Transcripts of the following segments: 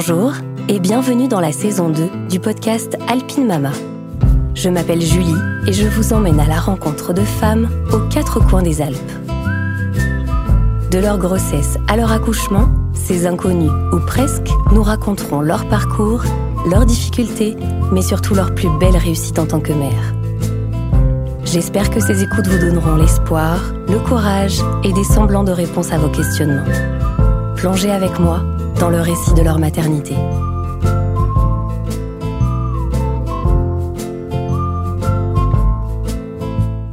Bonjour et bienvenue dans la saison 2 du podcast Alpine Mama. Je m'appelle Julie et je vous emmène à la rencontre de femmes aux quatre coins des Alpes. De leur grossesse à leur accouchement, ces inconnus ou presque nous raconteront leur parcours, leurs difficultés, mais surtout leur plus belle réussite en tant que mère. J'espère que ces écoutes vous donneront l'espoir, le courage et des semblants de réponse à vos questionnements. Plongez avec moi dans le récit de leur maternité.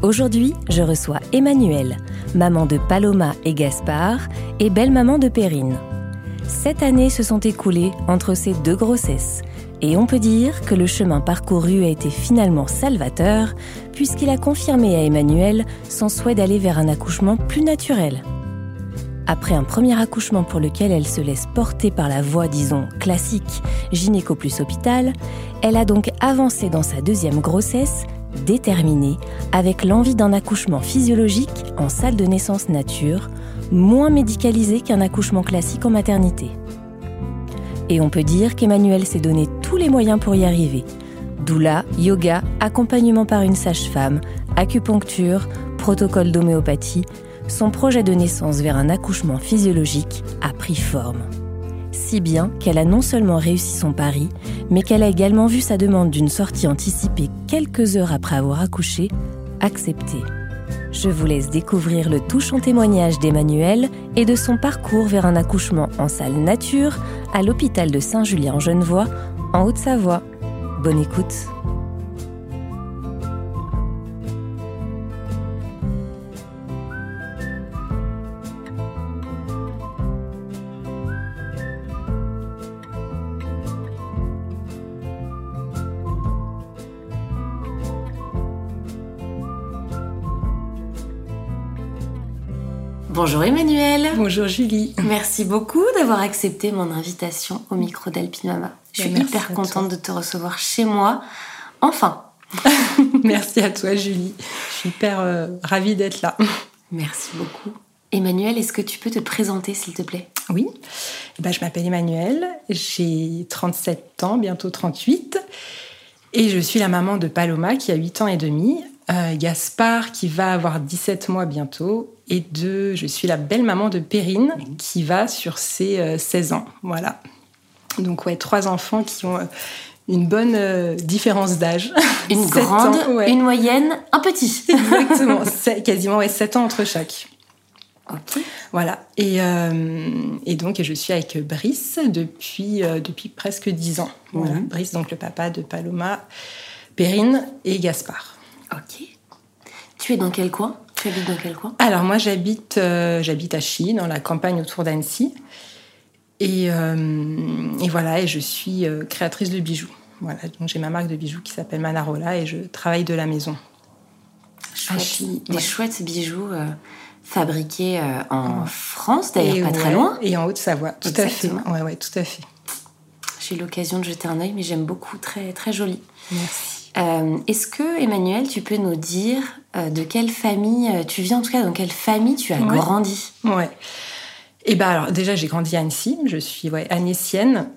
Aujourd'hui, je reçois Emmanuel, maman de Paloma et Gaspard, et belle-maman de Perrine. 7 années se sont écoulées entre ces deux grossesses, et on peut dire que le chemin parcouru a été finalement salvateur, puisqu'il a confirmé à Emmanuel son souhait d'aller vers un accouchement plus naturel. Après un premier accouchement pour lequel elle se laisse porter par la voie, disons, classique, gynéco plus hôpital, elle a donc avancé dans sa deuxième grossesse, déterminée, avec l'envie d'un accouchement physiologique en salle de naissance nature, moins médicalisé qu'un accouchement classique en maternité. Et on peut dire qu'Emmanuel s'est donné tous les moyens pour y arriver. Doula, yoga, accompagnement par une sage-femme, acupuncture, protocole d'homéopathie... Son projet de naissance vers un accouchement physiologique a pris forme. Si bien qu'elle a non seulement réussi son pari, mais qu'elle a également vu sa demande d'une sortie anticipée quelques heures après avoir accouché, acceptée. Je vous laisse découvrir le touchant témoignage d'Emmanuel et de son parcours vers un accouchement en salle nature à l'hôpital de Saint-Julien-en-Genevois, en Haute-Savoie. Bonne écoute! Bonjour Emmanuel. Bonjour Julie. Merci beaucoup d'avoir accepté mon invitation au micro d'Alpine Mama. Je suis hyper contente de te recevoir chez moi, enfin. Merci à toi Julie, je suis hyper ravie d'être là. Merci beaucoup. Emmanuel, est-ce que tu peux te présenter s'il te plaît? Oui, je m'appelle Emmanuel, j'ai 37 ans, bientôt 38, et je suis la maman de Paloma qui a 8 ans et demi, Gaspard qui va avoir 17 mois bientôt, et je suis la belle-maman de Perrine qui va sur ses 16 ans, voilà. Donc ouais, 3 enfants qui ont une bonne différence d'âge. Une grande, ans, ouais. Une moyenne, un petit. Exactement, quasiment 7 ans entre chaque. Ok. Voilà, et donc je suis avec Brice depuis presque 10 ans. Voilà. Brice, donc le papa de Paloma, Perrine et Gaspard. Ok. Tu es dans quel coin ? Tu habites dans quel coin ? Alors moi j'habite à Chilly, dans la campagne autour d'Annecy, et voilà, et je suis créatrice de bijoux. Voilà, donc j'ai ma marque de bijoux qui s'appelle Manarola et je travaille de la maison. Chouette. À Chilly, ouais. Des chouettes bijoux fabriqués en France, d'ailleurs, et pas très loin. Et en Haute-Savoie, tout Exactement. À fait. Ouais, tout à fait. J'ai eu l'occasion de jeter un œil, mais j'aime beaucoup, très très joli. Merci. Est-ce que, Emmanuel, tu peux nous dire de quelle famille tu viens, en tout cas, dans quelle famille tu as grandi ? Ouais. Alors déjà, j'ai grandi à Annecy, je suis annécienne.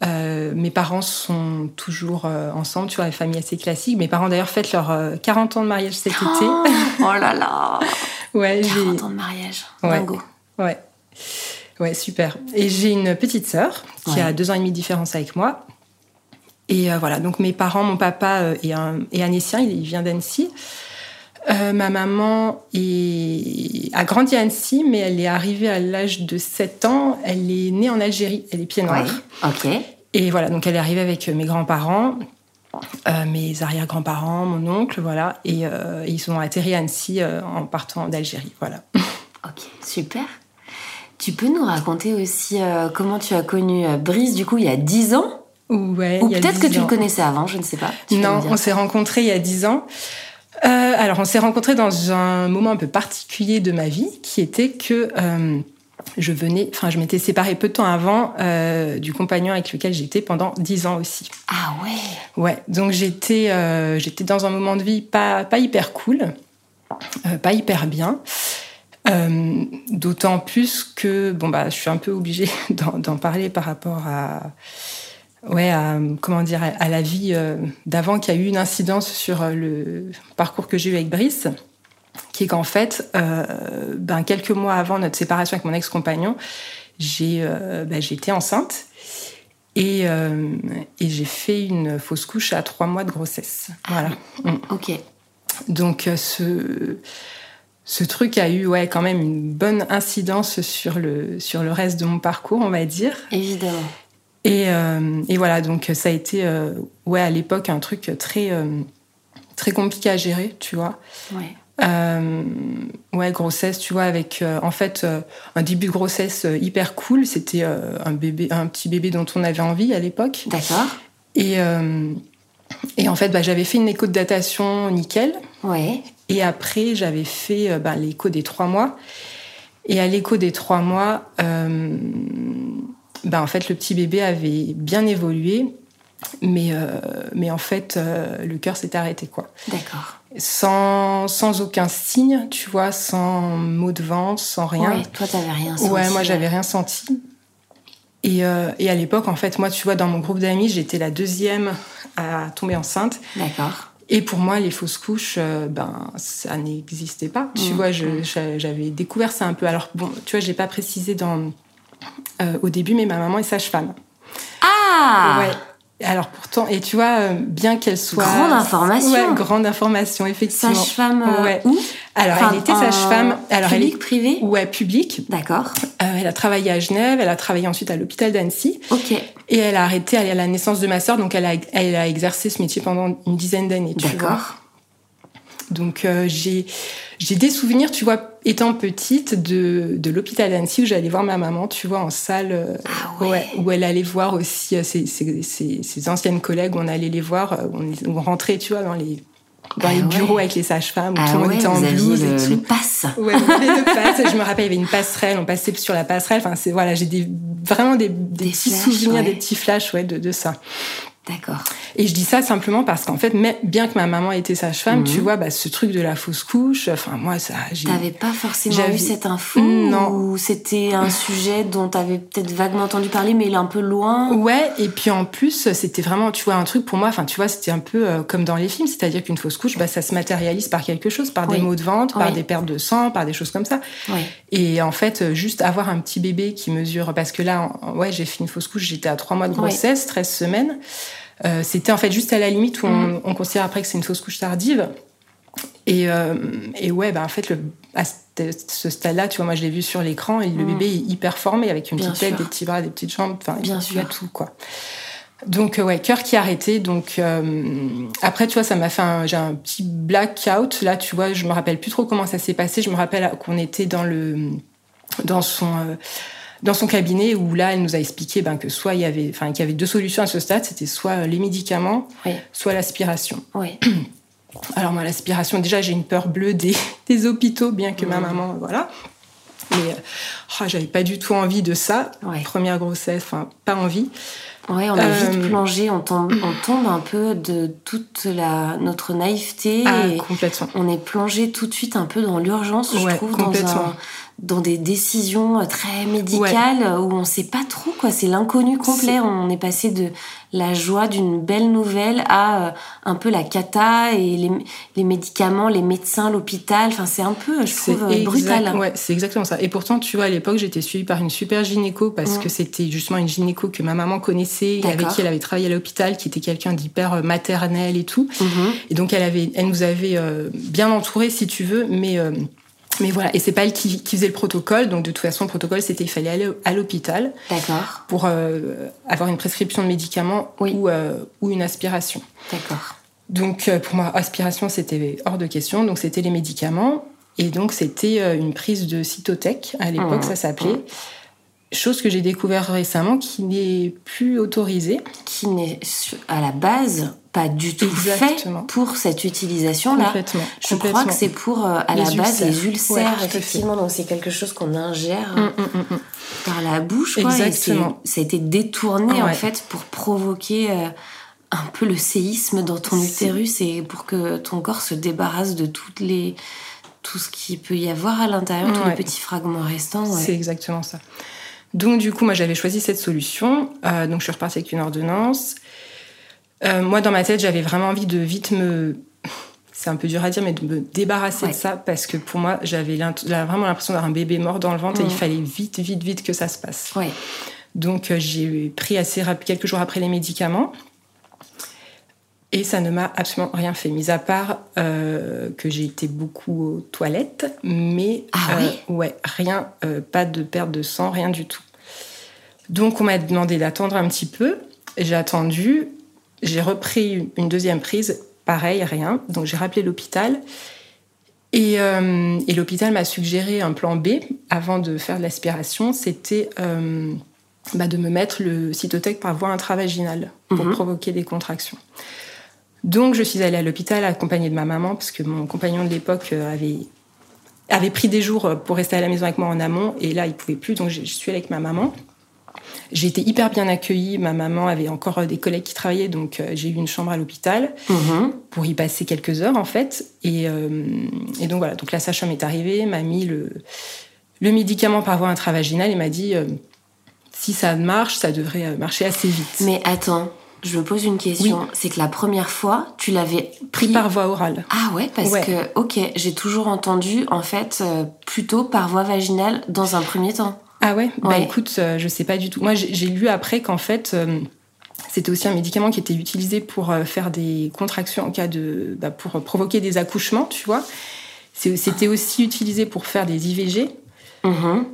Mes parents sont toujours ensemble, tu vois, une famille assez classique. Mes parents, d'ailleurs, fêtent leurs 40 ans de mariage cet été. Oh là là. 40 ans de mariage, dingo. Ouais, super. Et j'ai une petite sœur qui a 2 ans et demi de différence avec moi. Et voilà, donc mes parents, mon papa est annécien, il vient d'Annecy. Ma maman a grandi à Annecy, mais elle est arrivée à l'âge de 7 ans. Elle est née en Algérie, elle est pieds noirs. Ouais, ok. Et voilà, donc elle est arrivée avec mes grands-parents, mes arrière-grands-parents, mon oncle, voilà. Et ils sont atterris à Annecy en partant d'Algérie, voilà. Ok, super. Tu peux nous raconter aussi comment tu as connu Brice, du coup, il y a 10 ans ? Ouais, ou peut-être que tu le connaissais avant, je ne sais pas. Non, on s'est rencontrés il y a 10 ans. Alors, on s'est rencontrés dans un moment un peu particulier de ma vie, qui était que je m'étais séparée peu de temps avant du compagnon avec lequel j'étais pendant 10 ans aussi. Ah ouais. Ouais, donc j'étais dans un moment de vie pas hyper cool, pas hyper bien. D'autant plus que je suis un peu obligée d'en parler par rapport à la vie d'avant, qui a eu une incidence sur le parcours que j'ai eu avec Brice, qui est qu'en fait, quelques mois avant notre séparation avec mon ex-compagnon, j'étais enceinte et j'ai fait une fausse couche à 3 mois de grossesse. Voilà. Ok. Donc ce truc a eu quand même une bonne incidence sur le reste de mon parcours, on va dire. Évidemment. Et voilà, donc ça a été à l'époque un truc très très compliqué à gérer, tu vois. Ouais. Grossesse, tu vois, avec un début de grossesse hyper cool, c'était un petit bébé dont on avait envie à l'époque. D'accord. Et en fait, j'avais fait une écho de datation nickel. Ouais. Et après, j'avais fait l'écho des 3 mois. Et à l'écho des 3 mois, en fait, le petit bébé avait bien évolué, mais en fait, le cœur s'est arrêté, quoi. D'accord. Sans aucun signe, tu vois, sans mot de vent, sans rien. Ouais, toi, t'avais rien senti. Ouais, moi, j'avais rien senti. Et à l'époque, en fait, moi, tu vois, dans mon groupe d'amis, j'étais la deuxième à tomber enceinte. D'accord. Et pour moi, les fausses couches, ça n'existait pas. Tu vois, j'avais découvert ça un peu. Alors, tu vois, je n'ai pas précisé au début, mais ma maman est sage-femme. Ah ! Ouais. Alors pourtant, et tu vois, bien qu'elle soit... Grande information. Ouais, grande information, effectivement. Sage-femme où ? Alors, elle était sage-femme. Public, privé ? Ouais, public. D'accord. Elle a travaillé à Genève, elle a travaillé ensuite à l'hôpital d'Annecy. Ok. Et elle a arrêté à la naissance de ma sœur, donc elle a exercé ce métier pendant une dizaine d'années, tu vois. D'accord. Donc, j'ai des souvenirs, tu vois, étant petite, de l'hôpital d'Annecy, où j'allais voir ma maman, tu vois, en salle, où elle allait voir aussi ses anciennes collègues, où on allait les voir, où on rentrait, tu vois, dans les bureaux avec les sages-femmes, où tout le monde était en blouse et tout. Le passe. Ouais, on avait le passe. Je me rappelle, il y avait une passerelle, on passait sur la passerelle. Enfin, j'ai vraiment des petits flashs, souvenirs, des petits flashs, de ça. D'accord. Et je dis ça simplement parce qu'en fait, bien que ma maman était sage-femme, tu vois, ce truc de la fausse couche, enfin, moi, ça... T'avais pas forcément eu cette info? Non. Ou c'était un sujet dont t'avais peut-être vaguement entendu parler, mais il est un peu loin? Ouais, et puis en plus, c'était vraiment, tu vois, un truc pour moi, enfin, tu vois, c'était un peu comme dans les films, c'est-à-dire qu'une fausse couche, ça se matérialise par quelque chose, par des maux de ventre, par des pertes de sang, par des choses comme ça. Oui. Et en fait, juste avoir un petit bébé qui mesure... Parce que là, j'ai fait une fausse couche, j'étais à 3 mois de grossesse, 13 semaines... c'était en fait juste à la limite où on considère après que c'est une fausse couche tardive. En fait, à ce stade-là, tu vois, moi je l'ai vu sur l'écran et le bébé est hyper formé avec une petite tête, des petits bras, des petites jambes, enfin, il y a tout, quoi. Donc, cœur qui arrêtait. Donc, après, tu vois, ça m'a fait j'ai un petit blackout. Là, tu vois, je me rappelle plus trop comment ça s'est passé. Je me rappelle qu'on était dans son cabinet, où là, elle nous a expliqué que soit qu'il y avait 2 solutions à ce stade, c'était soit les médicaments, soit l'aspiration. Oui. Alors moi, l'aspiration, déjà, j'ai une peur bleue des hôpitaux, bien que ma maman, voilà. Mais j'avais pas du tout envie de ça. Ouais. Première grossesse, enfin, pas envie. Ouais, on a vite plongé, on tombe un peu de toute notre naïveté. Ah, et complètement. On est plongé tout de suite un peu dans l'urgence, je trouve, dans des décisions très médicales où on sait pas trop, quoi. C'est l'inconnu complet. On est passé de la joie d'une belle nouvelle à un peu la cata et les médicaments, les médecins, l'hôpital. Enfin, c'est un peu, je trouve, brutal. Hein. Ouais, c'est exactement ça. Et pourtant, tu vois, à l'époque, j'étais suivie par une super gynéco parce que c'était justement une gynéco que ma maman connaissait. Avec qui elle avait travaillé à l'hôpital, qui était quelqu'un d'hyper maternel et tout. Mmh. Et donc elle nous avait bien entourés, si tu veux, mais voilà. Et c'est pas elle qui faisait le protocole, donc de toute façon, le protocole, c'était il fallait aller à l'hôpital. D'accord. Pour avoir une prescription de médicaments ou une aspiration. D'accord. Donc pour moi, aspiration, c'était hors de question, donc c'était les médicaments. Et donc c'était une prise de Cytotec, à l'époque, ça s'appelait. Chose que j'ai découvert récemment, qui n'est plus autorisée. Qui n'est, à la base, pas du tout fait pour cette utilisation-là. Je crois que c'est pour, à la base, les ulcères, effectivement. Donc, c'est quelque chose qu'on ingère par la bouche, quoi. Exactement. Et ça a été détourné, en fait, pour provoquer un peu le séisme dans ton utérus et pour que ton corps se débarrasse de toutes les... tout ce qu'il peut y avoir à l'intérieur, tous les petits fragments restants. Ouais. C'est exactement ça. Donc du coup, moi j'avais choisi cette solution, donc je suis repartie avec une ordonnance. Moi dans ma tête, j'avais vraiment envie de vite me... C'est un peu dur à dire, mais de me débarrasser de ça, parce que pour moi, j'avais vraiment l'impression d'avoir un bébé mort dans le ventre et il fallait vite que ça se passe. Ouais. Donc j'ai pris quelques jours après les médicaments et ça ne m'a absolument rien fait, mis à part que j'ai été beaucoup aux toilettes, mais rien, pas de perte de sang, rien du tout. Donc on m'a demandé d'attendre un petit peu, j'ai attendu, j'ai repris une deuxième prise. Pareil, rien. Donc j'ai rappelé l'hôpital et l'hôpital m'a suggéré un plan B avant de faire de l'aspiration. C'était de me mettre le Cytotec par voie intravaginale pour provoquer des contractions. Donc je suis allée à l'hôpital accompagnée de ma maman parce que mon compagnon de l'époque avait pris des jours pour rester à la maison avec moi en amont et là il pouvait plus, donc je suis allée avec ma maman. J'ai été hyper bien accueillie. Ma maman avait encore des collègues qui travaillaient, donc j'ai eu une chambre à l'hôpital pour y passer quelques heures, en fait. Et donc, voilà. Donc, la sage-femme est arrivée, m'a mis le médicament par voie intravaginale et m'a dit si ça marche, ça devrait marcher assez vite. Mais attends, je me pose une question. Oui. C'est que la première fois, tu l'avais pris par voie orale. Ah ouais, parce que, j'ai toujours entendu, en fait, plutôt par voie vaginale dans un premier temps. Ah ouais ? Bah écoute, je sais pas du tout. Moi, j'ai lu après qu'en fait, c'était aussi un médicament qui était utilisé pour faire des contractions en cas de... pour provoquer des accouchements, tu vois. C'était aussi utilisé pour faire des IVG.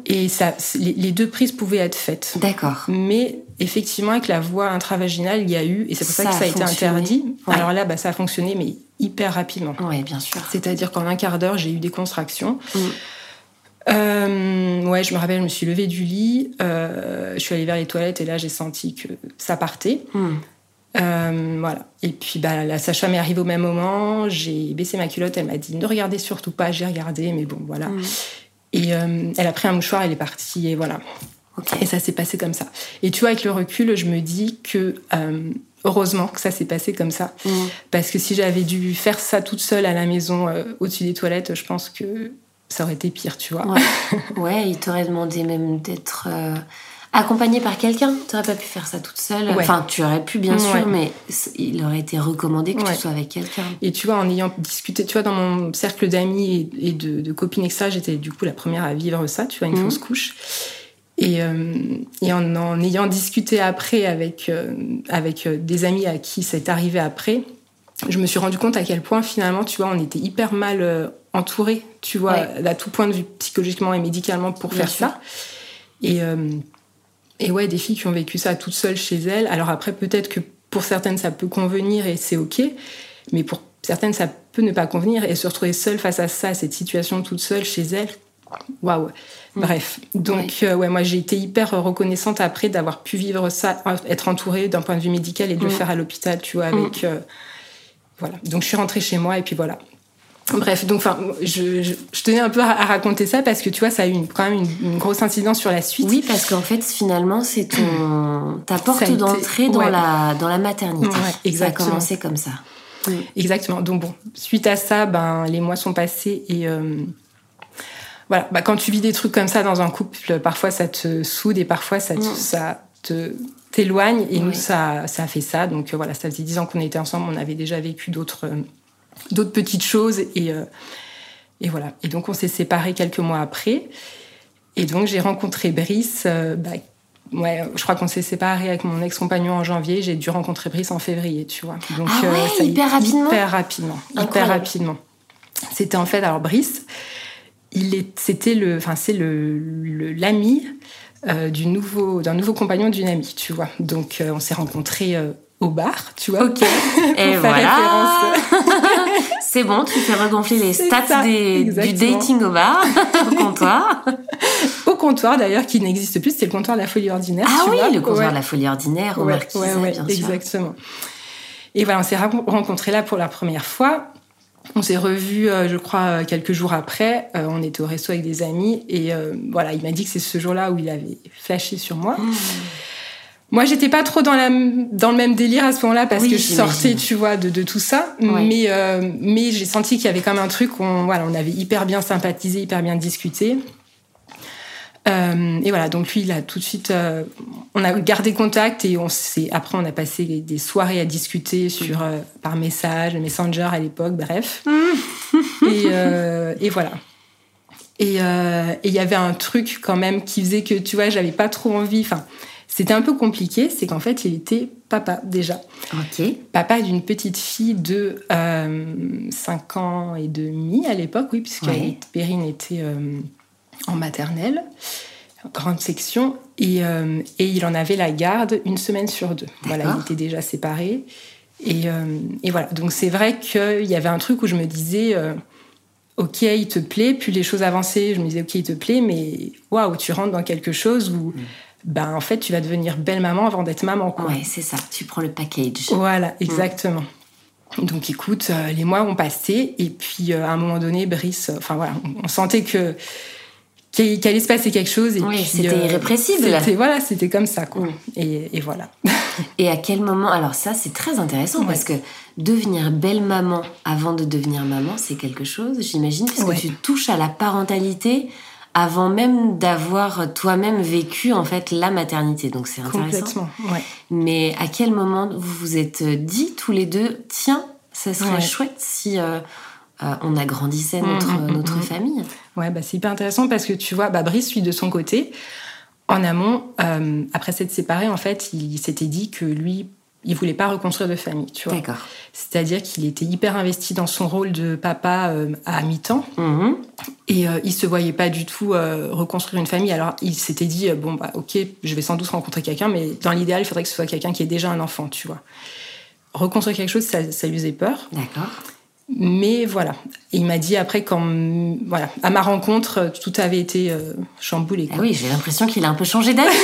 Et ça, les deux prises pouvaient être faites. D'accord. Mais effectivement, avec la voie intravaginale, il y a eu... Et c'est pour ça que ça a été interdit. Ouais. Alors là, ça a fonctionné, mais hyper rapidement. Oui, bien sûr. C'est-à-dire qu'en un quart d'heure, j'ai eu des contractions... je me rappelle, je me suis levée du lit, je suis allée vers les toilettes et là j'ai senti que ça partait. Voilà. Et puis la sage-femme est arrivée au même moment, j'ai baissé ma culotte, elle m'a dit ne regardez surtout pas, j'ai regardé, mais bon voilà. Et elle a pris un mouchoir, elle est partie et voilà. Okay. Et ça s'est passé comme ça. Et tu vois, avec le recul, je me dis que heureusement que ça s'est passé comme ça, parce que si j'avais dû faire ça toute seule à la maison au-dessus des toilettes, je pense que ça aurait été pire, tu vois. Ouais, il t'aurait demandé même d'être accompagnée par quelqu'un. Tu n'aurais pas pu faire ça toute seule. Ouais. Enfin, tu aurais pu, bien sûr, mais il aurait été recommandé que tu sois avec quelqu'un. Et tu vois, en ayant discuté, tu vois, dans mon cercle d'amis et de copines, etc., j'étais du coup la première à vivre ça, tu vois, une fausse couche. Et en ayant discuté après avec des amis à qui c'est arrivé après, je me suis rendu compte à quel point, finalement, tu vois, on était hyper mal... entourée, tu vois, à tout point de vue psychologiquement et médicalement pour faire ça. Et ouais, des filles qui ont vécu ça toutes seules chez elles. Alors après, peut-être que pour certaines, ça peut convenir et c'est OK. Mais pour certaines, ça peut ne pas convenir. Et se retrouver seule face à ça, à cette situation toute seule chez elles, waouh. Bref. Donc, moi, j'ai été hyper reconnaissante après d'avoir pu vivre ça, être entourée d'un point de vue médical et de le faire à l'hôpital, tu vois, avec... voilà. Donc, je suis rentrée chez moi et puis voilà. Bref, donc je tenais un peu à raconter ça parce que tu vois, ça a eu quand même une grosse incidence sur la suite. Oui, parce qu'en fait, finalement, c'est ta porte d'entrée dans la maternité. Ouais, exactement. Ça a commencé comme ça. Oui. Exactement. Donc bon, suite à ça, les mois sont passés et voilà. Quand tu vis des trucs comme ça dans un couple, parfois ça te soude et parfois ça t'éloigne. Et nous, ça a fait ça. Donc voilà, ça faisait 10 ans qu'on était ensemble. On avait déjà vécu d'autres petites choses et voilà. Et donc on s'est séparés quelques mois après et donc j'ai rencontré Brice je crois qu'on s'est séparés avec mon ex-compagnon en janvier, j'ai dû rencontrer Brice en février, tu vois. Donc ça hyper rapidement. C'était en fait alors Brice, c'est l'ami d'un nouveau compagnon d'une amie, tu vois. Donc on s'est rencontrés au bar, tu vois. OK. Et voilà. C'est bon, tu fais regonfler les stats du dating au bar, au comptoir. Au comptoir, d'ailleurs, qui n'existe plus. C'était le comptoir de la Folie Ordinaire. Ah tu vois, le comptoir de la Folie Ordinaire au Marquis, bien sûr. Exactement. Et voilà, on s'est rencontrés là pour la première fois. On s'est revus, je crois, quelques jours après. On était au resto avec des amis. Et voilà, il m'a dit que c'est ce jour-là où il avait flashé sur moi. Moi, j'étais pas trop dans le même délire à ce moment-là parce que je sortais, tu vois, de tout ça. Ouais. Mais j'ai senti qu'il y avait comme un truc où on avait hyper bien sympathisé, hyper bien discuté. Et voilà, donc lui, il a tout de suite, on a gardé contact et après, on a passé des soirées à discuter par message, Messenger à l'époque, bref. Et voilà. Et il y avait un truc quand même qui faisait que, tu vois, j'avais pas trop envie, c'était un peu compliqué, c'est qu'en fait, il était papa, déjà. Ok. Papa d'une petite fille de 5 ans et demi à l'époque, oui, puisque Perrine était en maternelle, grande section, et il en avait la garde une semaine sur deux. D'accord. Voilà, il était déjà séparé. Et voilà, donc c'est vrai qu'il y avait un truc où je me disais... OK, il te plaît, puis les choses avançaient, je me disais OK, il te plaît, mais waouh, tu rentres dans quelque chose où en fait, tu vas devenir belle maman avant d'être maman, quoi. Ouais, c'est ça, tu prends le package. Voilà, exactement. Donc écoute, les mois ont passé et puis à un moment donné, Brice, on sentait que qu'il allait se passer quelque chose et puis c'était irrépressible. C'était comme ça, quoi. Et voilà. Et à quel moment... Alors ça, c'est très intéressant parce que devenir belle maman avant de devenir maman, c'est quelque chose, j'imagine, parce que tu touches à la parentalité avant même d'avoir toi-même vécu, en fait, la maternité. Donc c'est intéressant. Complètement, ouais. Mais à quel moment vous vous êtes dit, tous les deux, tiens, ça serait chouette si... on agrandissait notre famille. Ouais, c'est hyper intéressant parce que tu vois, Brice, lui, de son côté, en amont, après s'être séparé, en fait, il s'était dit que lui, il voulait pas reconstruire de famille, tu vois. D'accord. C'est-à-dire qu'il était hyper investi dans son rôle de papa à mi-temps et il se voyait pas du tout reconstruire une famille. Alors, il s'était dit, OK, je vais sans doute rencontrer quelqu'un, mais dans l'idéal, il faudrait que ce soit quelqu'un qui ait déjà un enfant, tu vois. Reconstruire quelque chose, ça lui faisait peur. D'accord. Mais voilà, et il m'a dit après à ma rencontre, tout avait été chamboulé. Ah oui, j'ai l'impression qu'il a un peu changé d'avis.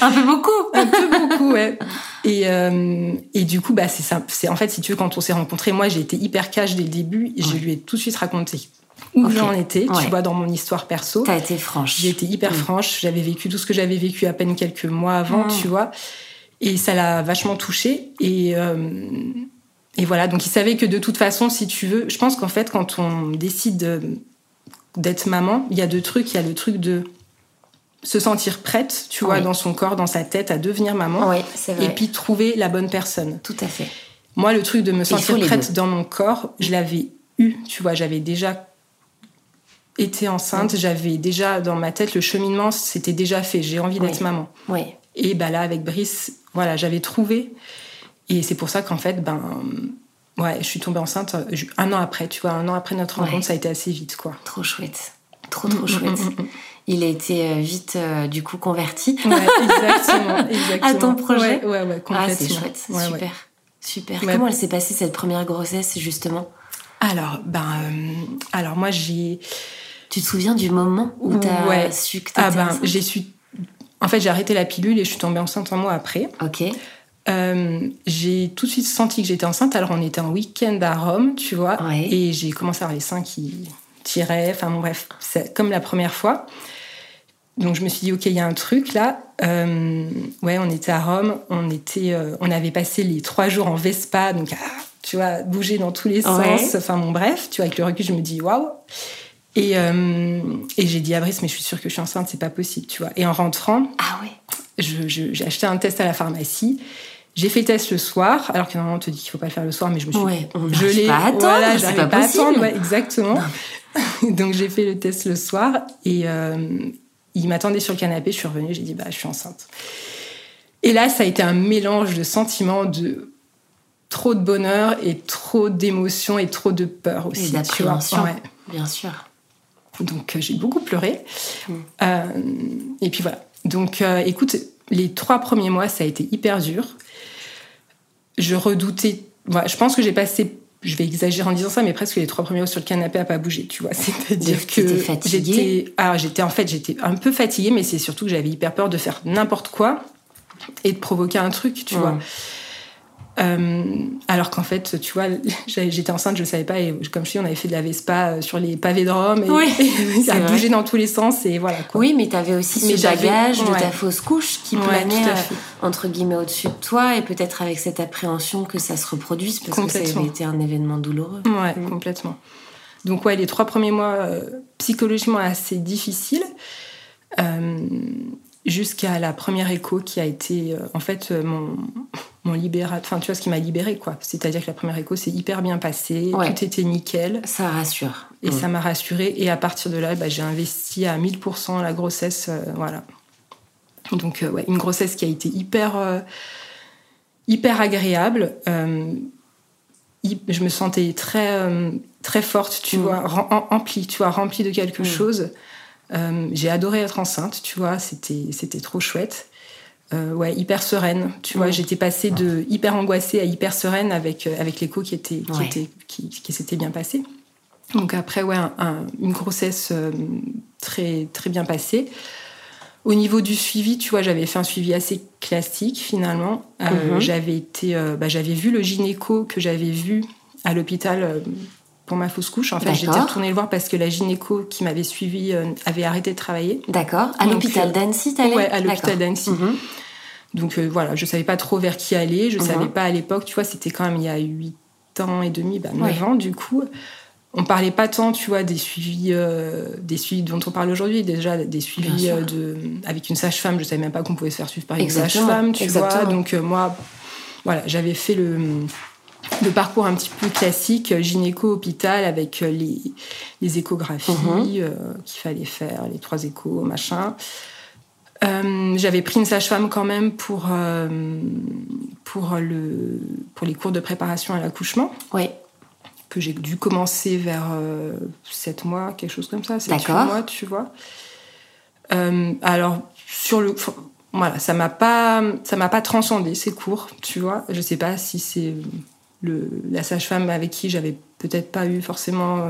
Un peu beaucoup. Un peu beaucoup, ouais. Et du coup, c'est ça. C'est en fait, si tu veux, quand on s'est rencontrés, moi, j'ai été hyper cash dès le début. Et je lui ai tout de suite raconté où j'en étais, tu vois, dans mon histoire perso. T'as été franche. J'ai été hyper franche. J'avais vécu tout ce que j'avais vécu à peine quelques mois avant, tu vois. Et ça l'a vachement touchée. Et voilà, donc il savait que de toute façon, si tu veux... Je pense qu'en fait, quand on décide d'être maman, il y a deux trucs. Il y a le truc de se sentir prête, tu vois, dans son corps, dans sa tête, à devenir maman. Oui, c'est vrai. Et puis trouver la bonne personne. Tout à fait. Moi, le truc de me sentir prête dans mon corps, je l'avais eu, tu vois. J'avais déjà été enceinte. J'avais déjà, dans ma tête, le cheminement, c'était déjà fait. J'ai envie d'être maman. Oui. Et là, avec Brice, voilà, j'avais trouvé... Et c'est pour ça qu'en fait, je suis tombée enceinte un an après, tu vois. Un an après notre rencontre, ça a été assez vite, quoi. Trop chouette. Trop chouette. Il a été vite, du coup, converti. Ouais, exactement. À ton projet. Ouais, complètement. Ah, c'est chouette. Ouais, super. Ouais. Super. Ouais. Comment elle s'est passée, cette première grossesse, justement ? Alors, alors moi, j'ai... Tu te souviens du moment où t'as su que t'étais enceinte ? J'ai su... En fait, j'ai arrêté la pilule et je suis tombée enceinte un mois après. OK. J'ai tout de suite senti que j'étais enceinte. Alors, on était en week-end à Rome, tu vois. Ouais. Et j'ai commencé à avoir les seins qui tiraient. Enfin, bon, bref, c'est comme la première fois. Donc, je me suis dit, OK, il y a un truc, là. On était à Rome. On avait passé les 3 jours en Vespa. Donc, tu vois, bouger dans tous les sens. Enfin, bon, bref. Tu vois, avec le recul, je me dis, waouh. Et j'ai dit à Brice, mais je suis sûre que je suis enceinte. C'est pas possible, tu vois. Et en rentrant... Ah ouais. J'ai acheté un test à la pharmacie. J'ai fait le test le soir, alors que normalement on te dit qu'il faut pas le faire le soir, mais je me suis gelée. J'arrive pas à attendre. Ouais, exactement. Donc j'ai fait le test le soir et il m'attendait sur le canapé. Je suis revenue, j'ai dit je suis enceinte. Et là ça a été un mélange de sentiments, de trop de bonheur et trop d'émotions et trop de peur aussi. Et d'appréhension, bien sûr. Donc j'ai beaucoup pleuré. Et puis voilà. Donc, écoute, les 3 premiers mois, ça a été hyper dur. Je redoutais... Voilà, je pense que j'ai passé, je vais exagérer en disant ça, mais presque les 3 premiers mois sur le canapé à pas bouger, tu vois. C'est-à-dire que j'étais un peu fatiguée, mais c'est surtout que j'avais hyper peur de faire n'importe quoi et de provoquer un truc, tu vois. Alors qu'en fait, tu vois, j'étais enceinte, je ne savais pas. Et comme je dis, on avait fait de la Vespa sur les pavés de Rome. Et, oui, et ça bougeait dans tous les sens. Et voilà, quoi. Oui, mais tu avais aussi ce bagage de ta fausse couche qui planait entre guillemets au-dessus de toi. Et peut-être avec cette appréhension que ça se reproduise. Parce que ça avait été un événement douloureux. Ouais, complètement. Donc ouais, les 3 premiers mois, psychologiquement assez difficiles. Jusqu'à la première écho qui a été en fait mon libérateur, enfin tu vois ce qui m'a libérée quoi, c'est-à-dire que la première écho s'est hyper bien passée, tout était nickel, ça rassure et ça m'a rassurée et à partir de là bah, j'ai investi à 1000% la grossesse, voilà, donc ouais, une grossesse qui a été hyper agréable, je me sentais très forte, tu vois, remplie de quelque chose. J'ai adoré être enceinte, tu vois, c'était trop chouette. Ouais, hyper sereine, tu vois, j'étais passée de hyper angoissée à hyper sereine avec l'écho qui s'était bien passée. Donc après, ouais, une grossesse très, très bien passée. Au niveau du suivi, tu vois, j'avais fait un suivi assez classique, finalement. J'avais vu le gynéco que j'avais vu à l'hôpital... pour ma fausse couche, en fait, j'étais retournée le voir parce que la gynéco qui m'avait suivie avait arrêté de travailler. D'accord. À l'hôpital d'Annecy, t'allais ? Ouais, à l'hôpital d'Annecy. Mm-hmm. Donc voilà, je savais pas trop vers qui aller, je savais pas à l'époque, tu vois, c'était quand même il y a 8 ans et demi, 9 ans du coup. On parlait pas tant, tu vois, des suivis dont on parle aujourd'hui, déjà des suivis avec une sage-femme, je savais même pas qu'on pouvait se faire suivre par une sage-femme, tu vois. Donc moi, voilà, j'avais fait le parcours un petit peu classique, gynéco-hôpital, avec les échographies qu'il fallait faire, les 3 échos, machin. J'avais pris une sage-femme quand même pour les cours de préparation à l'accouchement. Oui. Que j'ai dû commencer vers 7 mois, quelque chose comme ça, 7-8 mois, tu vois. Alors, sur le... Voilà, ça m'a pas transcendé, ces cours, tu vois. Je sais pas si c'est... La sage-femme avec qui j'avais peut-être pas eu forcément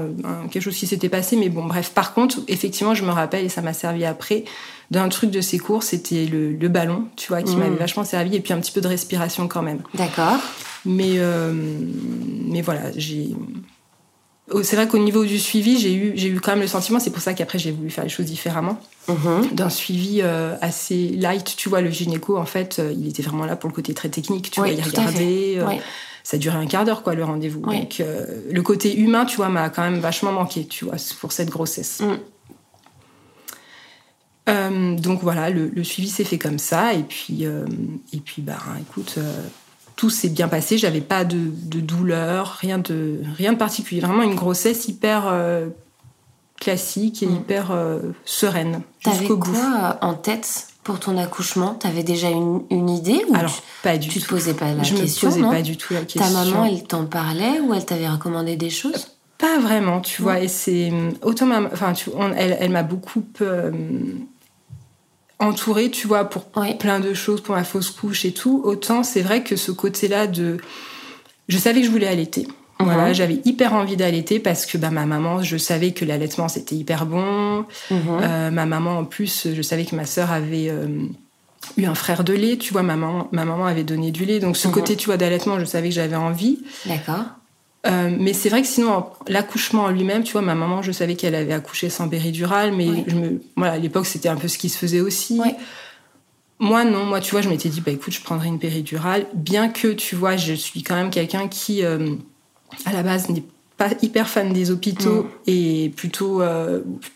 quelque chose qui s'était passé, mais bon, bref. Par contre, effectivement, je me rappelle, et ça m'a servi après, d'un truc de ces cours, c'était le ballon, tu vois, qui m'avait vachement servi, et puis un petit peu de respiration quand même. D'accord. Mais voilà, c'est vrai qu'au niveau du suivi, j'ai eu quand même le sentiment, c'est pour ça qu'après j'ai voulu faire les choses différemment, d'un suivi assez light, tu vois, le gynéco, en fait, il était vraiment là pour le côté très technique, tu vois, il regardait... Ça durait un quart d'heure, quoi, le rendez-vous. Oui. Donc, le côté humain, tu vois, m'a quand même vachement manqué, tu vois, pour cette grossesse. Mm. Donc, voilà, le suivi s'est fait comme ça. Et puis bah, écoute, tout s'est bien passé. J'avais pas de douleur, rien de particulier. Vraiment une grossesse hyper classique et hyper sereine jusqu'au bout. T'avais quoi en tête ? Pour ton accouchement, t'avais déjà une idée ou alors, pas du tout. Je me posais pas du tout la question. Ta maman, elle t'en parlait ou elle t'avait recommandé des choses ? Pas vraiment, tu vois. Et c'est autant elle m'a beaucoup entourée, tu vois, pour plein de choses, pour ma fausse couche et tout. Autant c'est vrai que ce côté-là je savais que je voulais allaiter. Voilà, j'avais hyper envie d'allaiter parce que bah, ma maman, je savais que l'allaitement, c'était hyper bon. Ma maman, en plus, je savais que ma sœur avait eu un frère de lait. Tu vois, ma maman avait donné du lait. Donc, ce côté, tu vois, d'allaitement, je savais que j'avais envie. D'accord. Mais c'est vrai que sinon, l'accouchement en lui-même, tu vois, ma maman, je savais qu'elle avait accouché sans péridurale. Mais voilà, à l'époque, c'était un peu ce qui se faisait aussi. Oui. Moi, non. Moi, tu vois, je m'étais dit, bah écoute, je prendrai une péridurale. Bien que, tu vois, je suis quand même quelqu'un qui... à la base, n'est pas hyper fan des hôpitaux et plutôt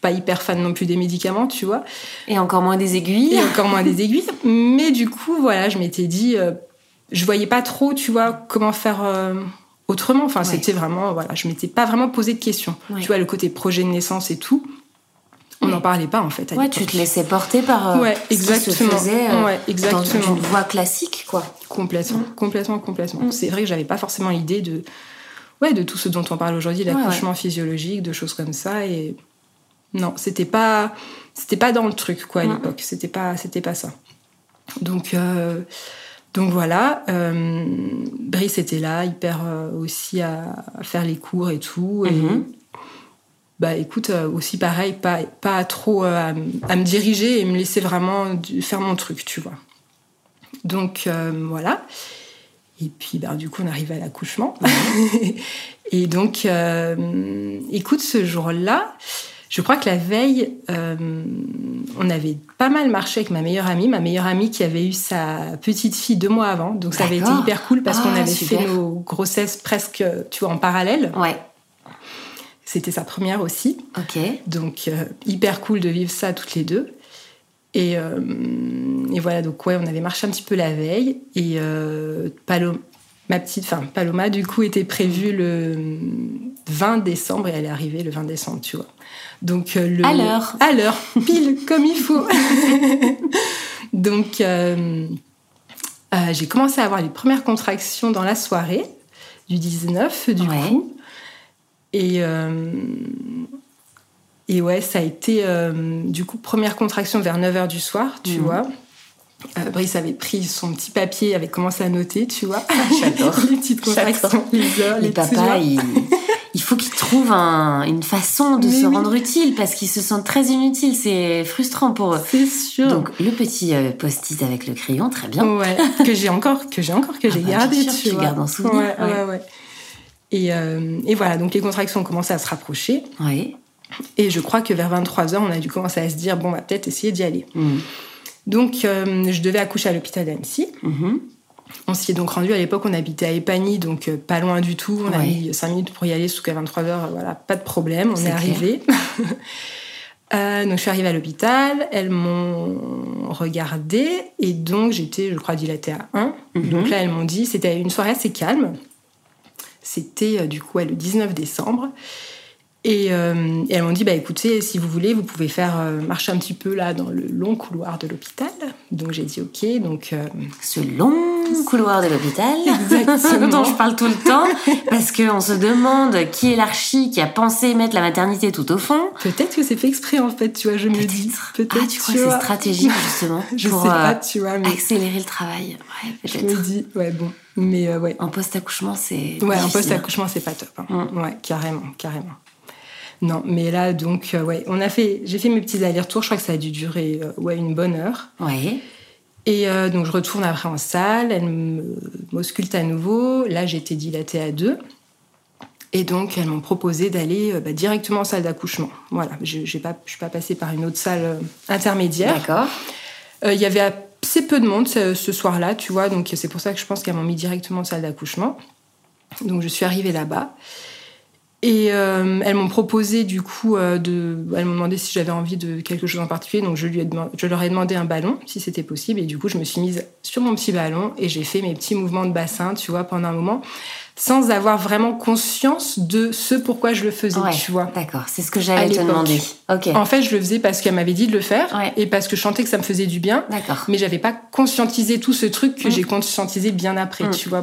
pas hyper fan non plus des médicaments, tu vois. Et encore moins des aiguilles. Mais du coup, voilà, je m'étais dit... je voyais pas trop, tu vois, comment faire autrement. Enfin, c'était vraiment... Voilà, je m'étais pas vraiment posé de questions. Ouais. Tu vois, le côté projet de naissance et tout, on n'en parlait pas, en fait. Ouais, tu te laissais porter par exactement. Ce qui se faisait dans une voie classique, quoi. Complètement. C'est vrai que j'avais pas forcément l'idée de tout ce dont on parle aujourd'hui, l'accouchement physiologique, de choses comme ça. Et non, c'était pas dans le truc, quoi, à l'époque. C'était pas ça. Donc voilà, Brice était là, hyper aussi à faire les cours et tout. Et bah écoute, aussi pareil, pas trop à me diriger et me laisser vraiment faire mon truc, tu vois. Donc voilà. Et puis, du coup, on arrive à l'accouchement. Et donc, écoute, ce jour-là, je crois que la veille, on avait pas mal marché avec ma meilleure amie qui avait eu sa petite fille 2 mois avant. Donc, ça avait été hyper cool parce qu'on avait fait nos grossesses presque, en parallèle. Ouais. C'était sa première aussi. Ok. Donc, hyper cool de vivre ça toutes les deux. Et voilà, donc on avait marché un petit peu la veille et Paloma du coup était prévue le 20 décembre et elle est arrivée le 20 décembre, tu vois. Donc à l'heure, pile comme il faut. Donc j'ai commencé à avoir les premières contractions dans la soirée du 19 du coup. Et ouais, ça a été, du coup, première contraction vers 9h du soir, tu vois. Brice avait pris son petit papier, avait commencé à noter, tu vois. J'adore. Les petites contractions, les heures, les papas, il faut qu'ils trouvent une façon de se rendre utile, parce qu'ils se sentent très inutiles, c'est frustrant pour eux. C'est sûr. Donc, le petit post-it avec le crayon, très bien. Ouais, que j'ai gardé, bien sûr, tu vois. Tu gardes en souvenir. Ouais. Et voilà, donc les contractions ont commencé à se rapprocher. Oui. Et je crois que vers 23h, on a dû commencer à se dire, on va peut-être essayer d'y aller. Mmh. Donc, je devais accoucher à l'hôpital d'Annecy. Mmh. On s'y est donc rendu. À l'époque, on habitait à Épanie, donc pas loin du tout. On a mis 5 minutes pour y aller, sauf qu'à 23h, voilà, pas de problème, on est arrivés. Donc, je suis arrivée à l'hôpital, elles m'ont regardée, et donc j'étais, je crois, dilatée à 1. Mmh. Donc là, elles m'ont dit, c'était une soirée assez calme. C'était, du coup, le 19 décembre. Et elles m'ont dit, écoutez, si vous voulez, vous pouvez faire marcher un petit peu là dans le long couloir de l'hôpital. Donc j'ai dit ok. Donc ce long couloir de l'hôpital, exactement, dont je parle tout le temps, parce qu'on se demande qui est l'archi qui a pensé mettre la maternité tout au fond. Peut-être que c'est fait exprès en fait, tu vois. Je me dis peut-être. Ah, tu crois que c'est stratégique justement pour accélérer le travail. Ouais, peut-être. Je me dis bon. Mais ouais. En post-accouchement, c'est difficile. En post-accouchement, c'est pas top. Hein. Mm. Ouais, carrément. Non, mais là, donc, j'ai fait mes petits allers-retours. Je crois que ça a dû durer une bonne heure. Oui. Et donc, je retourne après en salle. Elle m'ausculte à nouveau. Là, j'étais dilatée à 2. Et donc, elles m'ont proposé d'aller directement en salle d'accouchement. Voilà, je ne suis pas passée par une autre salle intermédiaire. D'accord. Il y avait assez peu de monde ce soir-là, tu vois. Donc, c'est pour ça que je pense qu'elles m'ont mis directement en salle d'accouchement. Donc, je suis arrivée là-bas. Et elles m'ont proposé, du coup, elles m'ont demandé si j'avais envie de quelque chose en particulier. Donc, je leur ai demandé un ballon, si c'était possible. Et du coup, je me suis mise sur mon petit ballon et j'ai fait mes petits mouvements de bassin, tu vois, pendant un moment, sans avoir vraiment conscience de ce pourquoi je le faisais, tu vois. D'accord, c'est ce que j'allais te demander. Ok. En fait, je le faisais parce qu'elle m'avait dit de le faire et parce que je sentais que ça me faisait du bien. D'accord. Mais j'avais pas conscientisé tout ce truc que j'ai conscientisé bien après, tu vois,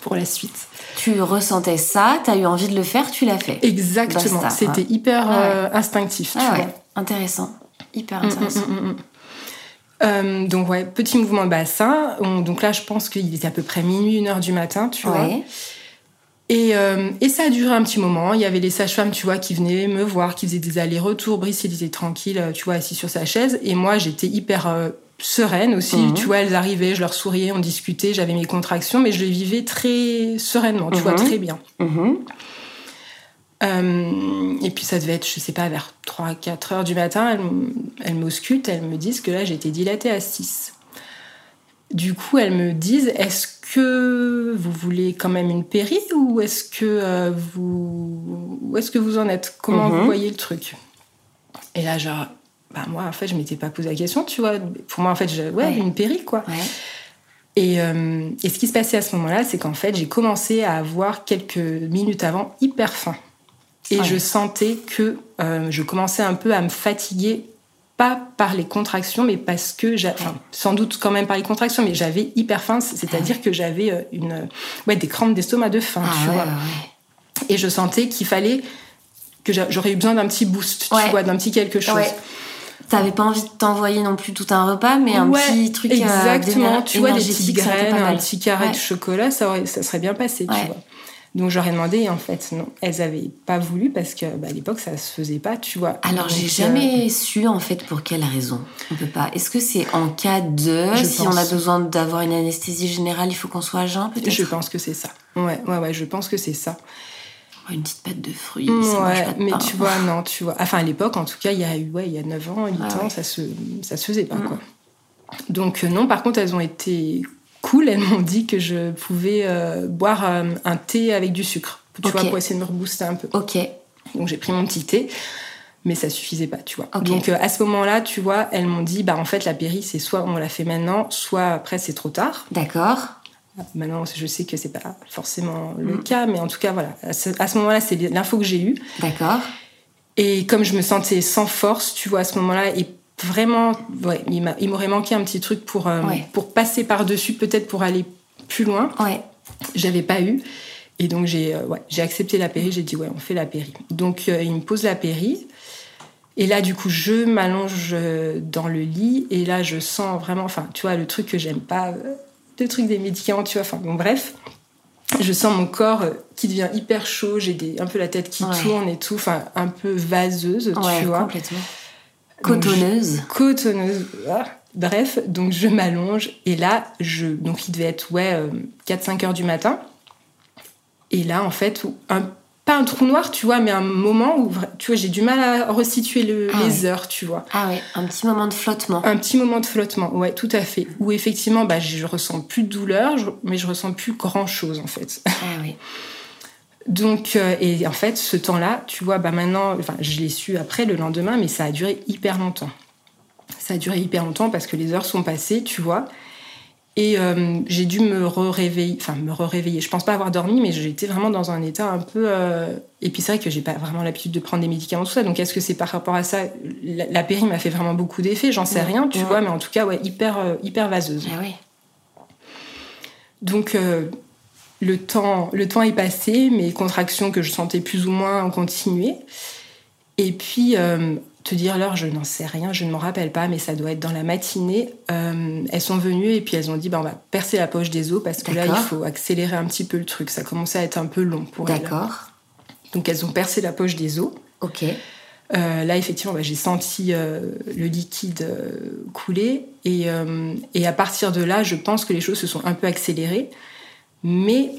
pour la suite. Tu ressentais ça, t'as eu envie de le faire, tu l'as fait. Exactement, basta, c'était hyper instinctif. Tu vois. Intéressant, hyper intéressant. Donc petit mouvement de bassin. Donc là, je pense qu'il était à peu près minuit, 1h du matin, tu vois. Et ça a duré un petit moment. Il y avait les sages-femmes, tu vois, qui venaient me voir, qui faisaient des allers-retours. Brice, il était tranquille, tu vois, assis sur sa chaise. Et moi, j'étais hyper... sereine aussi, tu vois, elles arrivaient, je leur souriais, on discutait, j'avais mes contractions, mais je les vivais très sereinement, tu vois, très bien. Et puis ça devait être, je sais pas, vers 3-4 heures du matin, elles m'auscultent, elles me disent que là j'étais dilatée à 6. Du coup, elles me disent, est-ce que vous voulez quand même une péri ou est-ce que vous en êtes ? Comment vous voyez le truc ? Et là, genre... moi, en fait, je m'étais pas posé la question, tu vois. Pour moi, en fait, une péri, quoi. Ouais. Et ce qui se passait à ce moment-là, c'est qu'en fait, j'ai commencé à avoir quelques minutes avant hyper faim. Et je sentais que je commençais un peu à me fatiguer, pas par les contractions, mais parce que... sans doute quand même par les contractions, mais j'avais hyper faim, c'est-à-dire que j'avais des crampes d'estomac de faim, tu vois. Ouais. Et je sentais qu'il fallait que j'aurais eu besoin d'un petit boost, tu vois, d'un petit quelque chose. Ouais. T'avais pas envie de t'envoyer non plus tout un repas, mais un petit truc exactement, tu vois, des petites graines, un petit carré de chocolat, ça serait bien passé, tu vois. Donc j'aurais demandé et en fait non, elles n'avaient pas voulu parce que à l'époque ça se faisait pas, tu vois. Alors donc, j'ai jamais su en fait pour quelle raison on peut pas. Est-ce que c'est en cas de si on a besoin d'avoir une anesthésie générale, il faut qu'on soit à jeun peut-être. Je pense que c'est ça. Ouais, je pense que c'est ça. Une petite pâte de fruits, ça marche pas de pain. Tu vois, non, tu vois. Enfin, à l'époque, en tout cas, il y a 9 ans, 8 ans, ça se faisait pas, quoi. Donc, non, par contre, elles ont été cool. Elles m'ont dit que je pouvais boire un thé avec du sucre, tu vois, pour essayer de me rebooster un peu. Ok. Donc, j'ai pris mon petit thé, mais ça suffisait pas, tu vois. Okay. Donc, à ce moment-là, tu vois, elles m'ont dit, bah, en fait, la péri, c'est soit on la fait maintenant, soit après, c'est trop tard. D'accord. Maintenant, je sais que c'est pas forcément le cas, mais en tout cas, voilà. À ce moment-là, c'est l'info que j'ai eue. D'accord. Et comme je me sentais sans force, tu vois, à ce moment-là, et vraiment, ouais, il m'aurait manqué un petit truc pour passer par-dessus, peut-être pour aller plus loin. Ouais. J'avais pas eu. Et donc, j'ai accepté la péri. J'ai dit, ouais, on fait la péri. Donc, il me pose la péri. Et là, du coup, je m'allonge dans le lit. Et là, je sens vraiment, enfin, tu vois, le truc que j'aime pas... le truc des médicaments, tu vois, enfin bon, bref, je sens mon corps qui devient hyper chaud, j'ai un peu la tête qui tourne et tout, enfin un peu vaseuse, tu vois. Complètement. Cotonneuse. Ah. Bref, donc je m'allonge et là, donc il devait être 4-5 heures du matin et là en fait, pas un trou noir, tu vois, mais un moment où, tu vois, j'ai du mal à restituer les heures, tu vois. Ah ouais, un petit moment de flottement. Un petit moment de flottement, ouais, tout à fait. Où effectivement, bah, je ressens plus de douleur, mais je ressens plus grand-chose, en fait. Ah oui. Donc, et en fait, ce temps-là, tu vois, bah maintenant, enfin, je l'ai su après, le lendemain, mais ça a duré hyper longtemps. Ça a duré hyper longtemps parce que les heures sont passées, tu vois. Et j'ai dû me réveiller. Je pense pas avoir dormi, mais j'étais vraiment dans un état un peu... Et puis c'est vrai que j'ai pas vraiment l'habitude de prendre des médicaments, tout ça. Donc est-ce que c'est par rapport à ça... La péri m'a fait vraiment beaucoup d'effets, j'en sais rien, tu vois. Mais en tout cas, ouais, hyper vaseuse. Ah oui. Donc le temps est passé, mes contractions que je sentais plus ou moins ont continué. Et puis... te dire l'heure, je n'en sais rien, je ne m'en rappelle pas, mais ça doit être dans la matinée. Elles sont venues et puis elles ont dit, on va percer la poche des os parce que là, il faut accélérer un petit peu le truc. Ça commençait à être un peu long pour elles. D'accord. Donc, elles ont percé la poche des os. Ok. Là, effectivement, j'ai senti le liquide couler. Et à partir de là, je pense que les choses se sont un peu accélérées. Mais,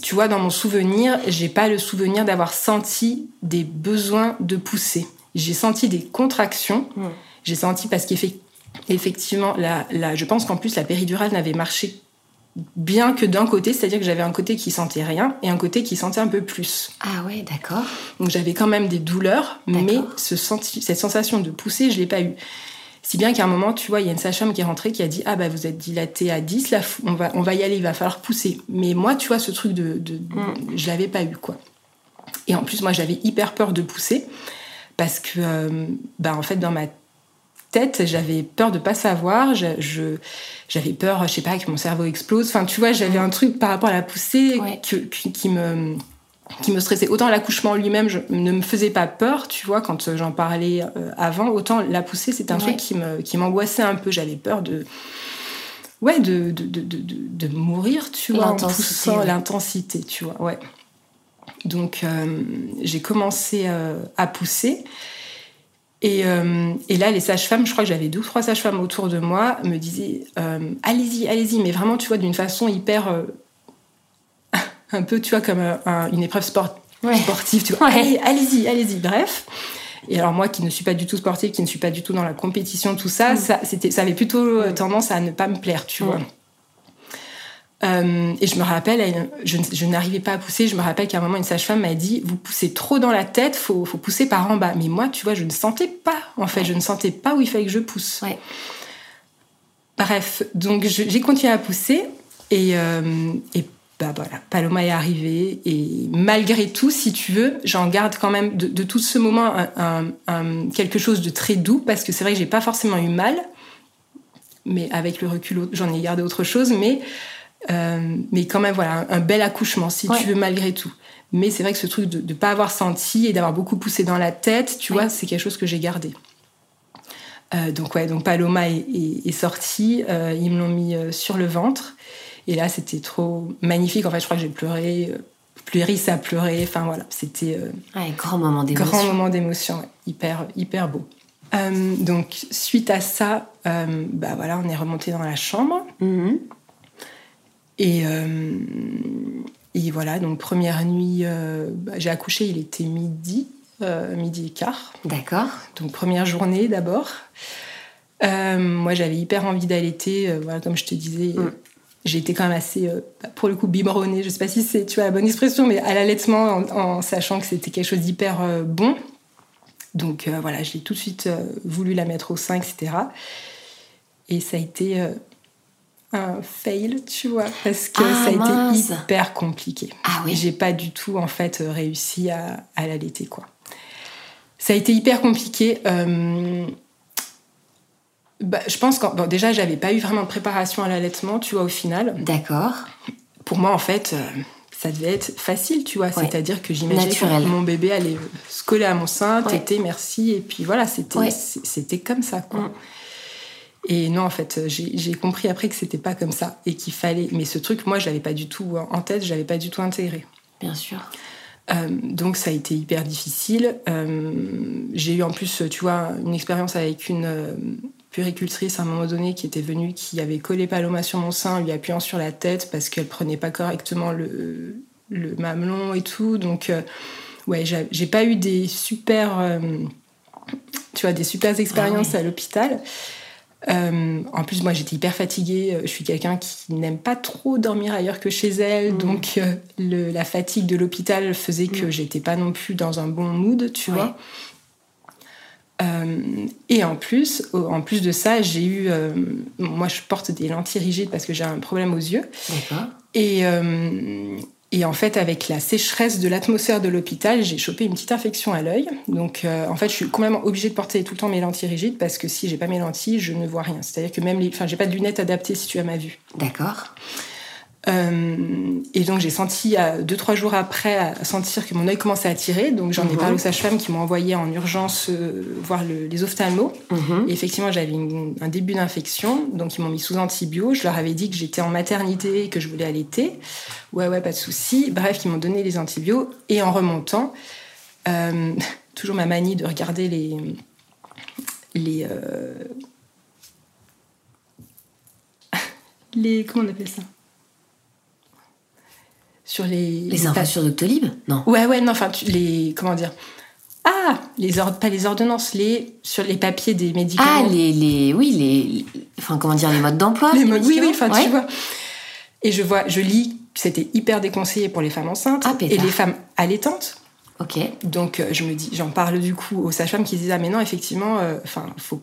tu vois, dans mon souvenir, j'ai pas le souvenir d'avoir senti des besoins de pousser. J'ai senti des contractions. J'ai senti parce qu'effectivement, je pense qu'en plus la péridurale n'avait marché bien que d'un côté, c'est-à-dire que j'avais un côté qui sentait rien et un côté qui sentait un peu plus. Ah ouais, d'accord. Donc j'avais quand même des douleurs, mais cette sensation de pousser, je l'ai pas eue. Si bien qu'à un moment, tu vois, il y a une sage-femme qui est rentrée qui a dit « Ah, bah, vous êtes dilatée à 10, là, on va y aller, il va falloir pousser. » Mais moi, tu vois, ce truc je l'avais pas eu, quoi. Et en plus, moi, j'avais hyper peur de pousser parce que, en fait, dans ma tête, j'avais peur de pas savoir, j'avais peur, je sais pas, que mon cerveau explose. Enfin, tu vois, j'avais un truc par rapport à la poussée qui me stressait. Autant l'accouchement lui-même ne me faisait pas peur, tu vois, quand j'en parlais avant, autant la poussée, c'était un truc qui m'angoissait un peu. J'avais peur de mourir, tu vois, en poussant, l'intensité, tu vois, ouais. Donc, j'ai commencé à pousser. Et là, les sages-femmes, je crois que j'avais 2 ou 3 sages-femmes autour de moi, me disaient « Allez-y, allez-y », mais vraiment, tu vois, d'une façon hyper... un peu, tu vois, comme une épreuve sportive, tu vois. Ouais. Allez-y. Bref. Et alors, moi, qui ne suis pas du tout sportive, qui ne suis pas du tout dans la compétition, tout ça, ça avait plutôt tendance à ne pas me plaire, tu vois. Et je me rappelle, je n'arrivais pas à pousser. Je me rappelle qu'à un moment, une sage-femme m'a dit « Vous poussez trop dans la tête, faut pousser par en bas. » Mais moi, tu vois, je ne sentais pas, en fait. Je ne sentais pas où il fallait que je pousse. Ouais. Bref, donc, j'ai continué à pousser. Et voilà, Paloma est arrivée et malgré tout, si tu veux, j'en garde quand même de tout ce moment quelque chose de très doux parce que c'est vrai que j'ai pas forcément eu mal, mais avec le recul, j'en ai gardé autre chose, mais quand même, voilà, un bel accouchement, si tu veux, malgré tout. Mais c'est vrai que ce truc de pas avoir senti et d'avoir beaucoup poussé dans la tête, tu vois, c'est quelque chose que j'ai gardé. Donc Paloma est sortie, ils me l'ont mis sur le ventre. Et là, c'était trop magnifique. En fait, je crois que j'ai pleuré. Viry a pleuré. Enfin, voilà, c'était... grand moment d'émotion. Grand moment d'émotion, ouais. Hyper, hyper beau. Donc, suite à ça, voilà, on est remonté dans la chambre. Mm-hmm. Et voilà, donc première nuit, j'ai accouché, il était midi et quart. D'accord. Donc, première journée d'abord. Moi, j'avais hyper envie d'allaiter, voilà, comme je te disais... J'ai été quand même assez, pour le coup, biberonnée. Je sais pas si c'est, tu vois, la bonne expression, mais à l'allaitement, en sachant que c'était quelque chose d'hyper bon. Donc voilà, j'ai tout de suite voulu la mettre au sein, etc. Et ça a été un fail, tu vois, parce que ça a été hyper compliqué. Ah oui. J'ai pas du tout, en fait, réussi à l'allaiter, quoi. Ça a été hyper compliqué. Je pense que déjà, j'avais pas eu vraiment de préparation à l'allaitement, tu vois, au final. D'accord. Pour moi, en fait, ça devait être facile, tu vois. Ouais. C'est-à-dire que j'imaginais que mon bébé allait se coller à mon sein, téter, merci. Et puis voilà, c'était comme ça, quoi. Et non, en fait, j'ai compris après que c'était pas comme ça et qu'il fallait... Mais ce truc, moi, je l'avais pas du tout en tête, je l'avais pas du tout intégré. Bien sûr. Donc ça a été hyper difficile. J'ai eu en plus, tu vois, une expérience avec une... puricultrice à un moment donné qui était venue, qui avait collé Paloma sur mon sein, lui appuyant sur la tête parce qu'elle prenait pas correctement le mamelon et tout. Donc j'ai pas eu des super expériences à l'hôpital. En plus, moi, j'étais hyper fatiguée. Je suis quelqu'un qui n'aime pas trop dormir ailleurs que chez elle. Donc la fatigue de l'hôpital faisait que j'étais pas non plus dans un bon mood, tu vois. Et en plus de ça, j'ai eu... moi, je porte des lentilles rigides parce que j'ai un problème aux yeux. D'accord. Et en fait, avec la sécheresse de l'atmosphère de l'hôpital, j'ai chopé une petite infection à l'œil. Donc, en fait, je suis quand même obligée de porter tout le temps mes lentilles rigides parce que si j'ai pas mes lentilles, je ne vois rien. C'est-à-dire que même j'ai pas de lunettes adaptées si tu as ma vue. D'accord. Et donc j'ai senti 2-3 jours après sentir que mon œil commençait à tirer, donc j'en ai parlé aux sages-femmes qui m'ont envoyée en urgence voir les ophtalmos. Et effectivement, j'avais un début d'infection, donc ils m'ont mis sous antibio. Je leur avais dit que j'étais en maternité et que je voulais allaiter. Ouais, pas de souci. Bref, ils m'ont donné les antibio et en remontant, toujours ma manie de regarder les comment on appelle ça? Sur les infos sur Doctolib, non? Ouais, non, enfin, comment dire? Ah, pas les ordonnances, sur les papiers des médicaments. Ah, enfin, comment dire, les modes d'emploi. Les modes, oui, enfin, tu vois. Et je lis que c'était hyper déconseillé pour les femmes enceintes et les femmes allaitantes. Ok. Donc, j'en parle du coup aux sages-femmes qui disent « Ah, mais non, effectivement, faut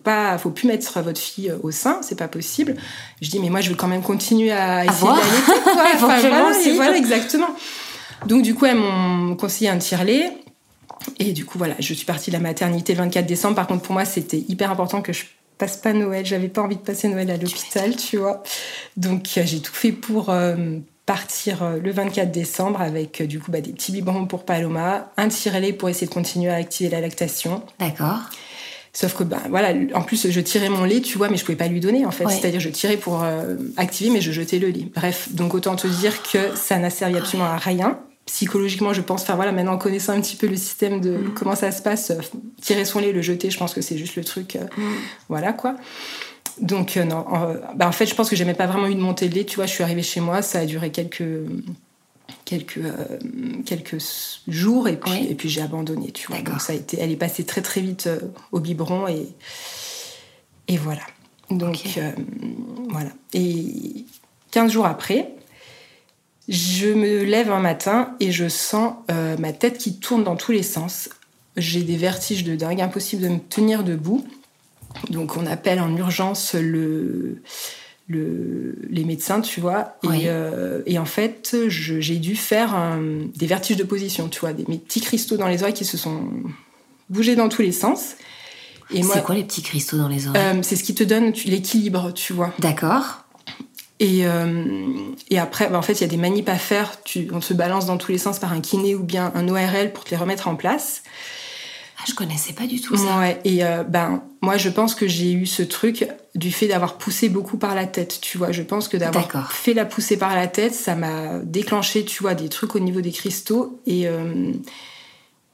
plus mettre votre fille au sein, c'est pas possible. » Je dis « Mais moi, je veux quand même continuer à essayer d'allaiter, quoi. » Voilà, exactement. Donc, du coup, elles m'ont conseillé un tirelet. Et du coup, voilà, je suis partie de la maternité le 24 décembre. Par contre, pour moi, c'était hyper important que je passe pas Noël. J'avais pas envie de passer Noël à l'hôpital, tu vois. Donc, j'ai tout fait pour... partir le 24 décembre avec du coup des petits biberons pour Paloma, un tirelet pour essayer de continuer à activer la lactation. D'accord. Sauf que voilà, en plus je tirais mon lait, tu vois, mais je pouvais pas lui donner en fait. Ouais. C'est-à-dire je tirais pour activer, mais je jetais le lait. Bref, donc autant te dire que ça n'a servi absolument à rien. Psychologiquement, je pense, maintenant en connaissant un petit peu le système de comment ça se passe, tirer son lait, le jeter, je pense que c'est juste le truc, voilà quoi. Donc, non, en fait, je pense que j'aimais pas vraiment une montée de lait. Tu vois, je suis arrivée chez moi, ça a duré quelques jours et puis j'ai abandonné, tu vois. D'accord. Donc, elle est passée très, très vite au biberon et voilà. Donc, voilà. Et 15 jours après, je me lève un matin et je sens ma tête qui tourne dans tous les sens. J'ai des vertiges de dingue, impossible de me tenir debout. Donc, on appelle en urgence les médecins, tu vois. Oui. Et en fait, j'ai dû faire des vertiges de position, tu vois. Mes petits cristaux dans les oreilles qui se sont bougés dans tous les sens. Et c'est quoi les petits cristaux dans les oreilles? C'est ce qui te donne l'équilibre, tu vois. D'accord. Et après, en fait, il y a des manips à faire. On se balance dans tous les sens par un kiné ou bien un ORL pour te les remettre en place. je connaissais pas du tout ça. Ouais, et moi, je pense que j'ai eu ce truc du fait d'avoir poussé beaucoup par la tête, tu vois. Je pense que d'avoir fait la poussée par la tête, ça m'a déclenché, tu vois, des trucs au niveau des cristaux.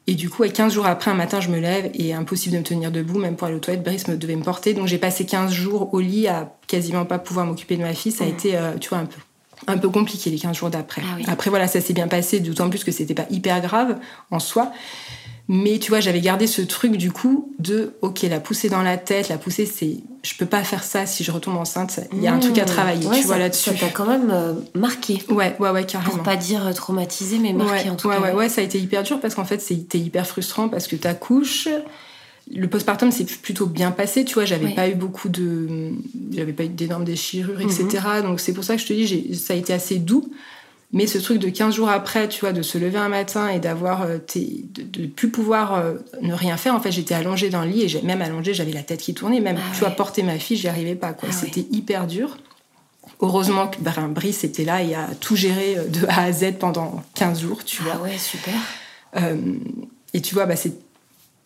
Et du coup, 15 jours après, un matin, je me lève et impossible de me tenir debout, même pour aller aux toilettes. Brice devait me porter. Donc, j'ai passé 15 jours au lit à quasiment pas pouvoir m'occuper de ma fille. Ça a été, tu vois, un peu compliqué les 15 jours d'après. Ah oui. Après, voilà, ça s'est bien passé, d'autant plus que c'était pas hyper grave en soi. Mais tu vois, j'avais gardé ce truc du coup de OK, la poussée dans la tête, la poussée, c'est je peux pas faire ça si je retombe enceinte. Il y a un truc à travailler, ouais, tu vois, là-dessus. Ça t'a quand même marqué. Ouais, carrément. Pour pas dire traumatisé, mais marqué en tout cas. Ouais, ça a été hyper dur parce qu'en fait, c'était hyper frustrant parce que t'accouches. Le postpartum s'est plutôt bien passé, tu vois, j'avais pas eu j'avais pas eu d'énormes déchirures, etc. Donc c'est pour ça que je te dis, ça a été assez doux. Mais ce truc de 15 jours après, tu vois, de se lever un matin et d'avoir de plus pouvoir ne rien faire. En fait, j'étais allongée dans le lit et même allongée, j'avais la tête qui tournait. Même, porter ma fille, j'y arrivais pas, quoi. Ah c'était hyper dur. Heureusement que Brice était là et a tout géré de A à Z pendant 15 jours, tu vois. Ah ouais, super. Et tu vois, c'est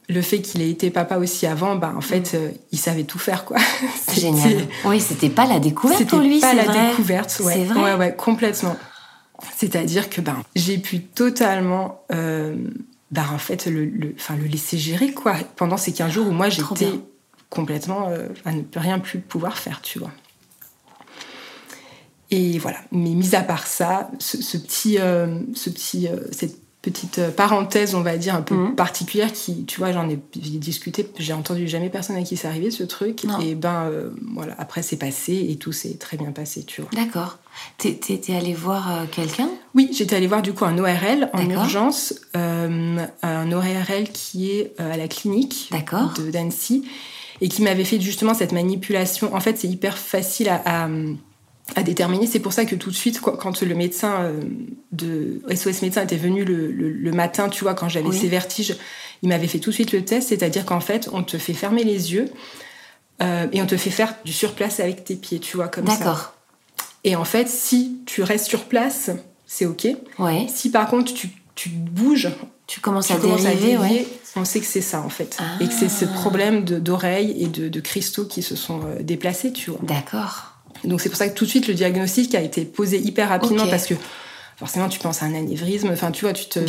le fait qu'il ait été papa aussi avant, en fait, il savait tout faire, quoi. Génial. Oui, c'était pas la découverte pour lui, c'est vrai. C'était pas la découverte, ouais. C'est vrai. Ouais, complètement. C'est-à-dire que j'ai pu totalement en fait le laisser gérer, quoi, pendant ces 15 jours où moi j'étais complètement à ne rien plus pouvoir faire, tu vois. Et voilà, mais mis à part ça, cette petite parenthèse, on va dire, un peu particulière qui, tu vois, j'ai discuté, j'ai entendu jamais personne à qui c'est arrivé, ce truc. Non. Et voilà, après c'est passé et tout s'est très bien passé, tu vois. D'accord. T'es allée voir quelqu'un ? Oui, j'étais allée voir du coup un ORL en urgence, un ORL qui est à la clinique d'Annecy et qui m'avait fait justement cette manipulation. En fait, c'est hyper facile à déterminer. C'est pour ça que tout de suite, quand le médecin de SOS Médecin était venu le matin, tu vois, quand j'avais ces vertiges, il m'avait fait tout de suite le test, c'est-à-dire qu'en fait, on te fait fermer les yeux et on te fait faire du surplace avec tes pieds, tu vois, comme ça. D'accord. Et en fait, si tu restes sur place, c'est OK. Ouais. Si par contre, tu bouges, tu commences à dériver, on sait que c'est ça, en fait. Ah. Et que c'est ce problème d'oreilles et de cristaux qui se sont déplacés, tu vois. D'accord. Donc c'est pour ça que tout de suite le diagnostic a été posé hyper rapidement parce que forcément tu penses à un anévrisme, enfin tu vois, tu te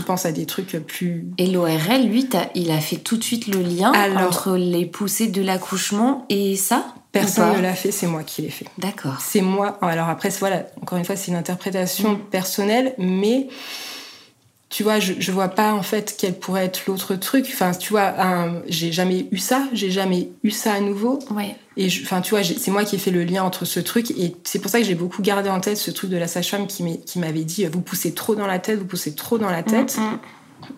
penses à des trucs plus... Et l'ORL, lui, il a fait tout de suite le lien entre les poussées de l'accouchement et ça ? Personne ne l'a fait, c'est moi qui l'ai fait. D'accord. C'est moi, alors après voilà, encore une fois c'est une interprétation personnelle, mais... Tu vois, je vois pas en fait quel pourrait être l'autre truc. Enfin, tu vois, j'ai jamais eu ça à nouveau. Ouais. Et tu vois, c'est moi qui ai fait le lien entre ce truc et c'est pour ça que j'ai beaucoup gardé en tête ce truc de la sage-femme qui m'avait dit vous poussez trop dans la tête, vous poussez trop dans la tête.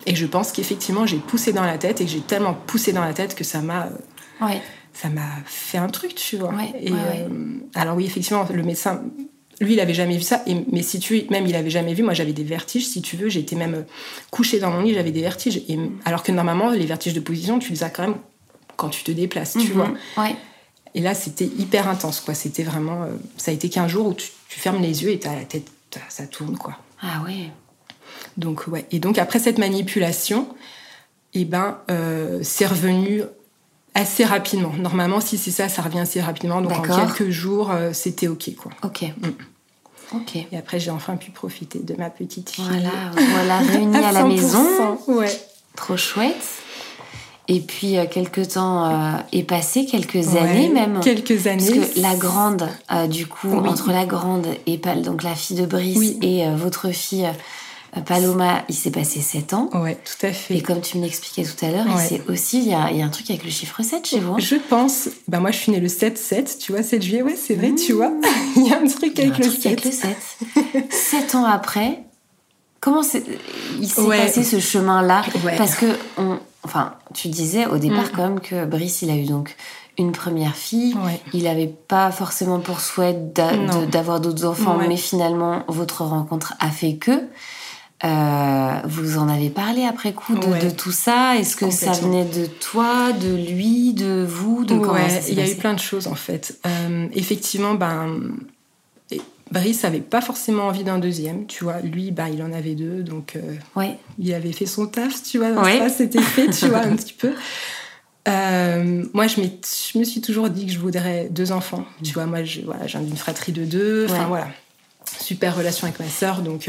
Et je pense qu'effectivement j'ai poussé dans la tête et que j'ai tellement poussé dans la tête que ça m'a. Ça m'a fait un truc, tu vois. Ouais, et alors oui, effectivement, le médecin. Lui, il avait jamais vu ça, mais si tu veux, même il avait jamais vu, moi j'avais des vertiges, si tu veux, j'étais même couchée dans mon lit, j'avais des vertiges, alors que normalement, les vertiges de position, tu les as quand même quand tu te déplaces, tu vois. Ouais. Et là, c'était hyper intense, quoi, c'était vraiment... ça a été 15 jours où tu fermes les yeux et t'as la tête, ça tourne, quoi. Ah ouais. Donc, ouais. Et donc, après cette manipulation, c'est revenu... assez rapidement. Normalement, si c'est ça, ça revient assez rapidement. Donc, en quelques jours, c'était OK, quoi. OK. Et après, j'ai enfin pu profiter de ma petite fille. Voilà, réunie à la maison. Ouais. Trop chouette. Et puis, quelques temps est passé, années même. Quelques années. Parce que la grande, du coup, entre la grande et donc la fille de Brice et votre fille... Paloma, il s'est passé 7 ans. Ouais, tout à fait. Et comme tu me l'expliquais tout à l'heure, il s'est aussi, il y a un truc avec le chiffre 7 chez vous. Hein. Je pense. Moi, je suis née le 7-7, tu vois, 7 juillet. Ouais, c'est vrai, tu vois. Il y a un truc avec le 7. 7 ans après, comment il s'est passé ce chemin-là ? Parce que, tu disais au départ quand même que Brice, il a eu donc une première fille. Ouais. Il n'avait pas forcément pour souhait d'avoir d'autres enfants, mais finalement, votre rencontre a fait que... vous en avez parlé après coup de tout ça. Est-ce que ça venait de toi, de lui, de vous, de comment ça s'est passé ? Il y a eu plein de choses en fait. Effectivement, Brice n'avait pas forcément envie d'un deuxième, tu vois. Lui, bah, il en avait deux, donc ouais. Il avait fait son taf, tu vois. Ouais. Ça, c'était fait, tu vois, un petit peu. Moi, je me suis toujours dit que je voudrais deux enfants. Mmh. Tu vois, moi, je viens d'une fratrie de deux. Enfin, ouais. Voilà. Super relation avec ma sœur, donc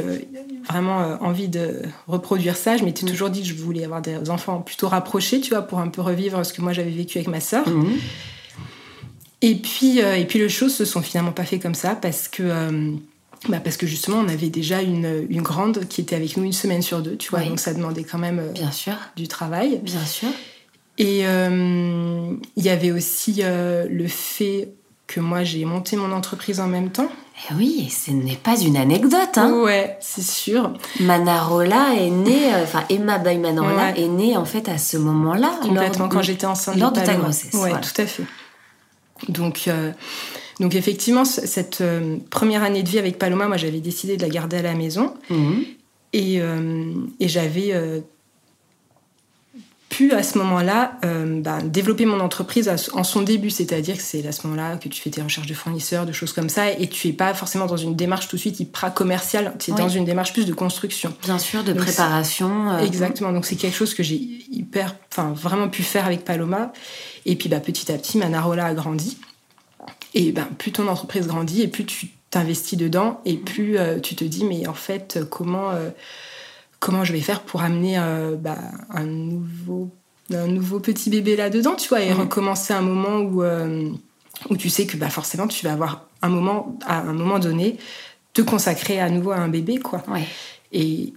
vraiment envie de reproduire ça. Je m'étais toujours dit que je voulais avoir des enfants plutôt rapprochés, tu vois, pour un peu revivre ce que moi, j'avais vécu avec ma sœur. Mmh. Et puis les choses se sont finalement pas fait comme ça parce que justement on avait déjà une grande qui était avec nous une semaine sur deux, tu vois, oui. Donc ça demandait quand même bien sûr. Du travail. Bien sûr. Et il y avait aussi le fait que moi j'ai monté mon entreprise en même temps. Eh oui, ce n'est pas une anecdote, hein. Ouais, c'est sûr. Manarola est née, Emma by Manarola est née en fait à ce moment-là. Complètement, quand j'étais enceinte. Lors de ta grossesse. Ouais, voilà. Tout à fait. Donc effectivement, cette première année de vie avec Paloma, moi j'avais décidé de la garder à la maison et j'avais pu à ce moment-là développer mon entreprise en son début, c'est-à-dire que c'est à ce moment-là que tu fais tes recherches de fournisseurs, de choses comme ça, et tu n'es pas forcément dans une démarche tout de suite hyper commerciale, tu es dans une démarche plus de construction. Bien sûr, de préparation. Exactement, donc c'est quelque chose que j'ai vraiment pu faire avec Paloma. Et puis petit à petit, Manarola a grandi. Et plus ton entreprise grandit, et plus tu t'investis dedans, et plus tu te dis, mais en fait, comment je vais faire pour amener un nouveau petit bébé là-dedans, tu vois, et recommencer un moment où tu sais que forcément, tu vas avoir à un moment donné, te consacrer à nouveau à un bébé, quoi. Ouais. Et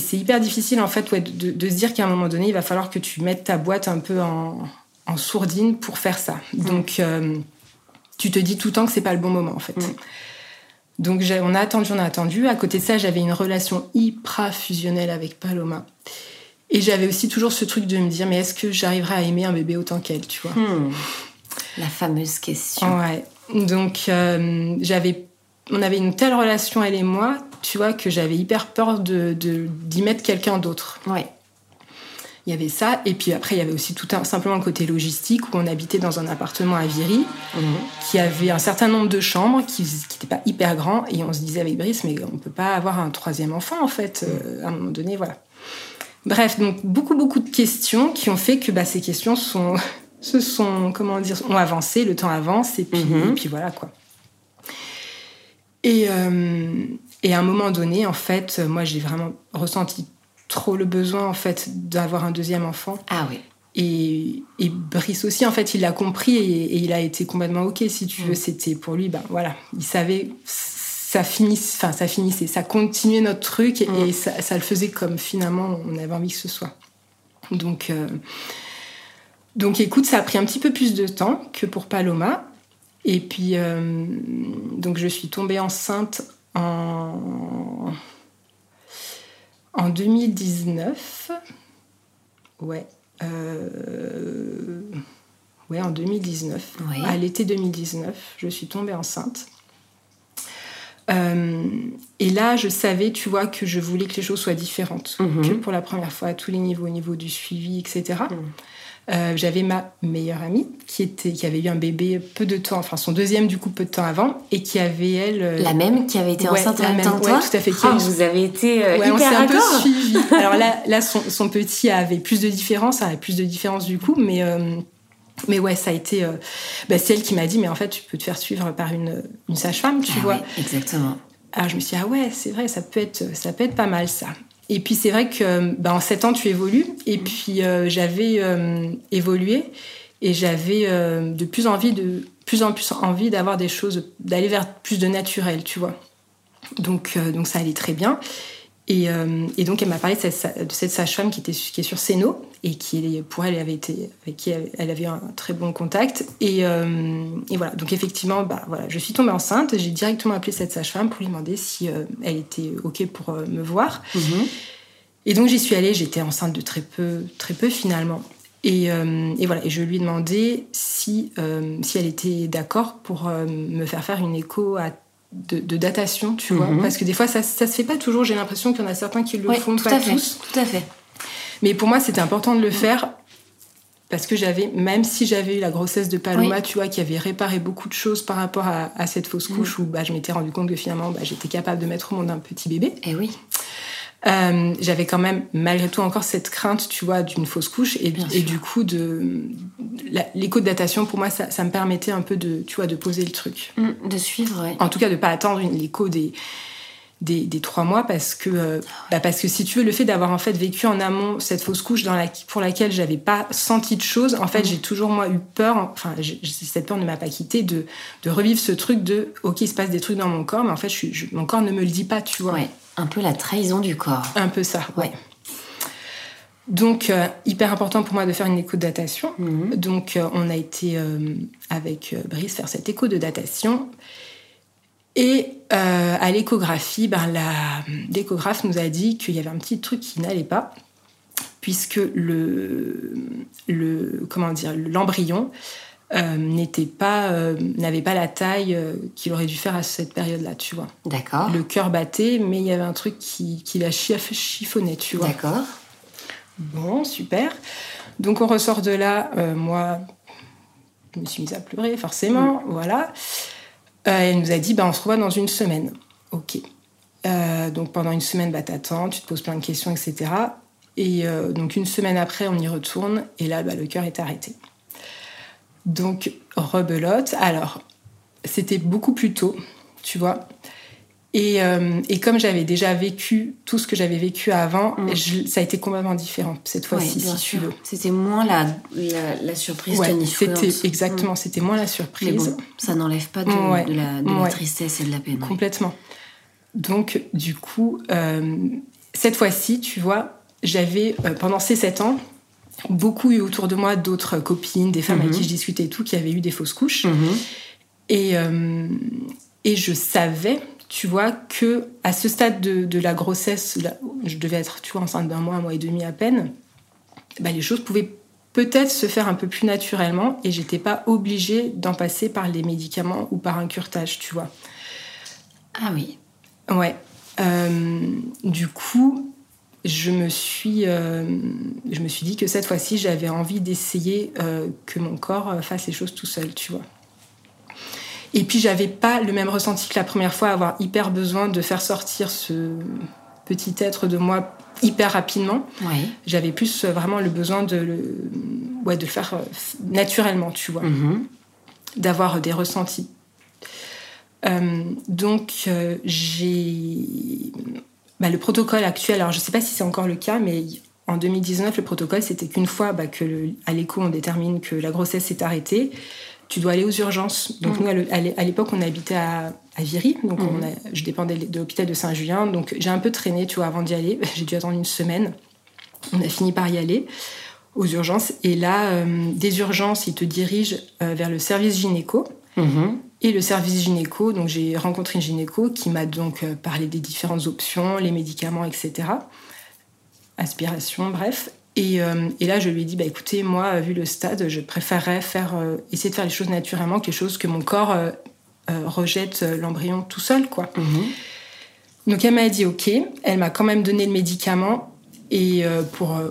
c'est hyper difficile, en fait, de se dire qu'à un moment donné, il va falloir que tu mettes ta boîte un peu en sourdine pour faire ça. Donc, tu te dis tout le temps que c'est pas le bon moment, en fait. Donc, on a attendu. À côté de ça, j'avais une relation hyper fusionnelle avec Paloma. Et j'avais aussi toujours ce truc de me dire, mais est-ce que j'arriverai à aimer un bébé autant qu'elle, tu vois ? La fameuse question. Ouais. Donc, on avait une telle relation, elle et moi, tu vois, que j'avais hyper peur d'y mettre quelqu'un d'autre. Ouais. Il y avait ça, et puis après il y avait aussi simplement le côté logistique où on habitait dans un appartement à Viry qui avait un certain nombre de chambres qui n'étaient pas hyper grands, et on se disait avec Brice, mais on ne peut pas avoir un troisième enfant en fait à un moment donné, voilà. Bref, donc beaucoup de questions qui ont fait que ces questions ont avancé, le temps avance, et puis voilà quoi. Et à un moment donné en fait, moi j'ai vraiment ressenti trop le besoin en fait d'avoir un deuxième enfant. Ah oui. Et Brice aussi en fait, il l'a compris et il a été complètement OK, si tu veux, c'était pour lui voilà, il savait ça finissait, ça continuait notre truc et ça le faisait comme finalement on avait envie que ce soit. Donc écoute, ça a pris un petit peu plus de temps que pour Paloma et puis donc je suis tombée enceinte en 2019, oui. À l'été 2019, je suis tombée enceinte. Et là, je savais, tu vois, que je voulais que les choses soient différentes, que pour la première fois, à tous les niveaux, au niveau du suivi, etc. J'avais ma meilleure amie qui avait eu un bébé peu de temps, son deuxième du coup peu de temps avant, et qui avait elle la même qui avait été enceinte en même temps que toi. Tout à fait. Vous avez été hyper raccord. On s'est un peu suivi. Alors là son petit avait plus de différence, du coup, mais ouais, ça a été c'est elle qui m'a dit, mais en fait tu peux te faire suivre par une sage-femme, tu vois. Ouais, exactement. Alors je me suis dit, ah ouais, c'est vrai, ça peut être pas mal ça. Et puis c'est vrai que en 7 ans tu évolues, et puis j'avais évolué et j'avais de plus en plus envie d'avoir des choses, d'aller vers plus de naturel, tu vois. Donc ça allait très bien, et donc elle m'a parlé de cette sage-femme qui est sur Céno et qui pour elle avait été, avec qui elle avait eu un très bon contact, et voilà. Donc effectivement je suis tombée enceinte, j'ai directement appelé cette sage-femme pour lui demander si elle était OK pour me voir. Et donc j'y suis allée, j'étais enceinte de très peu finalement, et voilà, et je lui ai demandé si elle était d'accord pour me faire une écho à de datation, tu vois, parce que des fois ça se fait pas toujours, j'ai l'impression qu'il y en a certains qui le font, pas tous. Tout à fait. Mais pour moi c'était important de le faire Parce que j'avais, même si j'avais eu la grossesse de Paloma, oui, tu vois, qui avait réparé beaucoup de choses par rapport à cette fausse couche, mmh, où je m'étais rendu compte que finalement, j'étais capable de mettre au monde un petit bébé. Eh oui. J'avais quand même, malgré tout, encore cette crainte, tu vois, d'une fausse couche. Et du coup, l'éco-datation, pour moi, ça me permettait un peu de, tu vois, de poser le truc. Mmh, de suivre, ouais. En tout cas, de ne pas attendre l'écho des 3 mois, parce que si tu veux, le fait d'avoir en fait vécu en amont cette fausse couche pour laquelle j'avais pas senti de choses, en fait, j'ai toujours moi eu peur, cette peur ne m'a pas quittée, de revivre ce truc de ok, il se passe des trucs dans mon corps, mais en fait mon corps ne me le dit pas, tu vois. Ouais, un peu la trahison du corps, un peu ça, ouais. Donc hyper important pour moi de faire une écho de datation. Donc on a été avec Brice faire cette écho de datation. Et à l'échographie, l'échographe nous a dit qu'il y avait un petit truc qui n'allait pas, puisque l'embryon n'avait pas la taille qu'il aurait dû faire à cette période-là, tu vois. D'accord. Le cœur battait, mais il y avait un truc qui la chiffonnait, tu vois. D'accord. Bon, super. Donc on ressort de là, moi, je me suis mise à pleurer, forcément, voilà. Elle nous a dit, on se revoit dans 1 semaine. Ok. Donc pendant 1 semaine, t'attends, tu te poses plein de questions, etc. Et donc 1 semaine après, on y retourne. Et là, le cœur est arrêté. Donc, rebelote. Alors, c'était beaucoup plus tôt, tu vois. Et comme j'avais déjà vécu tout ce que j'avais vécu avant, ça a été complètement différent cette fois-ci, si tu veux. C'était moins la surprise de l'influence. Exactement, c'était moins la surprise. Mais bon, ça n'enlève pas de la tristesse et de la peine. Complètement. Donc, du coup, cette fois-ci, tu vois, j'avais, pendant ces 7 ans, beaucoup eu autour de moi d'autres copines, des femmes avec qui je discutais et tout, qui avaient eu des fausses couches. Et je savais... Tu vois que à ce stade de la grossesse, je devais être, tu vois, enceinte d'1 mois, 1 mois et demi à peine. Les choses pouvaient peut-être se faire un peu plus naturellement, et j'étais pas obligée d'en passer par les médicaments ou par un curetage, tu vois. Ah oui. Ouais. Du coup, je me suis dit que cette fois-ci, j'avais envie d'essayer que mon corps fasse les choses tout seul, tu vois. Et puis, j'avais pas le même ressenti que la première fois, avoir hyper besoin de faire sortir ce petit être de moi hyper rapidement. Oui. J'avais plus vraiment le besoin de le faire naturellement, tu vois. D'avoir des ressentis. Donc, j'ai... le protocole actuel, alors je sais pas si c'est encore le cas, mais... En 2019, le protocole, c'était qu'une fois à l'écho, on détermine que la grossesse s'est arrêtée, tu dois aller aux urgences. Donc nous, à l'époque, on habitait à Viry, donc je dépendais de l'hôpital de Saint-Julien, donc j'ai un peu traîné, tu vois, avant d'y aller. J'ai dû attendre 1 semaine. On a fini par y aller aux urgences. Et là, des urgences, ils te dirigent vers le service gynéco. Et le service gynéco, donc j'ai rencontré une gynéco qui m'a donc parlé des différentes options, les médicaments, etc., aspiration, bref. Et là, je lui ai dit, écoutez, moi, vu le stade, je préférerais essayer de faire les choses naturellement que les choses que mon corps rejette l'embryon tout seul, quoi. Donc, elle m'a dit OK. Elle m'a quand même donné le médicament et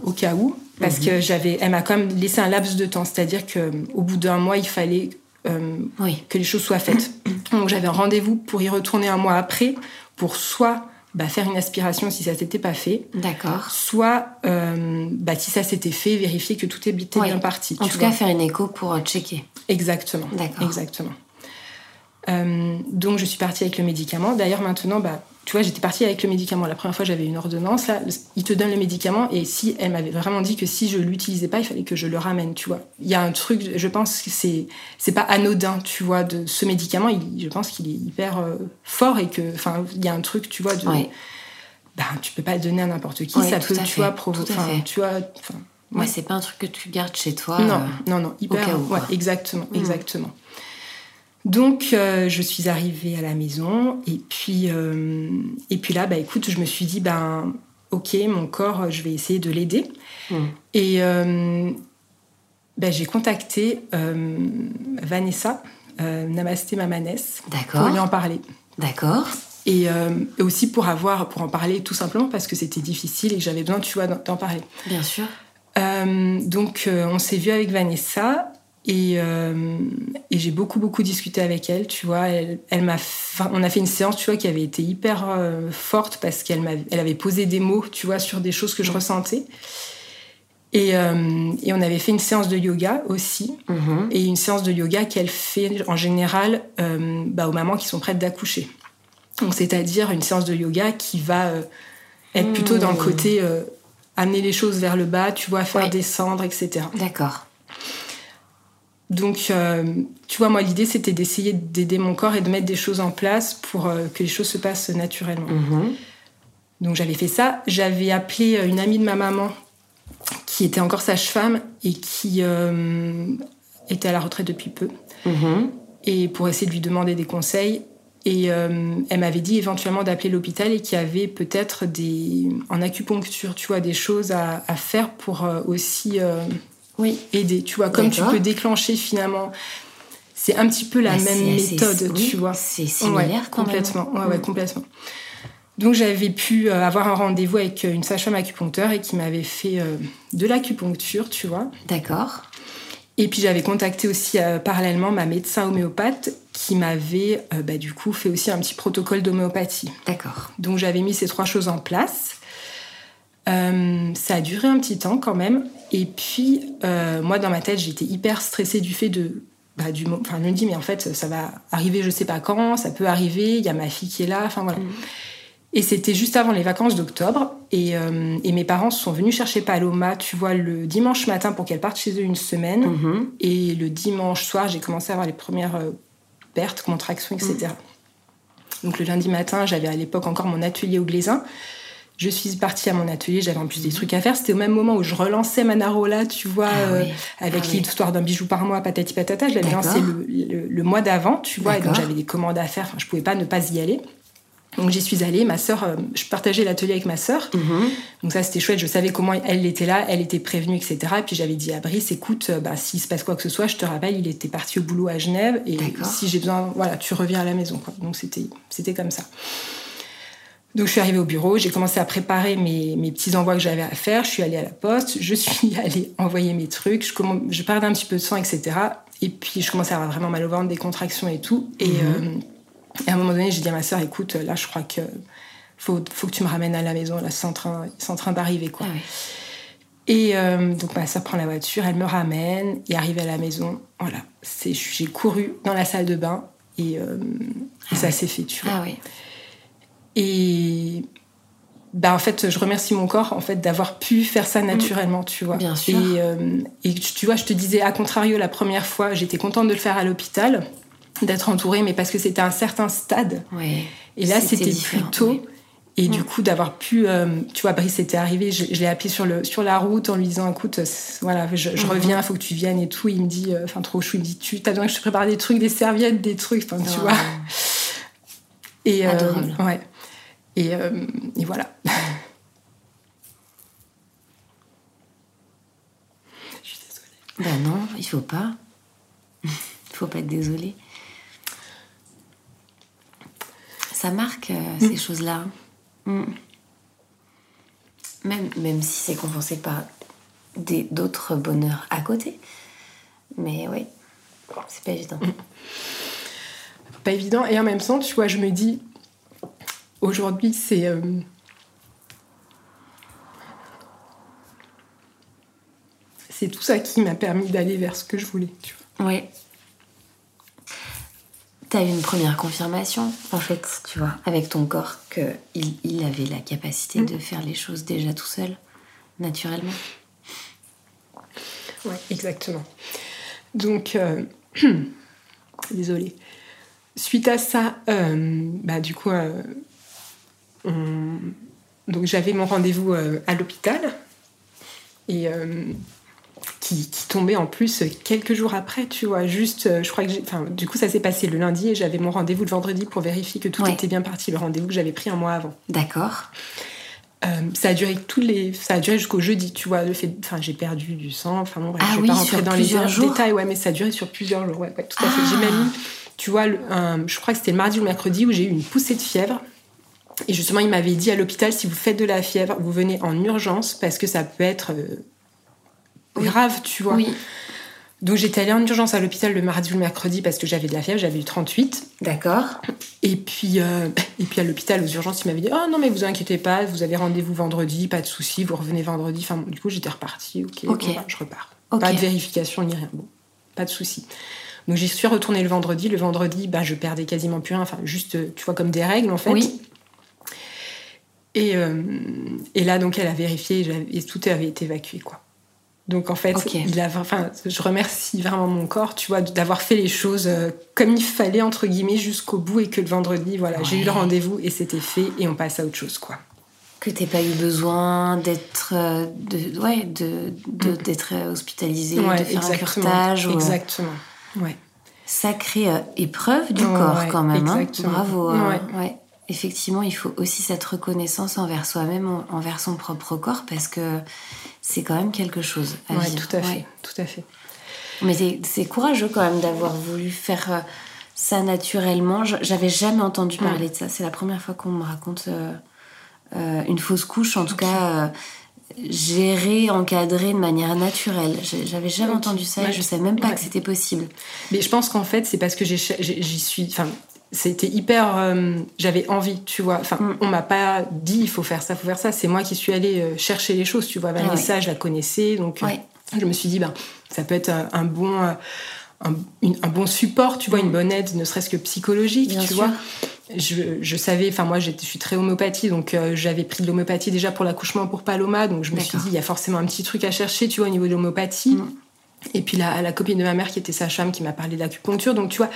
au cas où, parce que elle m'a quand même laissé un laps de temps. C'est-à-dire qu'au bout d'1 mois, il fallait que les choses soient faites. Donc, j'avais un rendez-vous pour y retourner 1 mois après pour soit... faire une aspiration si ça ne s'était pas fait. D'accord. Soit, si ça s'était fait, vérifier que tout était bien parti. En tout cas, faire une écho pour checker. Exactement. D'accord. Exactement. Donc, je suis partie avec le médicament. D'ailleurs, maintenant, tu vois, j'étais partie avec le médicament. La première fois, j'avais une ordonnance. Là, il te donne le médicament. Et si elle m'avait vraiment dit que si je ne l'utilisais pas, il fallait que je le ramène, tu vois. Il y a un truc, je pense que c'est pas anodin, tu vois, de ce médicament. Je pense qu'il est hyper fort et que... Enfin, il y a un truc, tu vois, de... Oui. Tu ne peux pas le donner à n'importe qui. Oui, ça peut, tu vois, provoquer... Tu vois... Ouais, c'est pas un truc que tu gardes chez toi. Non, non. Hyper... Ouais, exactement, exactement. Donc, je suis arrivée à la maison et puis là, écoute, je me suis dit, ok, mon corps, je vais essayer de l'aider. Et j'ai contacté Vanessa, Namasté Mamanès, pour lui en parler. D'accord. Et aussi pour en parler tout simplement parce que c'était difficile et que j'avais besoin, tu vois, d'en parler. Bien sûr. Donc, on s'est vu avec Vanessa et j'ai beaucoup discuté avec elle, tu vois. On a fait une séance, tu vois, qui avait été hyper forte parce qu'elle avait posé des mots, tu vois, sur des choses que je ressentais. Et on avait fait une séance de yoga aussi, et une séance de yoga qu'elle fait en général aux mamans qui sont prêtes d'accoucher. Donc, c'est-à-dire une séance de yoga qui va être plutôt dans le côté amener les choses vers le bas, tu vois, faire descendre, etc. D'accord. Donc, tu vois, moi, l'idée, c'était d'essayer d'aider mon corps et de mettre des choses en place pour que les choses se passent naturellement. Donc, j'avais fait ça. J'avais appelé une amie de ma maman qui était encore sage-femme et qui était à la retraite depuis peu, et pour essayer de lui demander des conseils. Et elle m'avait dit éventuellement d'appeler l'hôpital et qu'il y avait peut-être en acupuncture, tu vois, des choses à faire pour aussi aider. Tu vois, comme tu peux déclencher finalement, c'est un petit peu la même méthode, tu vois. C'est similaire complètement. Même. Ouais, complètement. Donc j'avais pu avoir un rendez-vous avec une sage-femme acupuncteur et qui m'avait fait de l'acupuncture, tu vois. D'accord. Et puis j'avais contacté aussi parallèlement ma médecin homéopathe qui m'avait du coup fait aussi un petit protocole d'homéopathie. D'accord. Donc j'avais mis ces trois choses en place. Ça a duré un petit temps quand même. Et puis moi dans ma tête j'étais hyper stressée du fait de je me dis mais en fait ça va arriver je sais pas quand, ça peut arriver, il y a ma fille qui est là, enfin voilà. Et c'était juste avant les vacances d'octobre. Et mes parents sont venus chercher Paloma, tu vois, le dimanche matin pour qu'elle parte chez eux une semaine. Et le dimanche soir, j'ai commencé à avoir les premières pertes, contractions, etc. Donc le lundi matin, j'avais à l'époque encore mon atelier au Glaisin. Je suis partie à mon atelier, j'avais en plus des trucs à faire. C'était au même moment où je relançais Manarola, tu vois, avec l'histoire d'un bijou par mois, patati patata. Je l'avais lancé le mois d'avant, tu vois, et donc j'avais des commandes à faire. Enfin, je pouvais pas ne pas y aller. Donc j'y suis allée, ma sœur, je partageais l'atelier avec ma sœur, donc ça c'était chouette, je savais comment elle était là, elle était prévenue, etc. Et puis j'avais dit à Brice, écoute, s'il se passe quoi que ce soit, je te rappelle, il était parti au boulot à Genève, et si j'ai besoin, voilà, tu reviens à la maison, quoi. Donc c'était comme ça. Donc je suis arrivée au bureau, j'ai commencé à préparer mes petits envois que j'avais à faire, je suis allée à la poste, je suis allée envoyer mes trucs, je perdais un petit peu de sang, etc. Et puis je commençais à avoir vraiment mal au ventre, des contractions et tout, et... Et à un moment donné, j'ai dit à ma sœur, écoute, là, je crois que faut que tu me ramènes à la maison. Là, c'est en train d'arriver, quoi. Et donc, ma sœur prend la voiture, elle me ramène et arrive à la maison. Voilà, j'ai couru dans la salle de bain et ça s'est fait, tu vois. Et en fait, je remercie mon corps en fait d'avoir pu faire ça naturellement, tu vois. Bien sûr. Et tu vois, je te disais, à contrario, la première fois, j'étais contente de le faire à l'hôpital, d'être entourée, mais parce que c'était à un certain stade. Et là, c'était plus tôt. Et du coup, d'avoir pu... tu vois, Brice était arrivé, je l'ai appelé sur la route en lui disant, écoute, voilà, je reviens, il faut que tu viennes et tout. Il me dit, enfin, trop chou, il me dit, tu as besoin que je te prépare des trucs, des serviettes, des trucs, enfin, tu vois. Et, adorable. Et voilà. Je suis désolée. Non, il faut pas. Faut pas être désolée. Ça marque ces choses-là. Même si c'est compensé par d'autres bonheurs à côté. Mais oui, c'est pas évident. Pas évident. Et en même temps, tu vois, je me dis... Aujourd'hui, c'est... c'est tout ça qui m'a permis d'aller vers ce que je voulais, tu vois. Oui. T'as eu une première confirmation, en fait, tu vois, avec ton corps, qu'il avait la capacité de faire les choses déjà tout seul, naturellement. Ouais, exactement. Donc, désolée. Suite à ça, du coup, donc j'avais mon rendez-vous à l'hôpital, et... Qui tombait en plus quelques jours après, tu vois. Juste, je crois que du coup, ça s'est passé le lundi et j'avais mon rendez-vous le vendredi pour vérifier que tout était bien parti, le rendez-vous que j'avais pris un mois avant. D'accord. Ça a duré jusqu'au jeudi, tu vois. J'ai perdu du sang. Enfin bon, bref, je vais pas rentrer dans les détails, mais ça a duré sur plusieurs jours. Ouais, tout à fait. J'ai même eu, tu vois, je crois que c'était le mardi ou le mercredi où j'ai eu une poussée de fièvre. Et justement, il m'avait dit à l'hôpital, si vous faites de la fièvre, vous venez en urgence parce que ça peut être grave, tu vois. Oui. Donc j'étais allée en urgence à l'hôpital le mardi ou le mercredi parce que j'avais de la fièvre, j'avais eu 38. D'accord. Et puis à l'hôpital, aux urgences, ils m'avaient dit « Oh non, mais vous inquiétez pas, vous avez rendez-vous vendredi, pas de souci, vous revenez vendredi. » Enfin, bon, du coup, j'étais repartie, ok, bon, bah, je repars. Okay. Pas de vérification ni rien, bon, pas de souci. Donc j'y suis retournée le vendredi. Le vendredi, bah, je perdais quasiment plus rien, enfin juste, tu vois, comme des règles en fait. Oui. Et là, donc, elle a vérifié et tout avait été évacué, quoi. Donc, en fait, okay. Je remercie vraiment mon corps, tu vois, d'avoir fait les choses comme il fallait, entre guillemets, jusqu'au bout, et que le vendredi, voilà, ouais. J'ai eu le rendez-vous et c'était fait, et on passe à autre chose, quoi. Que t'aies pas eu besoin d'être hospitalisée, ouais, de faire exactement. Un curtage. Exactement, ouais. Sacrée épreuve du corps, ouais, quand même, hein. Bravo. Ouais. Ouais. Effectivement, il faut aussi cette reconnaissance envers soi-même, envers son propre corps, parce que c'est quand même quelque chose à vivre. Oui, tout à fait. Mais c'est courageux quand même d'avoir voulu faire ça naturellement. J'avais jamais entendu parler de ça. C'est la première fois qu'on me raconte une fausse couche, en tout cas gérée, encadrée de manière naturelle. J'avais jamais entendu ça, et je savais même pas que c'était possible. Mais je pense qu'en fait, c'est parce que j'y suis... C'était hyper... j'avais envie, tu vois. On m'a pas dit, il faut faire ça, faut faire ça. C'est moi qui suis allée chercher les choses, tu vois. Vanessa, je la connaissais. Donc, je me suis dit, ça peut être un bon support, tu vois, une bonne aide, ne serait-ce que psychologique, bien tu sûr. Vois. Je savais... Enfin, moi, je suis très homéopathie. Donc, j'avais pris de l'homéopathie déjà pour l'accouchement, pour Paloma. Donc, je me suis dit, il y a forcément un petit truc à chercher, tu vois, au niveau de l'homéopathie. Et puis la copine de ma mère qui était sage-femme qui m'a parlé d'acupuncture, donc tu vois,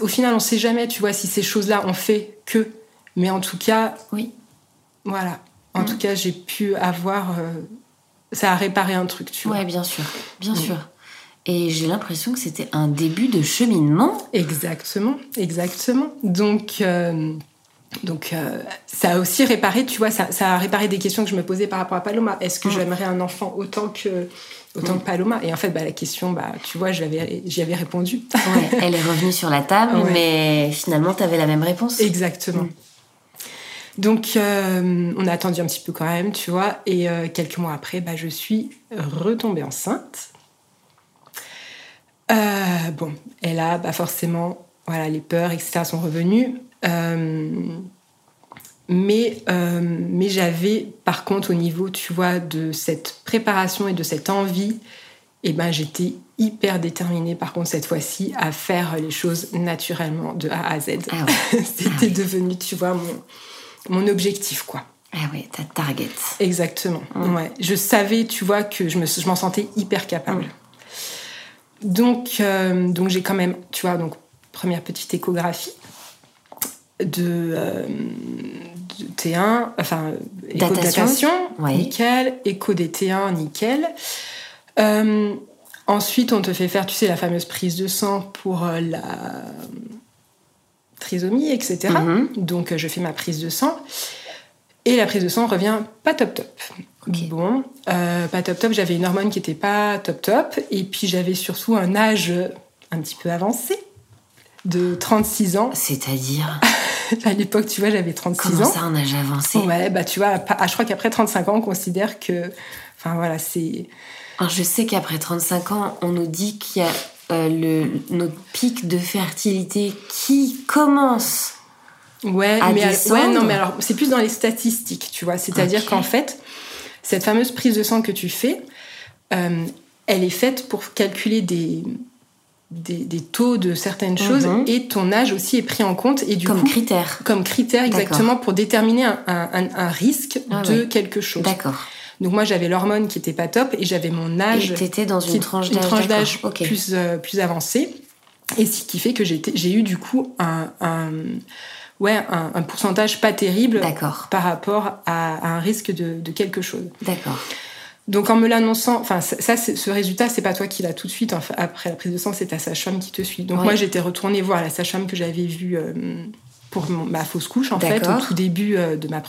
au final on sait jamais, tu vois, si ces choses-là on fait que, mais en tout cas voilà, en tout cas j'ai pu avoir ça a réparé un truc, tu vois, bien sûr. Et j'ai l'impression que c'était un début de cheminement. Exactement. Donc, ça a aussi réparé, tu vois, ça a réparé des questions que je me posais par rapport à Paloma. Est-ce que j'aimerais un enfant autant que Paloma ? Et en fait, la question, tu vois, j'y avais répondu. Ouais, elle est revenue sur la table, mais finalement, tu avais la même réponse. Exactement. Donc, on a attendu un petit peu quand même, tu vois, et quelques mois après, je suis retombée enceinte. Et là, forcément, voilà, les peurs, etc. sont revenues. Mais j'avais, par contre, au niveau, tu vois, de cette préparation et de cette envie, j'étais hyper déterminée, par contre, cette fois-ci, à faire les choses naturellement, de A à Z. Ah ouais. C'était devenu, tu vois, mon objectif, quoi. Ah oui, ta target. Exactement, ouais. Je savais, tu vois, que je m'en sentais hyper capable. Donc, j'ai quand même, tu vois, première petite échographie. De T1, enfin, éco-datation, nickel, éco des T1, nickel. Ensuite, on te fait faire, tu sais, la fameuse prise de sang pour la trisomie, etc. Donc, je fais ma prise de sang. Et la prise de sang revient pas top-top. Okay. Bon, pas top-top, j'avais une hormone qui était pas top-top. Et puis, j'avais surtout un âge un petit peu avancé. De 36 ans. C'est-à-dire ? À l'époque, tu vois, j'avais 36 ans. Comment ça, un âge avancé ? Ouais, tu vois, je crois qu'après 35 ans, on considère que... Enfin, voilà, c'est... Alors, je sais qu'après 35 ans, on nous dit qu'il y a notre pic de fertilité qui commence à descendre. Ouais, non, mais alors, c'est plus dans les statistiques, tu vois. C'est-à-dire qu'en fait, cette fameuse prise de sang que tu fais, elle est faite pour calculer des taux de certaines choses, et ton âge aussi est pris en compte, et du coup comme critère exactement. D'accord. Pour déterminer un risque quelque chose. D'accord. Donc moi j'avais l'hormone qui était pas top et j'avais mon âge, et t'étais dans une tranche d'âge plus avancée, et ce qui fait que j'ai eu du coup un pourcentage pas terrible. D'accord. Par rapport à un risque de quelque chose. D'accord. Donc en me l'annonçant, enfin ça, ce résultat, c'est pas toi qui l'as tout de suite. Hein, après la prise de sang, c'est ta sage-femme qui te suit. Donc moi, j'étais retournée voir la sage-femme que j'avais vue pour ma fausse couche, en fait, au tout début de ma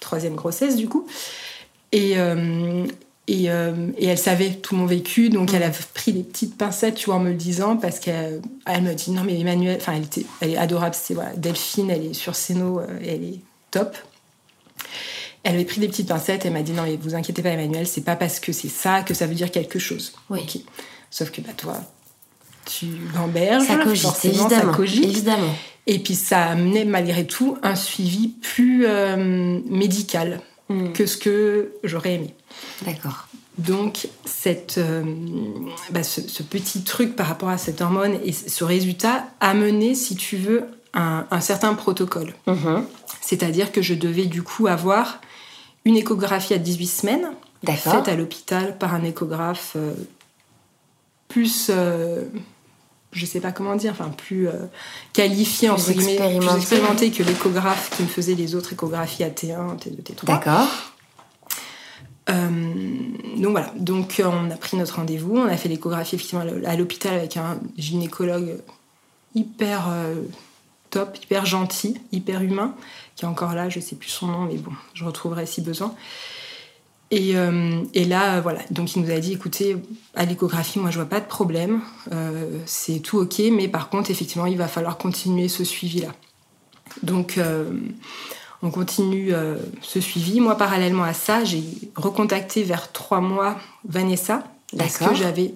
troisième grossesse, du coup. Et elle savait tout mon vécu, donc elle a pris des petites pincettes, tu vois, en me le disant, parce qu'elle me dit non mais Emmanuel, enfin elle est adorable, c'est Delphine, elle est sur Céno, elle est top. Elle avait pris des petites pincettes, elle m'a dit « Non, mais vous inquiétez pas, Emmanuel, c'est pas parce que c'est ça que ça veut dire quelque chose. » Oui. Okay. Sauf que bah, toi, tu gamberges, ça cogite, forcément, évidemment, ça cogite. Évidemment. Et puis ça amenait malgré tout un suivi plus médical que ce que j'aurais aimé. D'accord. Donc ce petit truc par rapport à cette hormone et ce résultat amenait, si tu veux, un certain protocole. Mmh. C'est-à-dire que je devais du coup avoir une échographie à 18 semaines, d'accord, faite à l'hôpital par un échographe plus qualifié, entre guillemets, plus expérimenté que l'échographe qui me faisait les autres échographies à T1, T2, T3. D'accord. Donc voilà, donc on a pris notre rendez-vous, on a fait l'échographie effectivement à l'hôpital avec un gynécologue hyper top, hyper gentil, hyper humain, qui est encore là, je sais plus son nom, mais bon, je retrouverai si besoin. Et là, voilà, donc il nous a dit, écoutez, à l'échographie, moi je vois pas de problème, c'est tout ok, mais par contre, effectivement, il va falloir continuer ce suivi-là. Donc, on continue ce suivi. Moi, parallèlement à ça, j'ai recontacté vers 3 mois Vanessa, parce que j'avais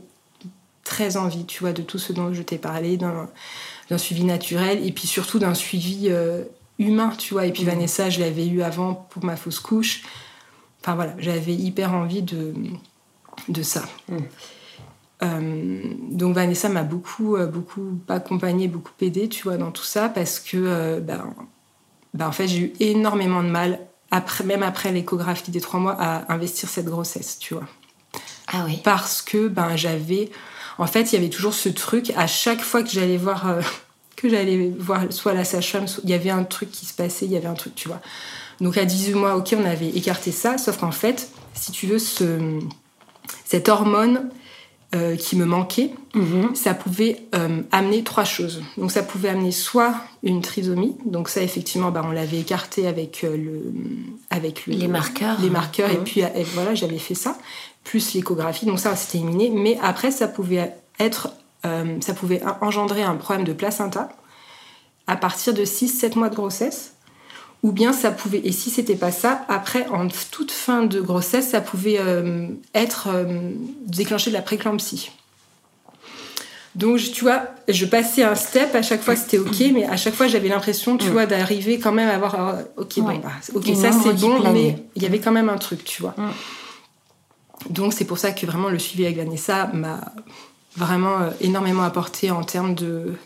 très envie, tu vois, de tout ce dont je t'ai parlé, d'un suivi naturel, et puis surtout d'un suivi humain, tu vois. Et puis Vanessa, je l'avais eu avant pour ma fausse couche. Enfin voilà, j'avais hyper envie de ça. Donc Vanessa m'a beaucoup accompagnée, beaucoup aidée, tu vois, dans tout ça, parce que en fait j'ai eu énormément de mal, même après l'échographie des 3 mois, à investir cette grossesse, tu vois. Ah oui. Parce que en fait il y avait toujours ce truc, à chaque fois que j'allais voir soit la sage-femme, il y avait un truc qui se passait, il y avait un truc, tu vois. Donc à 18 mois, ok, on avait écarté ça, sauf qu'en fait, si tu veux, cette hormone qui me manquait, ça pouvait amener 3 choses. Donc ça pouvait amener soit une trisomie, donc ça effectivement, on l'avait écarté avec les marqueurs. Et puis voilà, j'avais fait ça, plus l'échographie, donc ça c'était éliminé. Mais après, ça pouvait engendrer un problème de placenta à partir de 6-7 mois de grossesse. Ou bien ça pouvait, et si c'était pas ça, après, en toute fin de grossesse, ça pouvait déclencher de la préclampsie. Donc, tu vois, je passais un step, à chaque fois c'était ok, mais à chaque fois j'avais l'impression, tu vois, d'arriver quand même à avoir. Ça c'est bon, mais il y avait quand même un truc, tu vois. Donc, c'est pour ça que vraiment le suivi avec Vanessa m'a vraiment énormément apporté en termes de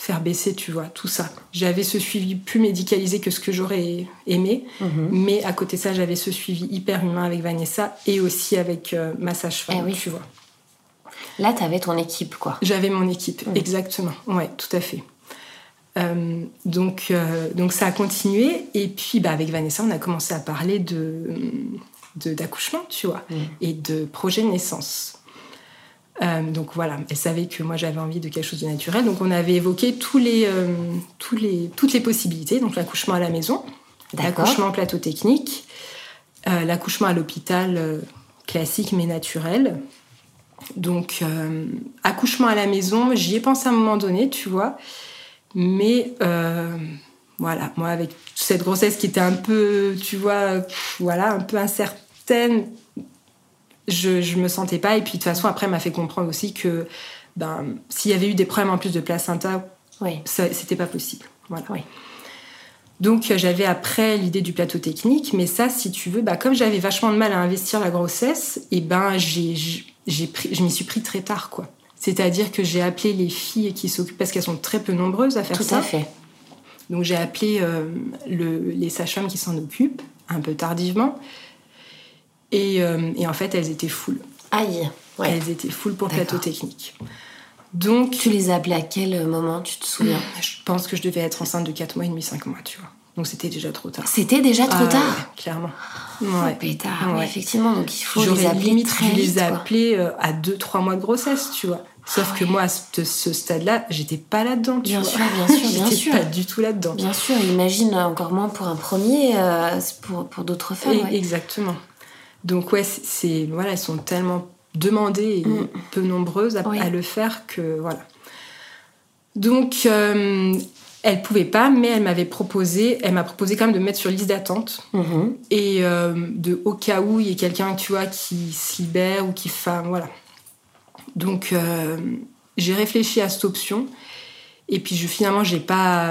faire baisser, tu vois, tout ça. J'avais ce suivi plus médicalisé que ce que j'aurais aimé, mais à côté de ça, j'avais ce suivi hyper humain avec Vanessa et aussi avec ma sage-femme, tu vois. Là, t'avais ton équipe, quoi. J'avais mon équipe, exactement. Ouais, tout à fait. Donc, ça a continué. Et puis, avec Vanessa, on a commencé à parler d'accouchement, tu vois, et de projet de naissance. Donc voilà, elle savait que moi j'avais envie de quelque chose de naturel, donc on avait évoqué toutes les possibilités, donc l'accouchement à la maison, d'accord, l'accouchement en plateau technique, l'accouchement à l'hôpital classique mais naturel. Donc accouchement à la maison, j'y ai pensé à un moment donné, tu vois, mais voilà, moi avec cette grossesse qui était un peu, tu vois, voilà, un peu incertaine, je me sentais pas, et puis de toute façon après elle m'a fait comprendre aussi que s'il y avait eu des problèmes en plus de placenta, ça, c'était pas possible, voilà. Donc j'avais après l'idée du plateau technique, mais ça, si tu veux, comme j'avais vachement de mal à investir la grossesse, et je m'y suis pris très tard, quoi. C'est-à-dire que j'ai appelé les filles qui s'occupent, parce qu'elles sont très peu nombreuses à faire ça. Tout à fait. Donc j'ai appelé les sages-femmes qui s'en occupent un peu tardivement. Et en fait, elles étaient full. Aïe, ouais. Elles étaient full pour plateau technique. Donc, tu les as appelées à quel moment, tu te souviens? Je pense que je devais être enceinte de 4 mois et demi, 5 mois, tu vois. Donc c'était déjà trop tard. C'était déjà trop tard, clairement. Ouais. Pétard, ouais. Effectivement, donc il faut les appeler limite, très vite. Je les appelais à 2-3 mois de grossesse, tu vois. Sauf que moi, à ce stade-là, j'étais pas là-dedans, tu vois. Bien sûr. J'étais pas du tout là-dedans. Bien sûr, imagine encore moins pour un premier, pour d'autres femmes. Exactement. Donc ouais, voilà, elles sont tellement demandées et peu nombreuses à le faire que voilà. Donc Elle pouvait pas, mais elle m'a proposé quand même de me mettre sur liste d'attente. Mmh. Et au cas où il y a quelqu'un, tu vois, qui se libère ou qui... Enfin, voilà. Donc, j'ai réfléchi à cette option. Et puis, finalement, j'ai pas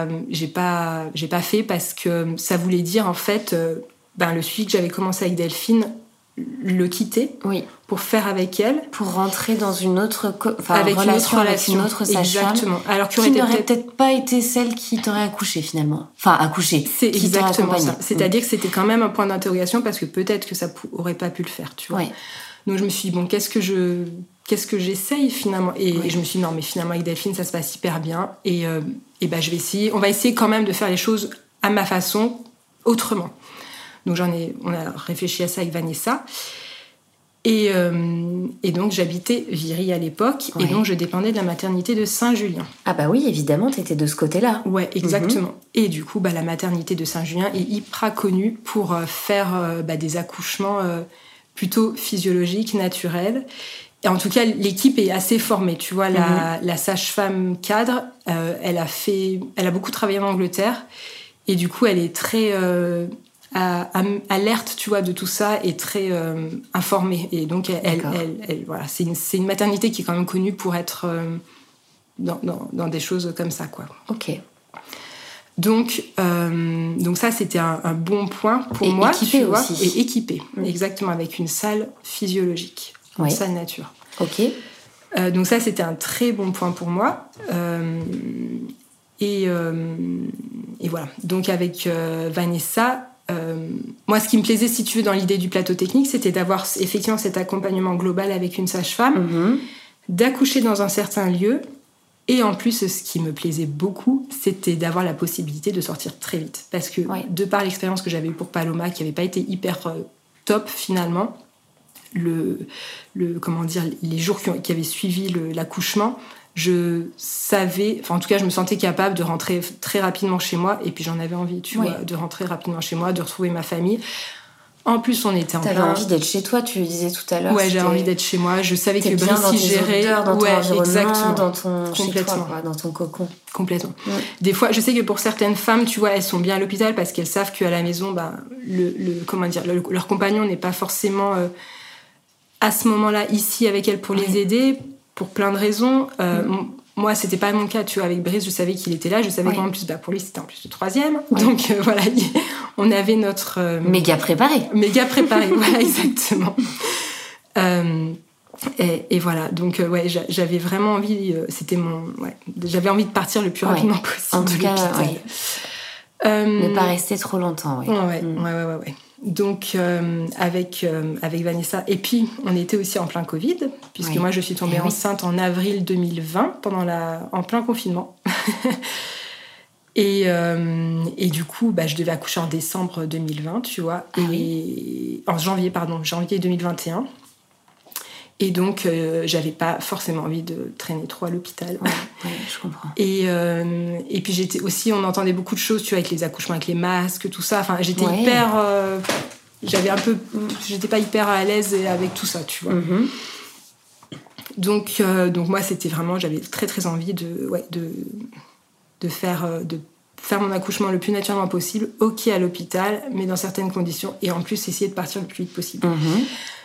fait parce que ça voulait dire, en fait, le suivi que j'avais commencé avec Delphine, le quitter, oui, pour faire avec elle, pour rentrer dans une autre relation avec une autre sage-femme, exactement, alors qui n'aurait peut-être pas été celle qui t'aurait accouché finalement, c'est qui exactement ça, c'est-à-dire que c'était quand même un point d'interrogation parce que peut-être que ça aurait pas pu le faire, tu vois, oui. Donc je me suis dit, bon, qu'est-ce que j'essaye finalement, et, oui, et je me suis dit, non mais finalement avec Delphine ça se passe hyper bien, et on va essayer quand même de faire les choses à ma façon, autrement. Donc on a réfléchi à ça avec Vanessa. Et donc, j'habitais Viry à l'époque. Ouais. Et donc, je dépendais de la maternité de Saint-Julien. Ah bah oui, évidemment, t'étais de ce côté-là. Ouais, exactement. Mm-hmm. Et du coup, la maternité de Saint-Julien est hyper connue pour faire des accouchements plutôt physiologiques, naturels. Et en tout cas, l'équipe est assez formée. Tu vois, la sage-femme cadre, elle a beaucoup travaillé en Angleterre. Et du coup, elle est très... alerte, tu vois, de tout ça, et très informée, et donc elle voilà, c'est une maternité qui est quand même connue pour être dans des choses comme ça, quoi. Ok. Donc ça c'était un bon point pour moi, tu vois, et équipée, exactement, avec une salle physiologique, une salle nature. Ok. Donc ça c'était un très bon point pour moi. Et voilà. Donc avec Vanessa. Moi, ce qui me plaisait, si tu veux, dans l'idée du plateau technique, c'était d'avoir effectivement cet accompagnement global avec une sage-femme, d'accoucher dans un certain lieu, et en plus, ce qui me plaisait beaucoup, c'était d'avoir la possibilité de sortir très vite, parce que de par l'expérience que j'avais eue pour Paloma, qui n'avait pas été hyper top finalement, les jours qui avaient suivi l'accouchement, je savais, en tout cas, je me sentais capable de rentrer très rapidement chez moi, et puis j'en avais envie, tu vois, de rentrer rapidement chez moi, de retrouver ma famille. En plus, on était en plein... T'avais envie d'être chez toi, tu le disais tout à l'heure. Ouais, j'avais envie d'être chez moi. Je savais que Brice y gérait. Dans ton environnement, dans ton chez toi, quoi, dans ton cocon. Complètement. Ouais. Des fois, je sais que pour certaines femmes, tu vois, elles sont bien à l'hôpital parce qu'elles savent qu'à la maison, leur compagnon n'est pas forcément à ce moment-là ici avec elles pour les aider. Pour plein de raisons. Moi, c'était pas mon cas, tu vois. Avec Brice, je savais qu'il était là. Je savais qu'en plus, pour lui, c'était en plus le troisième. Ouais. Donc, on avait notre... Méga préparé, voilà, exactement. Et voilà. Donc, j'avais vraiment envie... j'avais envie de partir le plus rapidement possible. En tout cas, ne pas rester trop longtemps, Ouais. Donc, avec Vanessa. Et puis, on était aussi en plein Covid, puisque moi, je suis tombée enceinte en avril 2020, en plein confinement. Et du coup, je devais accoucher en décembre 2020, tu vois. En janvier 2021. Et donc, j'avais pas forcément envie de traîner trop à l'hôpital. Ouais, je comprends. Et puis, j'étais aussi... On entendait beaucoup de choses, tu vois, avec les accouchements, avec les masques, tout ça. Enfin, j'étais hyper... J'étais pas hyper à l'aise avec tout ça, tu vois. Mm-hmm. Donc, moi, c'était vraiment... J'avais très, très envie de faire mon accouchement le plus naturellement possible, ok à l'hôpital, mais dans certaines conditions, et en plus, essayer de partir le plus vite possible. Mm-hmm.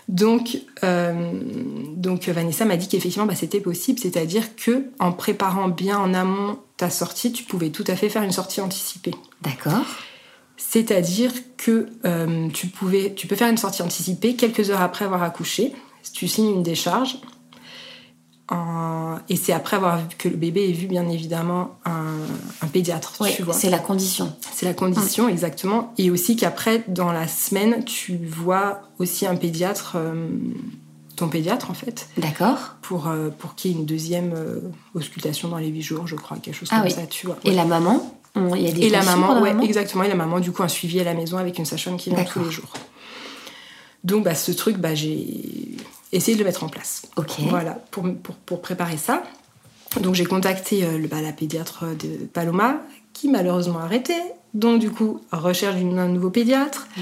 Donc Vanessa m'a dit qu'effectivement c'était possible, c'est-à-dire que en préparant bien en amont ta sortie, tu pouvais tout à fait faire une sortie anticipée. D'accord. C'est-à-dire que tu peux faire une sortie anticipée quelques heures après avoir accouché, tu signes une décharge, et c'est après avoir vu que le bébé ait vu bien évidemment un pédiatre, tu vois. C'est la condition, exactement. Et aussi qu'après, dans la semaine, tu vois aussi un pédiatre, ton pédiatre en fait. D'accord. Pour qu'il y ait une deuxième auscultation dans les 8 jours, je crois, quelque chose comme ça, tu vois. Ouais. Et la maman, il y a des maman, exactement. Et la maman, du coup, un suivi à la maison avec une sage-femme qui vient tous les jours. Donc, ce truc, j'ai essayé de le mettre en place. Ok. Voilà, pour préparer ça. Donc, j'ai contacté la pédiatre de Paloma, qui malheureusement a arrêté. Donc, du coup, recherche d'un nouveau pédiatre. Mmh.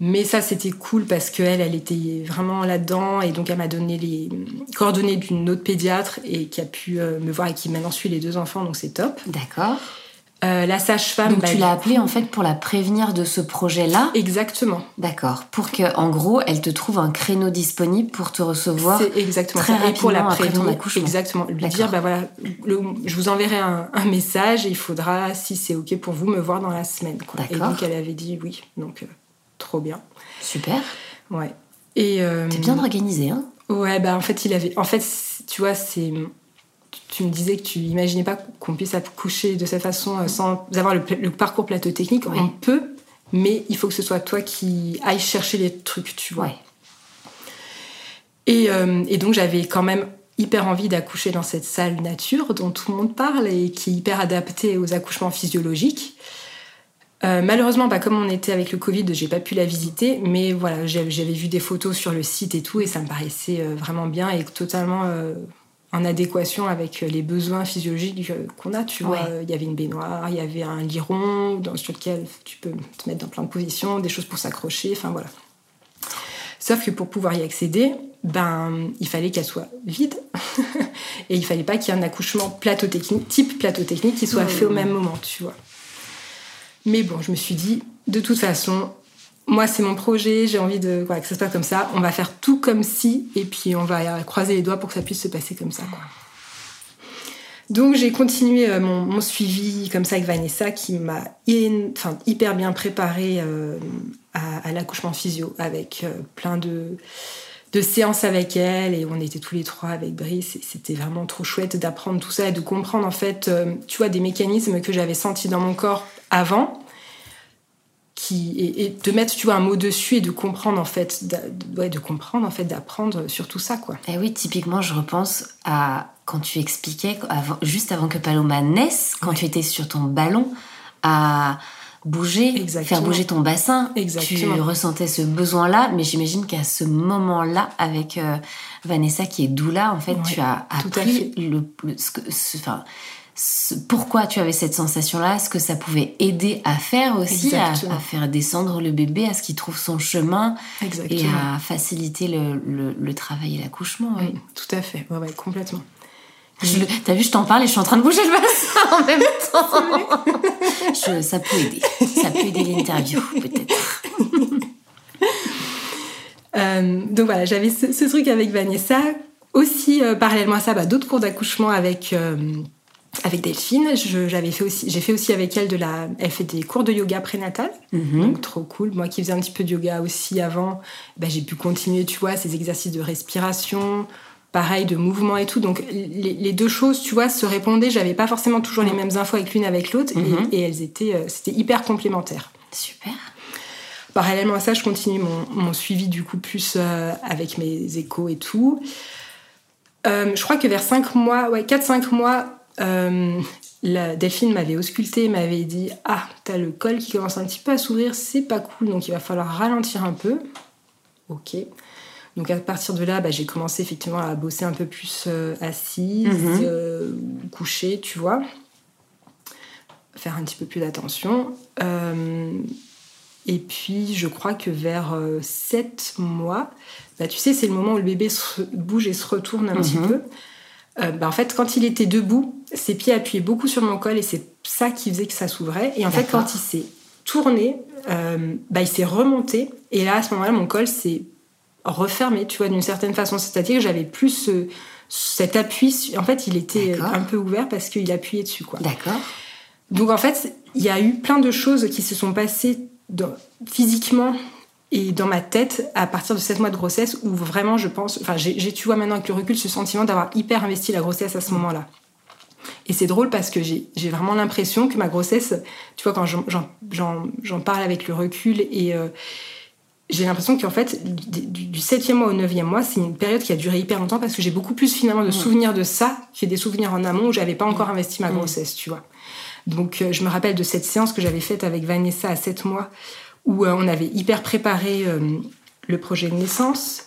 Mais ça, c'était cool parce qu'elle était vraiment là-dedans. Et donc, elle m'a donné les coordonnées d'une autre pédiatre et qui a pu me voir et qui maintenant suit les 2 enfants. Donc, c'est top. D'accord. La sage-femme... Donc tu l'as appelée en fait pour la prévenir de ce projet-là. Exactement. D'accord. Pour qu'en gros, elle te trouve un créneau disponible pour te recevoir très rapidement pour la après ton accouchement. Exactement. Lui dire, voilà, je vous enverrai un message et il faudra, si c'est OK pour vous, me voir dans la semaine. Quoi. D'accord. Et donc elle avait dit oui. Donc trop bien. Super. Ouais. Et... t'es bien organisée, hein? Ouais, en fait, il avait... En fait, tu vois, c'est... Tu me disais que tu imaginais pas qu'on puisse accoucher de cette façon sans avoir le parcours plateau technique. Oui. On peut, mais il faut que ce soit toi qui aille chercher les trucs, tu vois. Oui. Et donc j'avais quand même hyper envie d'accoucher dans cette salle nature dont tout le monde parle et qui est hyper adaptée aux accouchements physiologiques. Malheureusement, comme on était avec le Covid, j'ai pas pu la visiter, mais voilà, j'avais vu des photos sur le site et tout, et ça me paraissait vraiment bien et totalement... en adéquation avec les besoins physiologiques qu'on a, tu vois. Il y avait une baignoire, il y avait un lit rond sur lequel tu peux te mettre dans plein de positions, des choses pour s'accrocher, enfin voilà. Sauf que pour pouvoir y accéder, il fallait qu'elle soit vide et il fallait pas qu'il y ait un accouchement plateau technique, type plateau technique qui soit fait au même moment, tu vois. Mais bon, je me suis dit, de toute façon... Moi, c'est mon projet, j'ai envie de, que ça se passe comme ça. On va faire tout comme si, et puis on va croiser les doigts pour que ça puisse se passer comme ça, quoi. Donc, j'ai continué mon suivi comme ça avec Vanessa, qui m'a hyper bien préparée à l'accouchement physio, avec plein de séances avec elle, et on était tous les trois avec Brice, et c'était vraiment trop chouette d'apprendre tout ça et de comprendre, en fait, tu vois, des mécanismes que j'avais sentis dans mon corps avant, et de mettre, tu vois, un mot dessus et de comprendre en fait, d'apprendre sur tout ça, quoi. Et oui, typiquement, je repense à quand tu expliquais juste avant que Paloma naisse, quand tu étais sur ton ballon, à bouger, faire bouger ton bassin. Exactement. Tu ressentais ce besoin-là, mais j'imagine qu'à ce moment-là, avec Vanessa qui est doula, en fait, tu as appris pourquoi tu avais cette sensation-là, ce que ça pouvait aider à faire aussi, à faire descendre le bébé, à ce qu'il trouve son chemin. Exactement. Et à faciliter le travail et l'accouchement. Oui. Tout à fait, complètement. T'as vu, je t'en parle et je suis en train de bouger le bassin en même temps. Ça peut aider l'interview, peut-être. Donc voilà, j'avais ce truc avec Vanessa. Aussi, parallèlement à ça, d'autres cours d'accouchement avec Delphine, j'ai fait aussi avec elle elle fait des cours de yoga prénatal, donc trop cool. Moi qui faisais un petit peu de yoga aussi avant, j'ai pu continuer, tu vois, ces exercices de respiration, pareil, de mouvement et tout. Donc les deux choses, tu vois, se répondaient. J'avais pas forcément toujours les mêmes infos avec l'une avec l'autre, et elles étaient, c'était hyper complémentaire. Super. Parallèlement à ça, je continue mon suivi du coup plus avec mes échos et tout. Je crois que vers 4-5 mois. Delphine m'avait ausculté, m'avait dit « Ah, t'as le col qui commence un petit peu à s'ouvrir, c'est pas cool, donc il va falloir ralentir un peu. » Ok. Donc à partir de là, j'ai commencé effectivement à bosser un peu plus assise, couchée, tu vois. Faire un petit peu plus d'attention. Et puis je crois que vers 7 mois, tu sais, c'est le moment où le bébé se bouge et se retourne un petit peu. En fait, quand il était debout, ses pieds appuyaient beaucoup sur mon col et c'est ça qui faisait que ça s'ouvrait. Et en fait, quand il s'est tourné, il s'est remonté. Et là, à ce moment-là, mon col s'est refermé, tu vois, d'une certaine façon. C'est-à-dire que j'avais plus cet appui. En fait, il était un peu ouvert parce qu'il appuyait dessus, quoi. D'accord. Donc, en fait, il y a eu plein de choses qui se sont passées physiquement et dans ma tête, à partir de 7 mois de grossesse, où vraiment, je pense... Enfin, j'ai, tu vois, maintenant, avec le recul, ce sentiment d'avoir hyper investi la grossesse à ce moment-là. Et c'est drôle parce que j'ai vraiment l'impression que ma grossesse... Tu vois, quand j'en parle avec le recul, et j'ai l'impression qu'en fait, du 7e mois au 9e mois, c'est une période qui a duré hyper longtemps parce que j'ai beaucoup plus, finalement, de souvenirs de ça que des souvenirs en amont où j'avais pas encore investi ma grossesse, tu vois. Donc, je me rappelle de cette séance que j'avais faite avec Vanessa à 7 mois, où on avait hyper préparé le projet de naissance,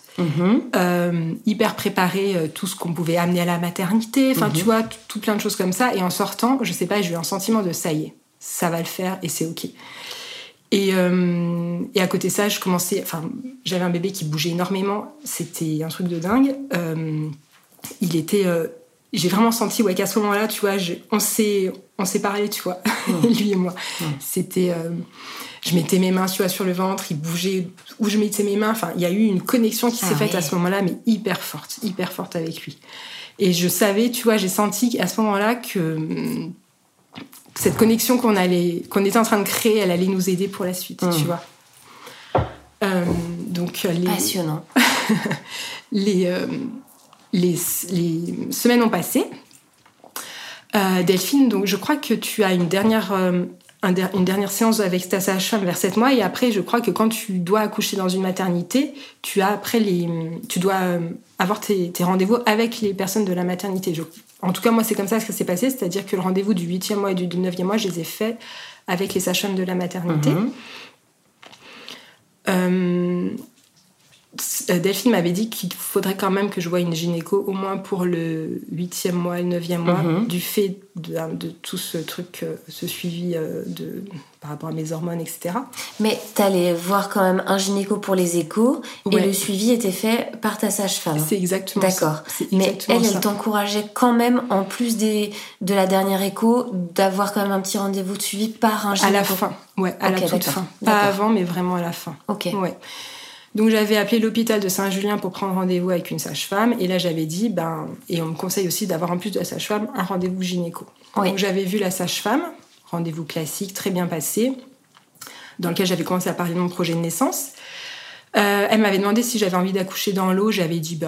hyper préparé tout ce qu'on pouvait amener à la maternité, enfin tu vois, tout plein de choses comme ça. Et en sortant, je sais pas, j'ai eu un sentiment de ça y est, ça va le faire et c'est ok. Et à côté de ça, j'avais un bébé qui bougeait énormément, c'était un truc de dingue. Il était j'ai vraiment senti ouais, qu'à ce moment-là, tu vois, on s'est parlé, tu vois, lui et moi. Mmh. C'était... je mettais mes mains, tu vois, sur le ventre, il bougeait où je mettais mes mains. Enfin, il y a eu une connexion qui s'est faite à ce moment-là, mais hyper forte avec lui. Et je savais, tu vois, j'ai senti à ce moment-là que cette connexion qu'on était en train de créer, elle allait nous aider pour la suite, tu vois. Donc, passionnant. Les semaines ont passé. Delphine, donc, je crois que tu as une dernière séance avec ta sage-femme vers 7 mois, et après, je crois que quand tu dois accoucher dans une maternité, tu dois avoir tes rendez-vous avec les personnes de la maternité. En tout cas, moi, c'est comme ça que ça s'est passé, c'est-à-dire que le rendez-vous du 8e mois et du 9e mois, je les ai faits avec les sages-femmes de la maternité. Mmh. Delphine m'avait dit qu'il faudrait quand même que je voie une gynéco au moins pour le 8e mois et le 9e mois, du fait de tout ce truc, ce suivi par rapport à mes hormones, etc. Mais t'allais voir quand même un gynéco pour les échos, et le suivi était fait par ta sage-femme. C'est exactement ça. D'accord. Mais elle t'encourageait quand même, en plus de la dernière écho, d'avoir quand même un petit rendez-vous de suivi par un gynéco. À la fin, à la toute fin. Pas avant, mais vraiment à la fin. Ok. Ouais. Donc j'avais appelé l'hôpital de Saint-Julien pour prendre rendez-vous avec une sage-femme, et là j'avais dit, et on me conseille aussi d'avoir en plus de la sage-femme un rendez-vous gynéco. Oui. Donc j'avais vu la sage-femme, rendez-vous classique, très bien passé, dans lequel j'avais commencé à parler de mon projet de naissance. Elle m'avait demandé si j'avais envie d'accoucher dans l'eau, j'avais dit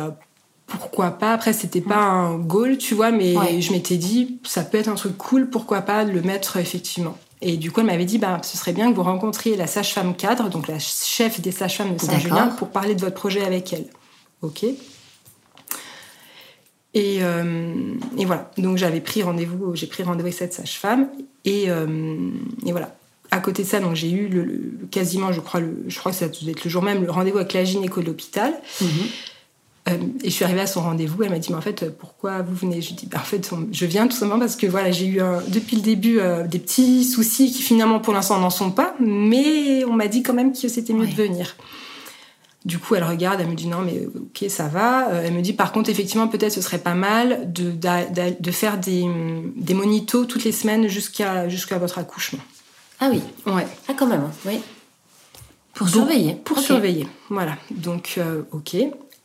pourquoi pas, après c'était pas un goal, tu vois, mais je m'étais dit ça peut être un truc cool, pourquoi pas le mettre effectivement. Et du coup, elle m'avait dit, ce serait bien que vous rencontriez la sage-femme cadre, donc la chef des sages-femmes de Saint-Julien, pour parler de votre projet avec elle. Ok. Et voilà. Donc, j'ai pris rendez-vous avec cette sage-femme. Et voilà. À côté de ça, donc, j'ai eu quasiment, je crois que ça devait être le jour même, le rendez-vous avec la gynéco de l'hôpital. Mm-hmm. Et je suis arrivée à son rendez-vous, elle m'a dit, mais en fait, pourquoi vous venez ? Je lui ai dit, en fait, je viens tout simplement parce que voilà, j'ai eu depuis le début des petits soucis qui finalement pour l'instant n'en sont pas, mais on m'a dit quand même que c'était mieux de venir. Du coup, elle regarde, elle me dit, non, mais ok, ça va. Elle me dit, par contre, effectivement, peut-être ce serait pas mal de faire des monitos toutes les semaines jusqu'à votre accouchement. Ah oui ? Ouais. Ah, quand même, oui. Pour surveiller, voilà. Donc, ok.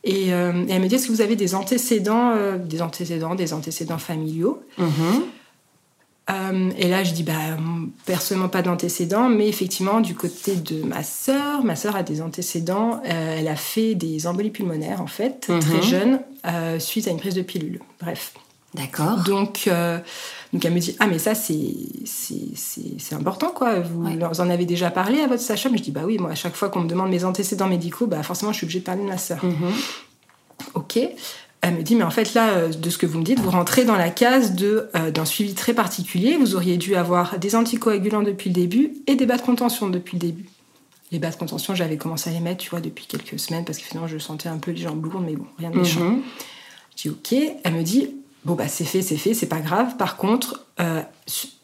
Et elle me dit, est-ce que vous avez des antécédents familiaux? Et là, je dis, personnellement, pas d'antécédents, mais effectivement, du côté de ma sœur a des antécédents. Elle a fait des embolies pulmonaires, en fait, très jeune, suite à une prise de pilule. Bref. D'accord. Donc elle me dit, mais ça, c'est important, quoi. Vous en avez déjà parlé à votre sage-femme? Je dis, oui, moi, à chaque fois qu'on me demande mes antécédents médicaux, forcément, je suis obligée de parler de ma sœur. Mm-hmm. Ok. Elle me dit, mais en fait, là, de ce que vous me dites, vous rentrez dans la case d'un suivi très particulier. Vous auriez dû avoir des anticoagulants depuis le début et des bas de contention depuis le début. Les bas de contention, j'avais commencé à les mettre, tu vois, depuis quelques semaines, parce que finalement, je sentais un peu les jambes lourdes, mais bon, rien de méchant. Mm-hmm. Je dis, ok. Elle me dit, c'est fait, c'est pas grave. Par contre,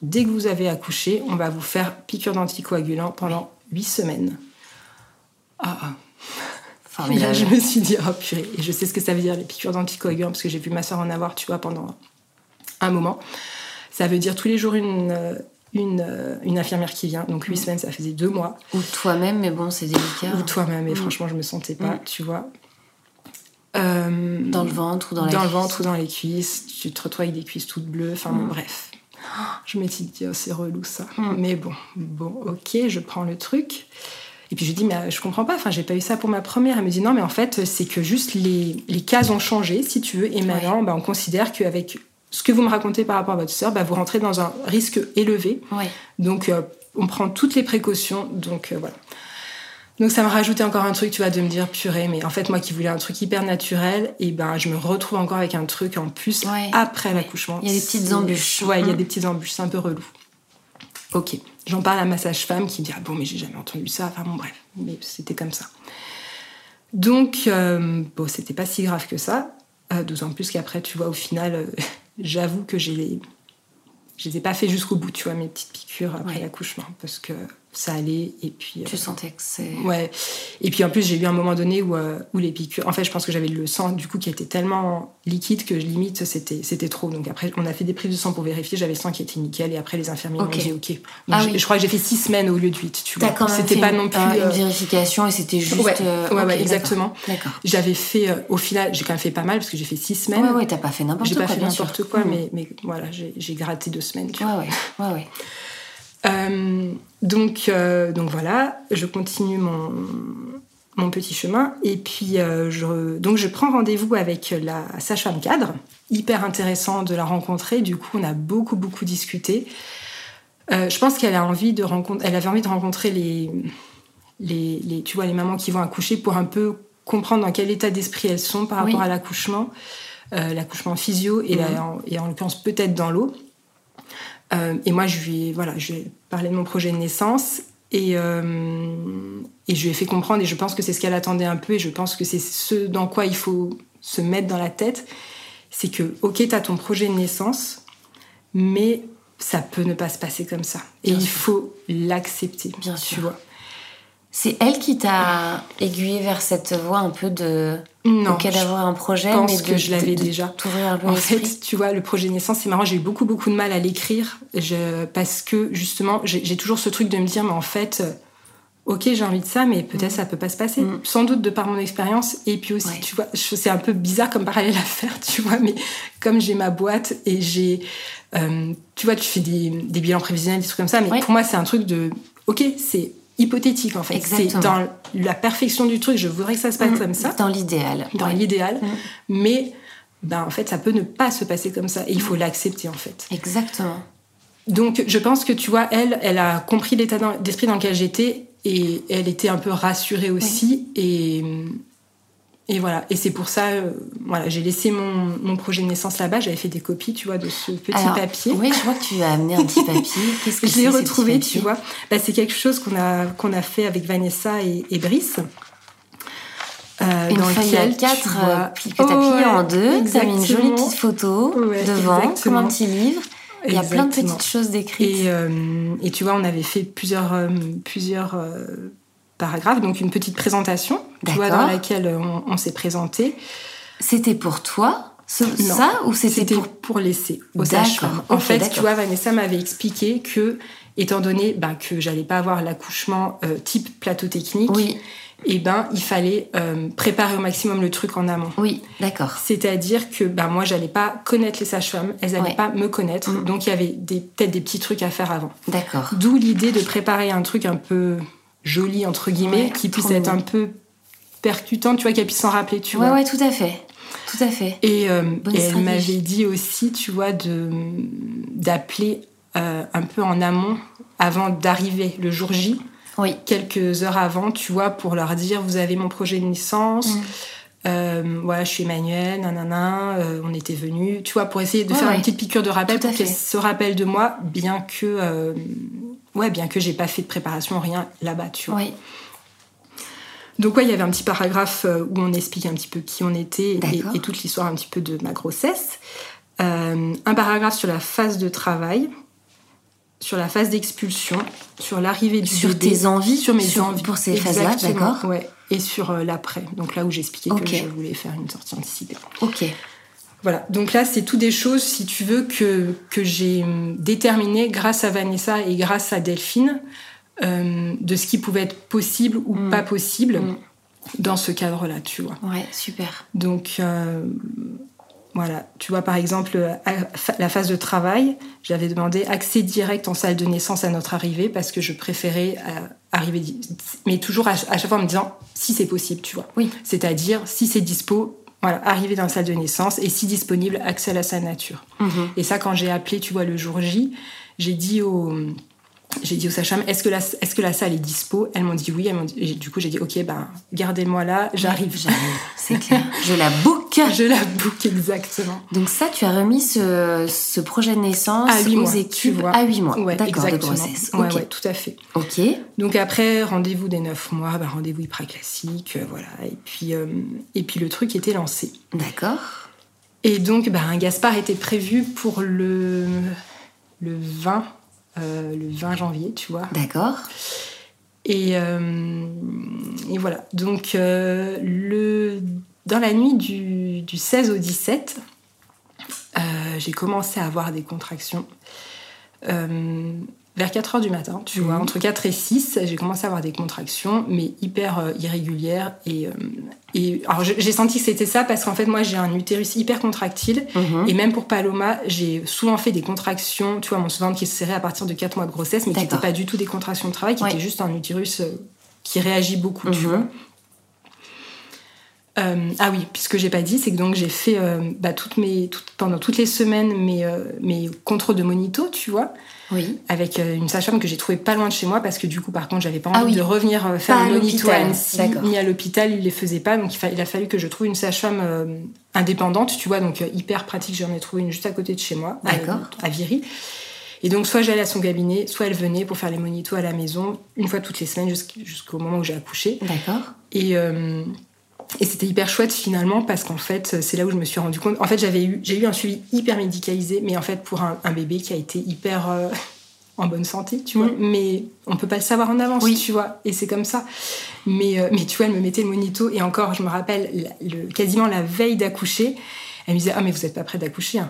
dès que vous avez accouché, on va vous faire piqûre d'anticoagulant pendant 8 semaines. Ah. Formidable. Et là, je me suis dit, oh purée. Et je sais ce que ça veut dire, les piqûres d'anticoagulant, parce que j'ai vu ma soeur en avoir, tu vois, pendant un moment. Ça veut dire tous les jours une infirmière qui vient. Donc 8 semaines, ça faisait 2 mois. Ou toi-même, mais bon, c'est délicat. Ou toi-même, mais franchement, je me sentais pas, tu vois. Dans le ventre ou dans les cuisses, tu te retrouves avec des cuisses toutes bleues, enfin bref. Je me suis dit, c'est relou ça. Mais bon, ok, je prends le truc. Et puis je dis, mais je comprends pas, enfin j'ai pas eu ça pour ma première. Elle me dit, non mais en fait, c'est que juste les cases ont changé, si tu veux, et maintenant on considère qu'avec ce que vous me racontez par rapport à votre sœur, vous rentrez dans un risque élevé. Ouais. Donc on prend toutes les précautions, donc voilà. Donc ça me rajoutait encore un truc, tu vois, de me dire, purée, mais en fait, moi qui voulais un truc hyper naturel, et je me retrouve encore avec un truc en plus après l'accouchement. Il y a des petites embûches. Ouais, il y a des petites embûches, c'est un peu relou. Ok, j'en parle à ma sage-femme qui me dit, mais j'ai jamais entendu ça, enfin bon, bref, mais c'était comme ça. Donc, c'était pas si grave que ça, d'autant plus qu'après, tu vois, au final, j'avoue que je les ai pas fait jusqu'au bout, tu vois, mes petites piqûres après l'accouchement, parce que ça allait. Et puis, tu sentais que c'est... Ouais. Et puis en plus, j'ai eu un moment donné où les piqûres... En fait, je pense que j'avais le sang du coup qui était tellement liquide que limite, c'était trop. Donc après, on a fait des prises de sang pour vérifier. J'avais le sang qui était nickel. Et après, les infirmiers m'ont dit OK. Donc, je crois que j'ai fait 6 semaines au lieu de 8. Tu vois. Quand même c'était fait pas non plus une vérification et c'était juste... Ouais, exactement. D'accord. J'avais fait... au final, j'ai quand même fait pas mal parce que j'ai fait 6 semaines. Ouais, t'as pas fait n'importe quoi. J'ai pas fait n'importe quoi, mais voilà, j'ai gratté 2 semaines. Ouais. Donc voilà, je continue mon petit chemin et puis je prends rendez-vous avec la sage-femme cadre, hyper intéressant de la rencontrer. Du coup, on a beaucoup discuté. Je pense qu'elle a envie de rencontrer, elle avait envie de rencontrer les tu vois, les mamans qui vont accoucher pour un peu comprendre dans quel état d'esprit elles sont par rapport à l'accouchement physio et, et en l'occurrence peut-être dans l'eau. Et moi, je lui ai parlé de mon projet de naissance et je lui ai fait comprendre, et je pense que c'est ce qu'elle attendait un peu, et je pense que c'est ce dans quoi il faut se mettre dans la tête, c'est que, ok, t'as ton projet de naissance, mais ça peut ne pas se passer comme ça. Et il faut l'accepter, bien sûr. Tu vois. C'est elle qui t'a aiguillée vers cette voie un peu de... Non, d'avoir un projet, je l'avais déjà. En fait, tu vois, le projet naissance, c'est marrant, j'ai eu beaucoup de mal à l'écrire parce que, justement, j'ai toujours ce truc de me dire, mais en fait, ok, j'ai envie de ça, mais peut-être ça peut pas se passer. Sans doute de par mon expérience. Et puis aussi, tu vois, c'est un peu bizarre comme parallèle à faire, tu vois, mais comme j'ai ma boîte et j'ai... tu vois, tu fais des bilans prévisionnels, des trucs comme ça, mais pour moi, c'est un truc de... Ok, c'est... hypothétique en fait. Exactement. C'est dans la perfection du truc, je voudrais que ça se passe comme ça. Dans l'idéal. Dans l'idéal. Mais ben, en fait, ça peut ne pas se passer comme ça et il faut l'accepter en fait. Exactement. Donc je pense que tu vois, elle a compris l'état d'esprit dans lequel j'étais et elle était un peu rassurée aussi et voilà. Et c'est pour ça, voilà, j'ai laissé mon projet de naissance là-bas. J'avais fait des copies, tu vois, de ce petit papier. Oui, je vois que tu as amené un petit papier. Qu'est-ce que je l'ai retrouvé, tu vois. Bah, c'est quelque chose qu'on a fait avec Vanessa et Brice. Une dans feuille lequel A4 tu vois... que t'as plié en deux. T'as mis une jolie petite photo devant, comme un petit livre. Il y a plein de petites choses décrites. Et tu vois, on avait fait plusieurs paragraphe, donc une petite présentation, tu vois, dans laquelle on s'est présenté. C'était pour toi, ça, ou c'était pour laisser au sage-femme. En fait, tu vois, Vanessa m'avait expliqué que, étant donné que j'allais pas avoir l'accouchement type plateau technique, et il fallait préparer au maximum le truc en amont. Oui, d'accord. C'est-à-dire que moi, j'allais pas connaître les sages-femmes, elles allaient pas me connaître, donc il y avait peut-être des petits trucs à faire avant. D'accord. D'où l'idée de préparer un truc un peu... jolie entre guillemets, qui puisse être un peu percutante, tu vois, qu'elle puisse s'en rappeler, tu vois. Ouais, tout à fait. Et elle m'avait dit aussi, tu vois, d'appeler un peu en amont, avant d'arriver le jour J, quelques heures avant, tu vois, pour leur dire, vous avez mon projet de naissance, voilà, je suis Emmanuel, nanana, on était venus, tu vois, pour essayer de faire une petite piqûre de rappel, pour qu'elle se rappelle de moi, bien que... bien que j'ai pas fait de préparation, rien là-bas, tu vois. Oui. Donc il y avait un petit paragraphe où on explique un petit peu qui on était et toute l'histoire un petit peu de ma grossesse. Un paragraphe sur la phase de travail, sur la phase d'expulsion, sur l'arrivée du bébé. Sur tes envies, sur mes envies. Pour ces phase-là, d'accord. Ouais. Et sur l'après, donc là où j'expliquais que je voulais faire une sortie anticipée. Ok. Voilà, donc là, c'est toutes des choses, si tu veux, que j'ai déterminées grâce à Vanessa et grâce à Delphine, de ce qui pouvait être possible ou pas possible dans ce cadre-là, tu vois. Ouais, super. Donc, voilà, tu vois, par exemple, la phase de travail, j'avais demandé accès direct en salle de naissance à notre arrivée parce que je préférais arriver, mais toujours à chaque fois en me disant si c'est possible, tu vois. Oui. C'est-à-dire, si c'est dispo... Voilà, arrivée dans la salle de naissance et si disponible, accès à la salle nature. Et ça, quand j'ai appelé, tu vois, le jour J, j'ai dit au sage-femme, est-ce que la salle est dispo? Elles m'ont dit oui. Et du coup, j'ai dit, ok, gardez-moi là, j'arrive. C'est clair. Je la book. Exactement. Donc ça, tu as remis ce projet de naissance aux équipes à 8 mois. Ouais, d'accord, exactement. De grossesse. Okay. Ouais, tout à fait. Ok. Donc après, rendez-vous des 9 mois, rendez-vous hyper classique, voilà. Et puis le truc était lancé. D'accord. Et donc, un Gaspard était prévu pour le 20 le 20 janvier, tu vois. D'accord. Et voilà. Donc, dans la nuit du 16 au 17, j'ai commencé à avoir des contractions. Vers 4h du matin, tu vois, entre 4 et 6, j'ai commencé à avoir des contractions, mais hyper irrégulières. Et alors, j'ai senti que c'était ça parce qu'en fait, moi, j'ai un utérus hyper contractile. Et même pour Paloma, j'ai souvent fait des contractions, tu vois, mon ventre qui se serrait à partir de 4 mois de grossesse, mais qui n'étaient pas du tout des contractions de travail, qui étaient juste un utérus qui réagit beaucoup, tu vois. Ah oui, puis ce que j'ai pas dit, c'est que donc j'ai fait pendant toutes les semaines mes contrôles de monito, tu vois, avec une sage-femme que j'ai trouvée pas loin de chez moi parce que du coup, par contre, j'avais pas envie de revenir faire le monito à Annecy, ni à l'hôpital, ils les faisaient pas, donc il a fallu que je trouve une sage-femme indépendante, tu vois, donc hyper pratique, j'en ai trouvé une juste à côté de chez moi, à Viry. Et donc, soit j'allais à son cabinet, soit elle venait pour faire les monitos à la maison, une fois toutes les semaines jusqu'au moment où j'ai accouché. D'accord. Et c'était hyper chouette finalement parce qu'en fait c'est là où je me suis rendu compte. En fait j'ai eu un suivi hyper médicalisé, mais en fait pour un bébé qui a été hyper en bonne santé, tu vois. Mais on peut pas le savoir en avance, tu vois. Et c'est comme ça. Mais tu vois, elle me mettait le monito et encore je me rappelle quasiment la veille d'accoucher, elle me disait mais vous êtes pas prête d'accoucher. Hein.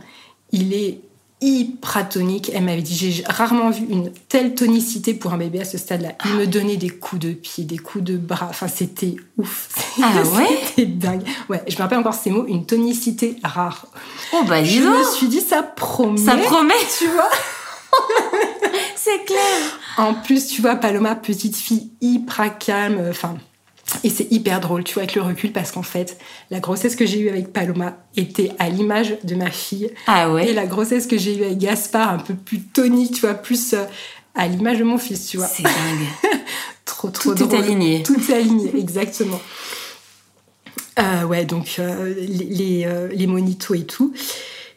Il est hyper tonique. Elle m'avait dit j'ai rarement vu une telle tonicité pour un bébé à ce stade-là. Il me donnait des coups de pied, des coups de bras. Enfin, c'était ouf. C'était dingue. Ouais, je me rappelle encore ces mots, une tonicité rare. Oh bah dis donc. Je me suis dit ça promet. Ça promet, tu vois. C'est clair. En plus, tu vois, Paloma, petite fille hyper calme. Enfin. Et c'est hyper drôle, tu vois, avec le recul, parce qu'en fait, la grossesse que j'ai eue avec Paloma était à l'image de ma fille. Ah ouais. Et la grossesse que j'ai eue avec Gaspard, un peu plus tonique, tu vois, plus à l'image de mon fils, tu vois. C'est dingue. trop drôle. Tout est aligné. Tout est aligné, exactement. Ouais, donc les monitos et tout.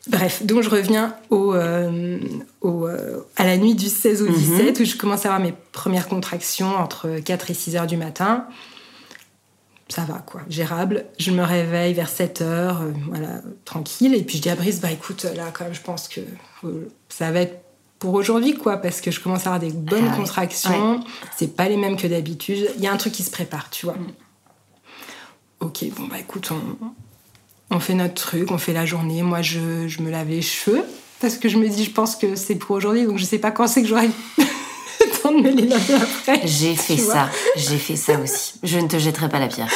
Bref, donc je reviens à la nuit du 16 au 17, où je commence à avoir mes premières contractions entre 4 et 6 heures du matin. Ça va, quoi, gérable. Je me réveille vers 7h, voilà, tranquille. Et puis je dis à Brice, écoute, là, quand même, je pense que ça va être pour aujourd'hui, quoi, parce que je commence à avoir des bonnes contractions. Ouais. C'est pas les mêmes que d'habitude. Il y a un truc qui se prépare, tu vois. Ok, bon, écoute, on fait notre truc, on fait la journée. Moi, je me lave les cheveux, parce que je me dis, je pense que c'est pour aujourd'hui, donc je sais pas quand c'est que j'aurai... de me les laver après. J'ai fait ça aussi. Je ne te jetterai pas la pierre.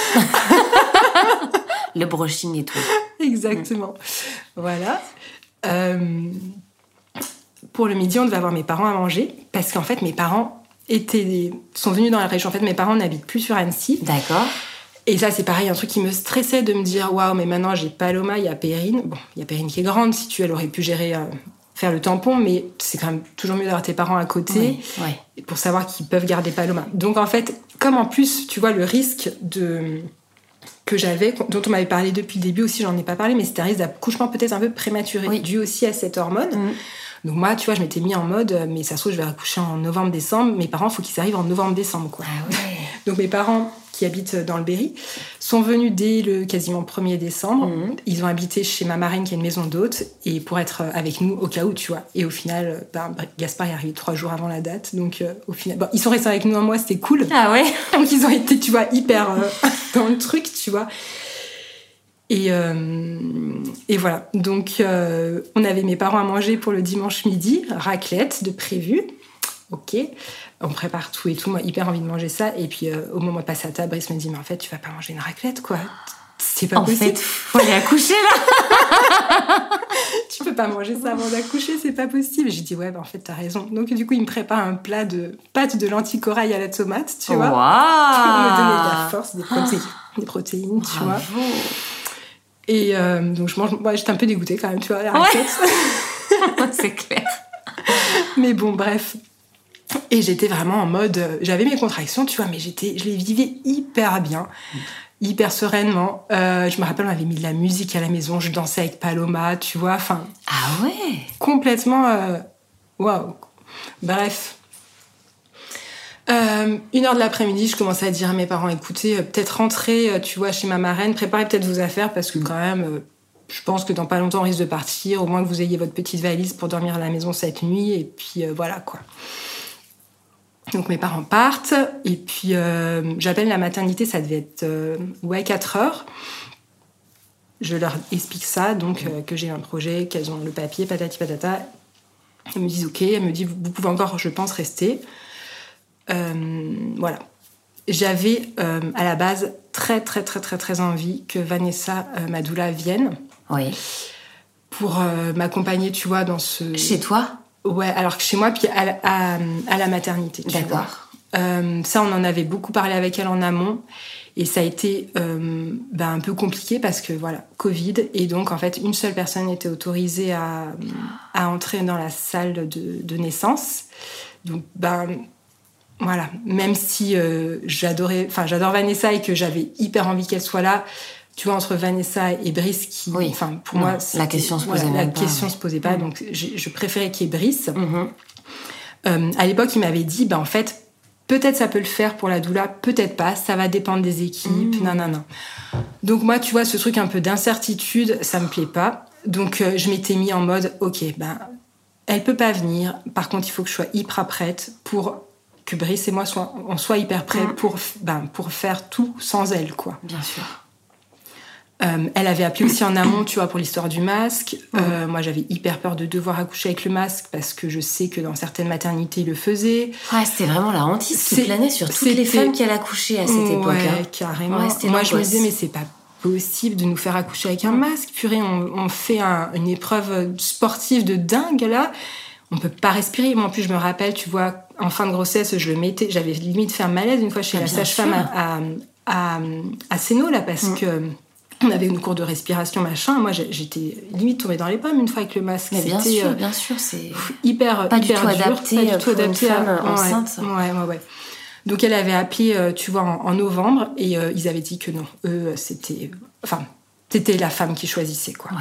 Le brushing et tout. Exactement. Voilà. Pour le midi, on devait avoir mes parents à manger parce qu'en fait, mes parents sont venus dans la région. En fait, mes parents n'habitent plus sur Annecy. D'accord. Et ça, c'est pareil, un truc qui me stressait de me dire waouh, mais maintenant j'ai Paloma, il y a Perrine. Bon, il y a Perrine qui est grande, si elle aurait pu gérer. Faire le tampon, mais c'est quand même toujours mieux d'avoir tes parents à côté pour savoir qu'ils peuvent garder Paloma. Donc en fait, comme en plus, tu vois, le risque que j'avais, dont on m'avait parlé depuis le début aussi, j'en ai pas parlé, mais c'était un risque d'accouchement peut-être un peu prématuré, dû aussi à cette hormone. Donc moi, tu vois, je m'étais mis en mode, mais ça se trouve, je vais accoucher en novembre-décembre, mes parents, il faut qu'ils arrivent en novembre-décembre, quoi. Ah ouais. Donc mes parents, qui habitent dans le Berry, sont venus dès le quasiment 1er décembre. Ils ont habité chez ma marraine, qui est une maison d'hôtes, et pour être avec nous au cas où, tu vois. Et au final, Gaspard est arrivé 3 jours avant la date. Donc, au final... Bon, ils sont restés avec nous un mois, c'était cool. Ah ouais. Donc, ils ont été, tu vois, hyper dans le truc, tu vois. Et voilà. Donc, on avait mes parents à manger pour le dimanche midi. Raclette de prévu. Ok. On prépare tout et tout. Moi, hyper envie de manger ça. Et puis, au moment de passer à table, Brice me dit « Mais en fait, tu vas pas manger une raclette, quoi. C'est pas possible. » En fait, faut aller accoucher, là. Tu peux pas manger ça avant d'accoucher, c'est pas possible. J'ai dit « Ouais, en fait, t'as raison. » Donc, du coup, il me prépare un plat de pâtes de lentilles corail à la tomate, tu vois. Pour me donner de la force, des protéines, tu vois. Et donc, je mange... Ouais, j'étais un peu dégoûtée, quand même, tu vois, la raclette. Ouais. C'est clair. Mais bon, bref... Et j'étais vraiment en mode... J'avais mes contractions, tu vois, mais je les vivais hyper bien, hyper sereinement. Je me rappelle, on avait mis de la musique à la maison, je dansais avec Paloma, tu vois, enfin... Ah ouais. Complètement... Waouh. Bref. 1h de l'après-midi, je commençais à dire à mes parents, écoutez, peut-être rentrer, tu vois, chez ma marraine, préparez peut-être vos affaires, parce que quand même... Je pense que dans pas longtemps, on risque de partir, au moins que vous ayez votre petite valise pour dormir à la maison cette nuit, et puis voilà, quoi. Donc mes parents partent, et puis j'appelle la maternité, ça devait être, 4 heures. Je leur explique ça, donc que j'ai un projet, qu'elles ont le papier, patati patata. Elles me disent ok, elles me disent vous pouvez encore, je pense, rester. Voilà. J'avais à la base très envie que Vanessa, ma doula, vienne. Oui. Pour m'accompagner, tu vois, dans ce... Chez toi ? Ouais, alors que chez moi, puis à la maternité. D'accord. Ça, on en avait beaucoup parlé avec elle en amont. Et ça a été un peu compliqué parce que, voilà, Covid. Et donc, en fait, une seule personne était autorisée à entrer dans la salle de naissance. Donc, voilà, même si j'adore Vanessa et que j'avais hyper envie qu'elle soit là, tu vois, entre Vanessa et Brice qui... Oui. Enfin, pour moi... La question se posait même pas. La question se posait pas, donc je préférais qu'il y ait Brice. Mm-hmm. À l'époque, il m'avait dit, en fait... Peut-être ça peut le faire pour la doula, peut-être pas, ça va dépendre des équipes, nanana. Donc moi, tu vois, ce truc un peu d'incertitude, ça me plaît pas. Donc je m'étais mis en mode, ok, elle peut pas venir, par contre, il faut que je sois hyper prête pour que Brice et moi, on soit hyper prêts pour faire tout sans elle, quoi. Bien sûr. Elle avait appelé aussi en amont, tu vois, pour l'histoire du masque. Moi, j'avais hyper peur de devoir accoucher avec le masque parce que je sais que dans certaines maternités, ils le faisaient. Ouais, c'était vraiment la hantise qui planait sur toutes les femmes qui allaient accoucher à cette époque. Ouais, carrément. Ouais, moi, je me disais, mais c'est pas possible de nous faire accoucher avec un masque. Purée, on fait une épreuve sportive de dingue, là. On peut pas respirer. Moi, en plus, je me rappelle, tu vois, en fin de grossesse, je le mettais. J'avais limite fait un malaise une fois chez la sage-femme à Céno, là, parce que... On avait une cour de respiration, machin. Moi, j'étais limite tombée dans les pommes une fois avec le masque. Mais c'était bien sûr, c'est hyper dur, pas du tout adapté à une femme enceinte. Ouais. Donc, elle avait appelé, tu vois, en novembre, et ils avaient dit que non, eux, c'était la femme qui choisissait, quoi. Ouais.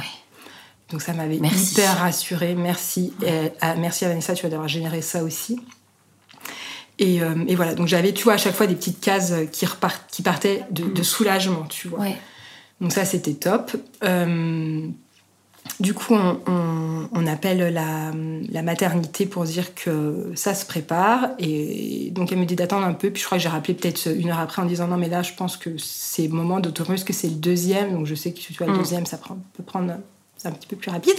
Donc, ça m'avait hyper rassurée. Merci, ouais. Merci à Vanessa, tu vois, d'avoir généré ça aussi. Et voilà. Donc, j'avais, tu vois, à chaque fois des petites cases qui partaient de soulagement, tu vois. Ouais. Donc ça, c'était top. Du coup, on appelle la maternité pour dire que ça se prépare. Et donc, elle me dit d'attendre un peu. Puis je crois que j'ai rappelé peut-être 1 heure après en disant « Non, mais là, je pense que c'est le moment d'autant plus que c'est le deuxième. » Donc je sais que si tu as le deuxième, c'est un petit peu plus rapide.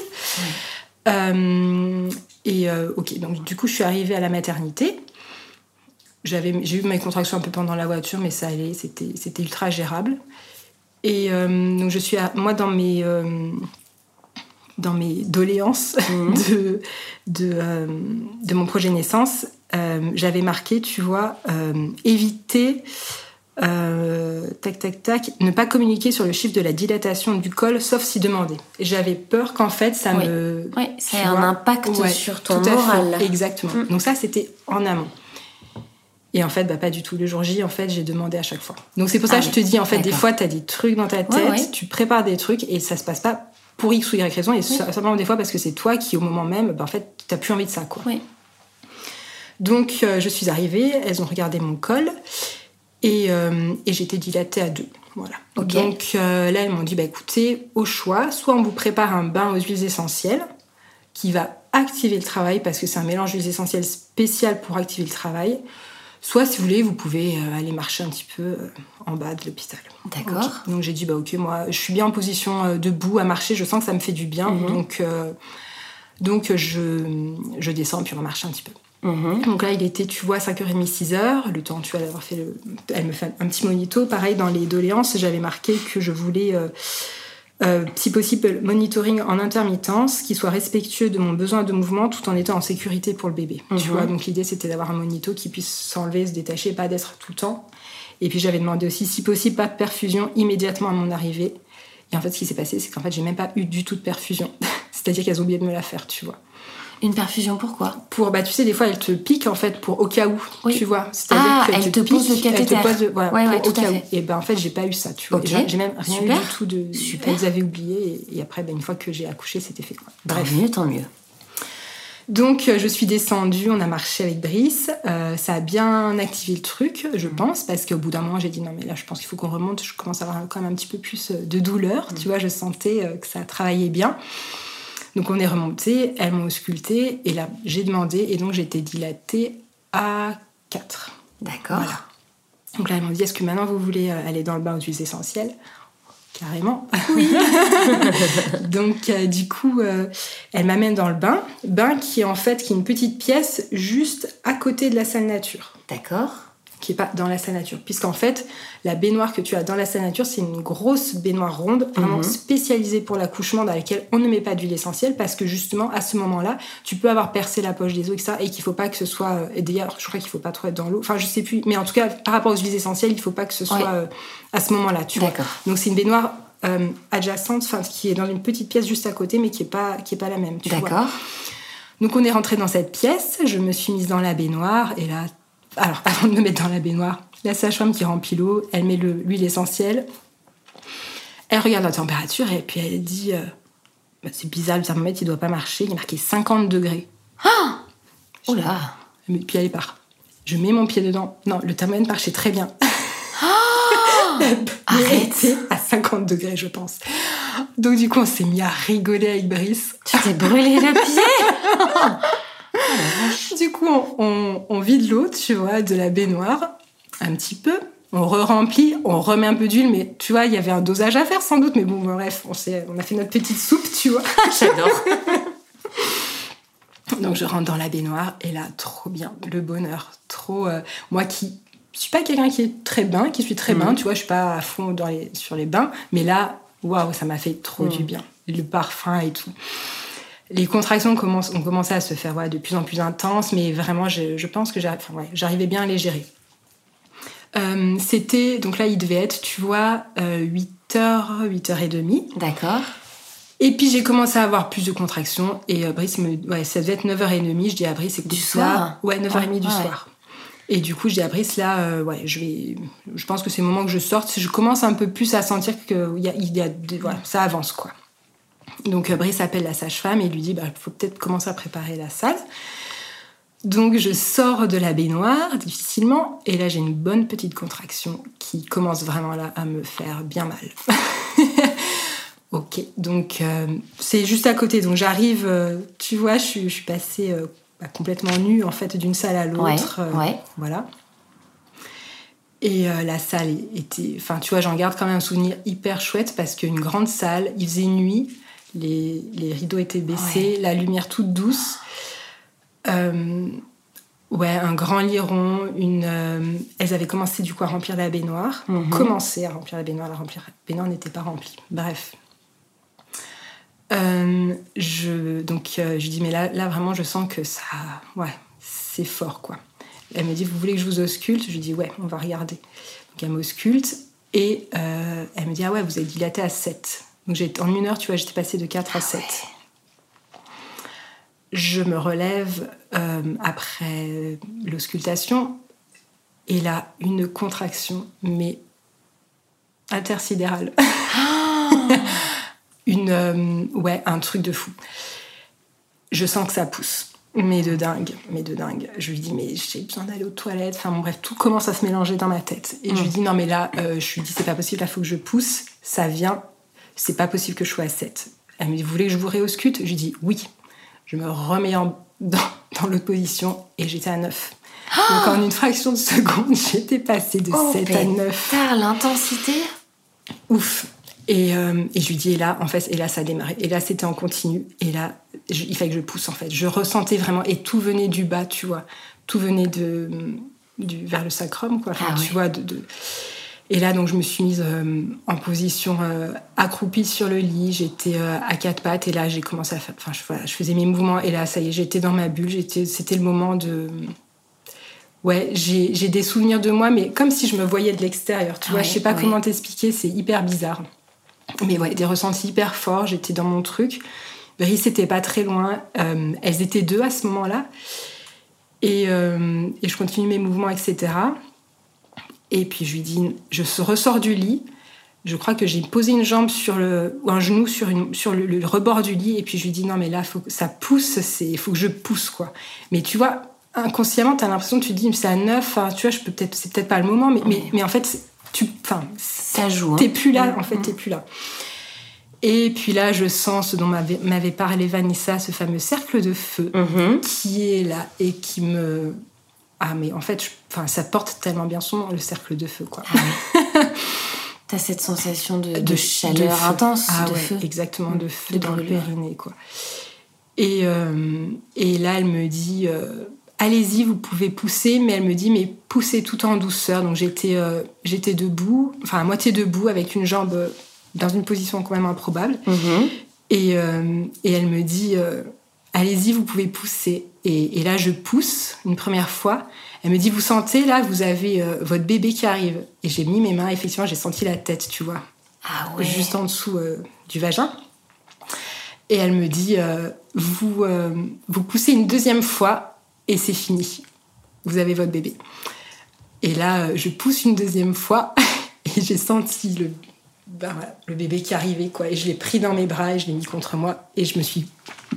Ok, donc du coup, je suis arrivée à la maternité. J'ai eu mes contractions un peu pendant la voiture, mais ça allait, c'était ultra gérable. Et donc je suis dans mes doléances de mon projet naissance, j'avais marqué, tu vois, éviter, ne pas communiquer sur le chiffre de la dilatation du col, sauf si demandé. Et j'avais peur qu'en fait, ça me... Oui, ça a un impact sur ton moral. Exactement. Donc ça, c'était en amont. Et en fait, pas du tout. Le jour J, en fait, j'ai demandé à chaque fois. Donc, c'est pour ça que je te dis, en fait, des fois, t'as des trucs dans ta tête, tu prépares des trucs et ça se passe pas pour X ou Y raison. Et simplement, des fois, parce que c'est toi qui, au moment même, en fait, t'as plus envie de ça, quoi. Oui. Donc, je suis arrivée, elles ont regardé mon col et j'étais dilatée à 2. Voilà. Okay. Donc, là, elles m'ont dit, écoutez, au choix, soit on vous prépare un bain aux huiles essentielles qui va activer le travail parce que c'est un mélange d'huiles essentielles spécial pour activer le travail. Soit, si vous voulez, vous pouvez aller marcher un petit peu en bas de l'hôpital. D'accord. Okay. Donc, j'ai dit, moi, je suis bien en position debout, à marcher. Je sens que ça me fait du bien. Mm-hmm. Donc je descends, puis on marche un petit peu. Mm-hmm. Donc là, il était, tu vois, 5h30, 6h. Le temps, tu vois, d'avoir fait Elle me fait un petit monito. Pareil, dans les doléances, j'avais marqué que je voulais, si possible, monitoring en intermittence, qui soit respectueux de mon besoin de mouvement tout en étant en sécurité pour le bébé. Tu vois, donc l'idée, c'était d'avoir un monito qui puisse s'enlever, se détacher, pas d'être tout le temps. Et puis j'avais demandé aussi, si possible, pas de perfusion immédiatement à mon arrivée. Et en fait, ce qui s'est passé, c'est qu'en fait, j'ai même pas eu du tout de perfusion. C'est-à-dire qu'elles ont oublié de me la faire, tu vois. Une perfusion, pourquoi ? Pour, tu sais, des fois, elles te piquent, en fait, pour au cas où, tu vois. C'est-à-dire qu'elles te posent le cathéter. Voilà, pour au cas où. Et en fait, j'ai pas eu ça, tu vois. Okay. J'ai même rien eu du tout de... Super. Elles avaient oublié, et après, une fois que j'ai accouché, c'était fait, quoi. Bref. Tant mieux, tant mieux. Donc, je suis descendue, on a marché avec Brice. Ça a bien activé le truc, je pense, parce qu'au bout d'un moment, j'ai dit non, mais là, je pense qu'il faut qu'on remonte. Je commence à avoir quand même un petit peu plus de douleur. Tu vois, je sentais que ça travaillait bien. Donc, on est remonté, elles m'ont ausculté, et là, j'ai demandé, et donc, j'ai été dilatée à 4. D'accord. Voilà. Donc là, elles m'ont dit, est-ce que maintenant, vous voulez aller dans le bain aux huiles essentielles ? Carrément. Oui. Donc, du coup, elle m'amène dans le bain qui est en fait qui est une petite pièce juste à côté de la salle nature. D'accord. Qui n'est pas dans la salle nature, puisqu'en fait, la baignoire que tu as dans la salle nature, c'est une grosse baignoire ronde, vraiment spécialisée pour l'accouchement, dans laquelle on ne met pas d'huile essentielle, parce que justement, à ce moment-là, tu peux avoir percé la poche des os, etc., et qu'il ne faut pas que ce soit... Et d'ailleurs, je crois qu'il ne faut pas trop être dans l'eau. Enfin, je ne sais plus. Mais en tout cas, par rapport aux huiles essentielles, il ne faut pas que ce soit à ce moment-là, tu vois. Donc, c'est une baignoire adjacente, enfin, qui est dans une petite pièce juste à côté, mais qui est pas la même, tu vois. D'accord. Donc, on est rentré dans cette pièce, je me suis mise dans la baignoire, et là... Alors, avant de me mettre dans la baignoire, la sage-femme qui remplit l'eau, elle met l'huile essentielle, elle regarde la température et puis elle dit « C'est bizarre, le thermomètre, il doit pas marcher, il est marqué 50 degrés. Ah » Oh là ! Et puis elle part. Je mets mon pied dedans. Non, le thermomètre marchait très bien. Oh Arrête à 50 degrés, je pense. Donc du coup, on s'est mis à rigoler avec Brice. Tu t'es brûlé le pied. Du coup, on vide l'eau, tu vois, de la baignoire, un petit peu. On remplit, on remet un peu d'huile, mais tu vois, il y avait un dosage à faire sans doute. Mais bon, bref, on a fait notre petite soupe, tu vois. J'adore. Donc, je rentre dans la baignoire et là, trop bien, le bonheur. Trop... moi qui... Je suis pas quelqu'un qui est très bain, tu vois. Je suis pas à fond sur les bains. Mais là, waouh, ça m'a fait trop du bien. Le parfum et tout. Les contractions ont commencé à se faire de plus en plus intenses, mais vraiment, je pense que j'arrivais bien à les gérer. C'était... Donc là, il devait être, tu vois, 8h, 8h30. D'accord. Et puis, j'ai commencé à avoir plus de contractions. Et Brice me... Ouais, ça devait être 9h30. Je dis à Brice... Du soir ? Ouais, 9h30 du soir. Et du coup, je dis à Brice, là, je pense que c'est le moment que je sorte. Je commence un peu plus à sentir que ça avance, quoi. Donc, Brice appelle la sage-femme et lui dit « Faut peut-être commencer à préparer la salle. » Donc, je sors de la baignoire, difficilement, et là, j'ai une bonne petite contraction qui commence vraiment là à me faire bien mal. Ok, donc, c'est juste à côté. Donc, j'arrive, tu vois, je suis passée complètement nue, en fait, d'une salle à l'autre. Voilà. Et la salle était... Enfin, tu vois, j'en garde quand même un souvenir hyper chouette parce qu'une grande salle, il faisait nuit... Les rideaux étaient baissés, la lumière toute douce. Un grand lit rond, elles avaient commencé du coup à remplir la baignoire. Commencé à remplir la baignoire, la baignoire n'était pas remplie. Bref. Je dis, mais là vraiment, je sens que ça... Ouais, c'est fort, quoi. Elle me dit, vous voulez que je vous ausculte ? Je lui dis, ouais, on va regarder. Donc, elle m'ausculte et elle me dit, ah ouais, vous êtes dilatée à 7. Donc en une heure, tu vois, j'étais passée de 4 à 7. Je me relève après l'auscultation. Et là, une contraction, mais intersidérale. Un truc de fou. Je sens que ça pousse. Mais de dingue. Je lui dis, mais j'ai besoin d'aller aux toilettes. Enfin, bon, bref, tout commence à se mélanger dans ma tête. Et je lui dis, non, mais là, c'est pas possible, là, il faut que je pousse. Ça vient... C'est pas possible que je sois à 7. Elle me dit, vous voulez que je vous réauscute ? Je lui dis, oui. Je me remets dans l'autre position et j'étais à 9. Donc en une fraction de seconde, j'étais passée de 7 à 9. L'intensité ? Ouf. Et je lui dis, et là, ça a démarré. Et là, c'était en continu. Et là, il fallait que je pousse, en fait. Je ressentais vraiment. Et tout venait du bas, tu vois. Tout venait vers le sacrum, quoi. Enfin, vois, Et là, donc, je me suis mise en position accroupie sur le lit. J'étais à 4 pattes et là, j'ai commencé à faire... Enfin, je faisais mes mouvements et là, ça y est, j'étais dans ma bulle. C'était le moment de... Ouais, j'ai des souvenirs de moi, mais comme si je me voyais de l'extérieur. Tu vois, je sais pas comment t'expliquer, c'est hyper bizarre. Mais ouais, des ressentis hyper forts. J'étais dans mon truc. Brice n'était pas très loin. Elles étaient 2 à ce moment-là. Et je continue mes mouvements, etc. Et puis, je lui dis, je ressors du lit, Je crois que j'ai posé une jambe sur le, ou un genou sur le rebord du lit, et puis je lui dis non mais là faut que ça pousse, faut que je pousse quoi. Mais tu vois, inconsciemment t'as l'impression que tu te dis mais c'est à neuf, hein, tu vois je peux peut-être, c'est peut-être pas le moment, mais en fait ça joue. Hein. T'es plus là en fait, t'es plus là. Et puis là, je sens ce dont m'avait parlé Vanessa, ce fameux cercle de feu qui est là et qui me... Ah, mais en fait, ça porte tellement bien son nom, le cercle de feu, quoi. T'as cette sensation de chaleur intense, feu. Exactement, de feu de dans le périnée, quoi. Et là, elle me dit... allez-y, vous pouvez pousser, mais elle me dit mais poussez tout en douceur. Donc j'étais debout, à moitié debout, avec une jambe... dans une position quand même improbable. Et elle me dit allez-y, vous pouvez pousser. Et là, je pousse une première fois. Elle me dit vous sentez, là, vous avez votre bébé qui arrive. Et j'ai mis mes mains, effectivement, j'ai senti la tête, tu vois. Ah ouais. Juste en dessous du vagin. Et elle me dit vous poussez une deuxième fois et c'est fini. Vous avez votre bébé. Et là, je pousse une deuxième fois et j'ai senti le bébé qui arrivait, quoi. Et je l'ai pris dans mes bras et je l'ai mis contre moi et je me suis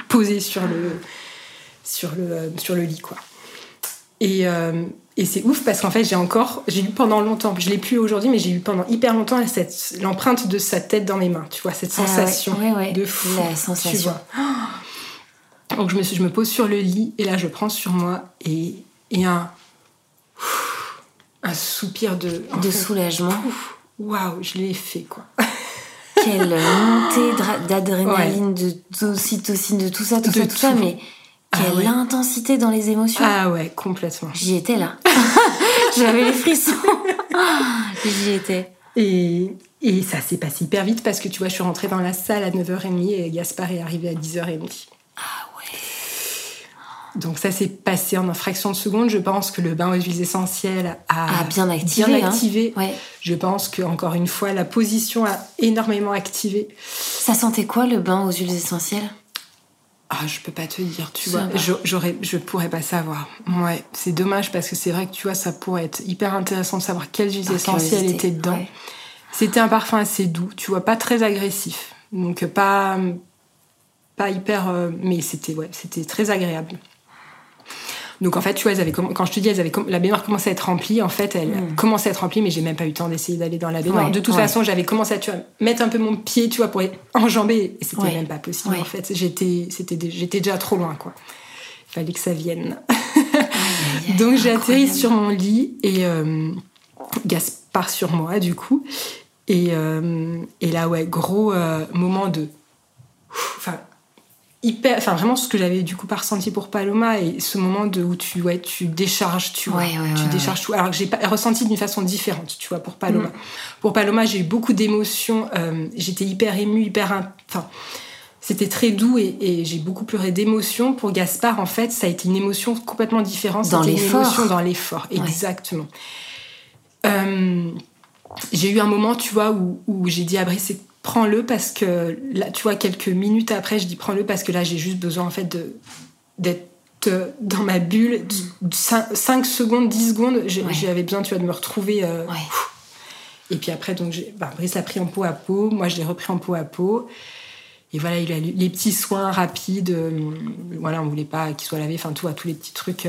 posée sur le lit, quoi. Et c'est ouf parce qu'en fait, j'ai eu pendant longtemps, je l'ai plus aujourd'hui, mais j'ai eu pendant hyper longtemps l'empreinte de sa tête dans mes mains, tu vois, cette sensation de fou. La sensation. Tu vois. Donc je me pose sur le lit et là, je prends sur moi et un soupir de soulagement. Waouh, je l'ai fait, quoi. Quelle montée d'adrénaline, d'ocytocine, de tout ça, mais quelle intensité dans les émotions. Ah ouais, complètement. J'y étais, là. J'avais les frissons. J'y étais. Et ça s'est passé hyper vite, parce que, tu vois, je suis rentrée dans la salle à 9h30 et Gaspard est arrivé à 10h30. Ah ouais. Donc ça s'est passé en une fraction de seconde. Je pense que le bain aux huiles essentielles a bien activé. Bien activé. Hein. Ouais. Je pense que encore une fois, la position a énormément activé. Ça sentait quoi le bain aux huiles essentielles ? Ah, je peux pas te dire, tu vois. Je pourrais pas savoir. Ouais, c'est dommage parce que c'est vrai que tu vois, ça pourrait être hyper intéressant de savoir quelles huiles essentielles étaient dedans. Ouais. C'était un parfum assez doux, tu vois, pas très agressif, donc pas hyper, mais c'était très agréable. Donc en fait, tu vois, quand je te dis, la baignoire commençait à être remplie. En fait, elle commençait à être remplie, mais j'ai même pas eu le temps d'essayer d'aller dans la baignoire. Ouais, de toute façon, j'avais commencé à mettre un peu mon pied, tu vois, pour enjamber. Et c'était même pas possible. En fait, j'étais déjà trop loin, quoi. Il fallait que ça vienne. Donc j'ai atterri sur mon lit et Gaspard sur moi, du coup. Et là, gros moment de, vraiment ce que j'avais du coup pas ressenti pour Paloma, et ce moment où tu décharges, tu vois, tu décharges tout, alors que j'ai pas ressenti d'une façon différente, tu vois, pour Paloma. Pour Paloma, j'ai eu beaucoup d'émotions, j'étais hyper émue, c'était très doux et j'ai beaucoup pleuré d'émotions. Pour Gaspard, en fait, ça a été une émotion complètement différente, dans c'était l'effort. Une émotion dans l'effort, exactement. J'ai eu un moment, tu vois, où j'ai dit à Brice, prends-le, parce que là, tu vois, quelques minutes après, je dis prends-le parce que là, j'ai juste besoin, en fait, d'être dans ma bulle. 5 secondes, 10 secondes, j'avais besoin, tu vois, de me retrouver. Et puis après, donc, Brice l'a pris en peau à peau, moi, je l'ai repris en peau à peau. Et voilà, il a les petits soins rapides. Voilà, on voulait pas qu'il soit lavé, tous les petits trucs.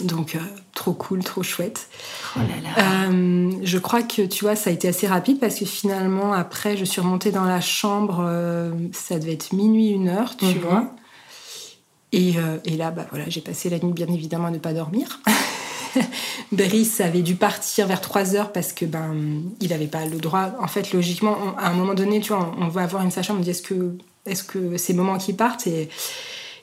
Donc, trop cool, trop chouette. Oh là là. Je crois que, tu vois, ça a été assez rapide parce que finalement, après, je suis remontée dans la chambre. Ça devait être minuit, 1h, tu vois. Et là, j'ai passé la nuit, bien évidemment, à ne pas dormir. Brice avait dû partir vers 3h parce que, il n'avait pas le droit. En fait, logiquement, à un moment donné, tu vois, on va avoir une sage-femme, on dit est-ce que c'est le moment qu'ils partent ? Et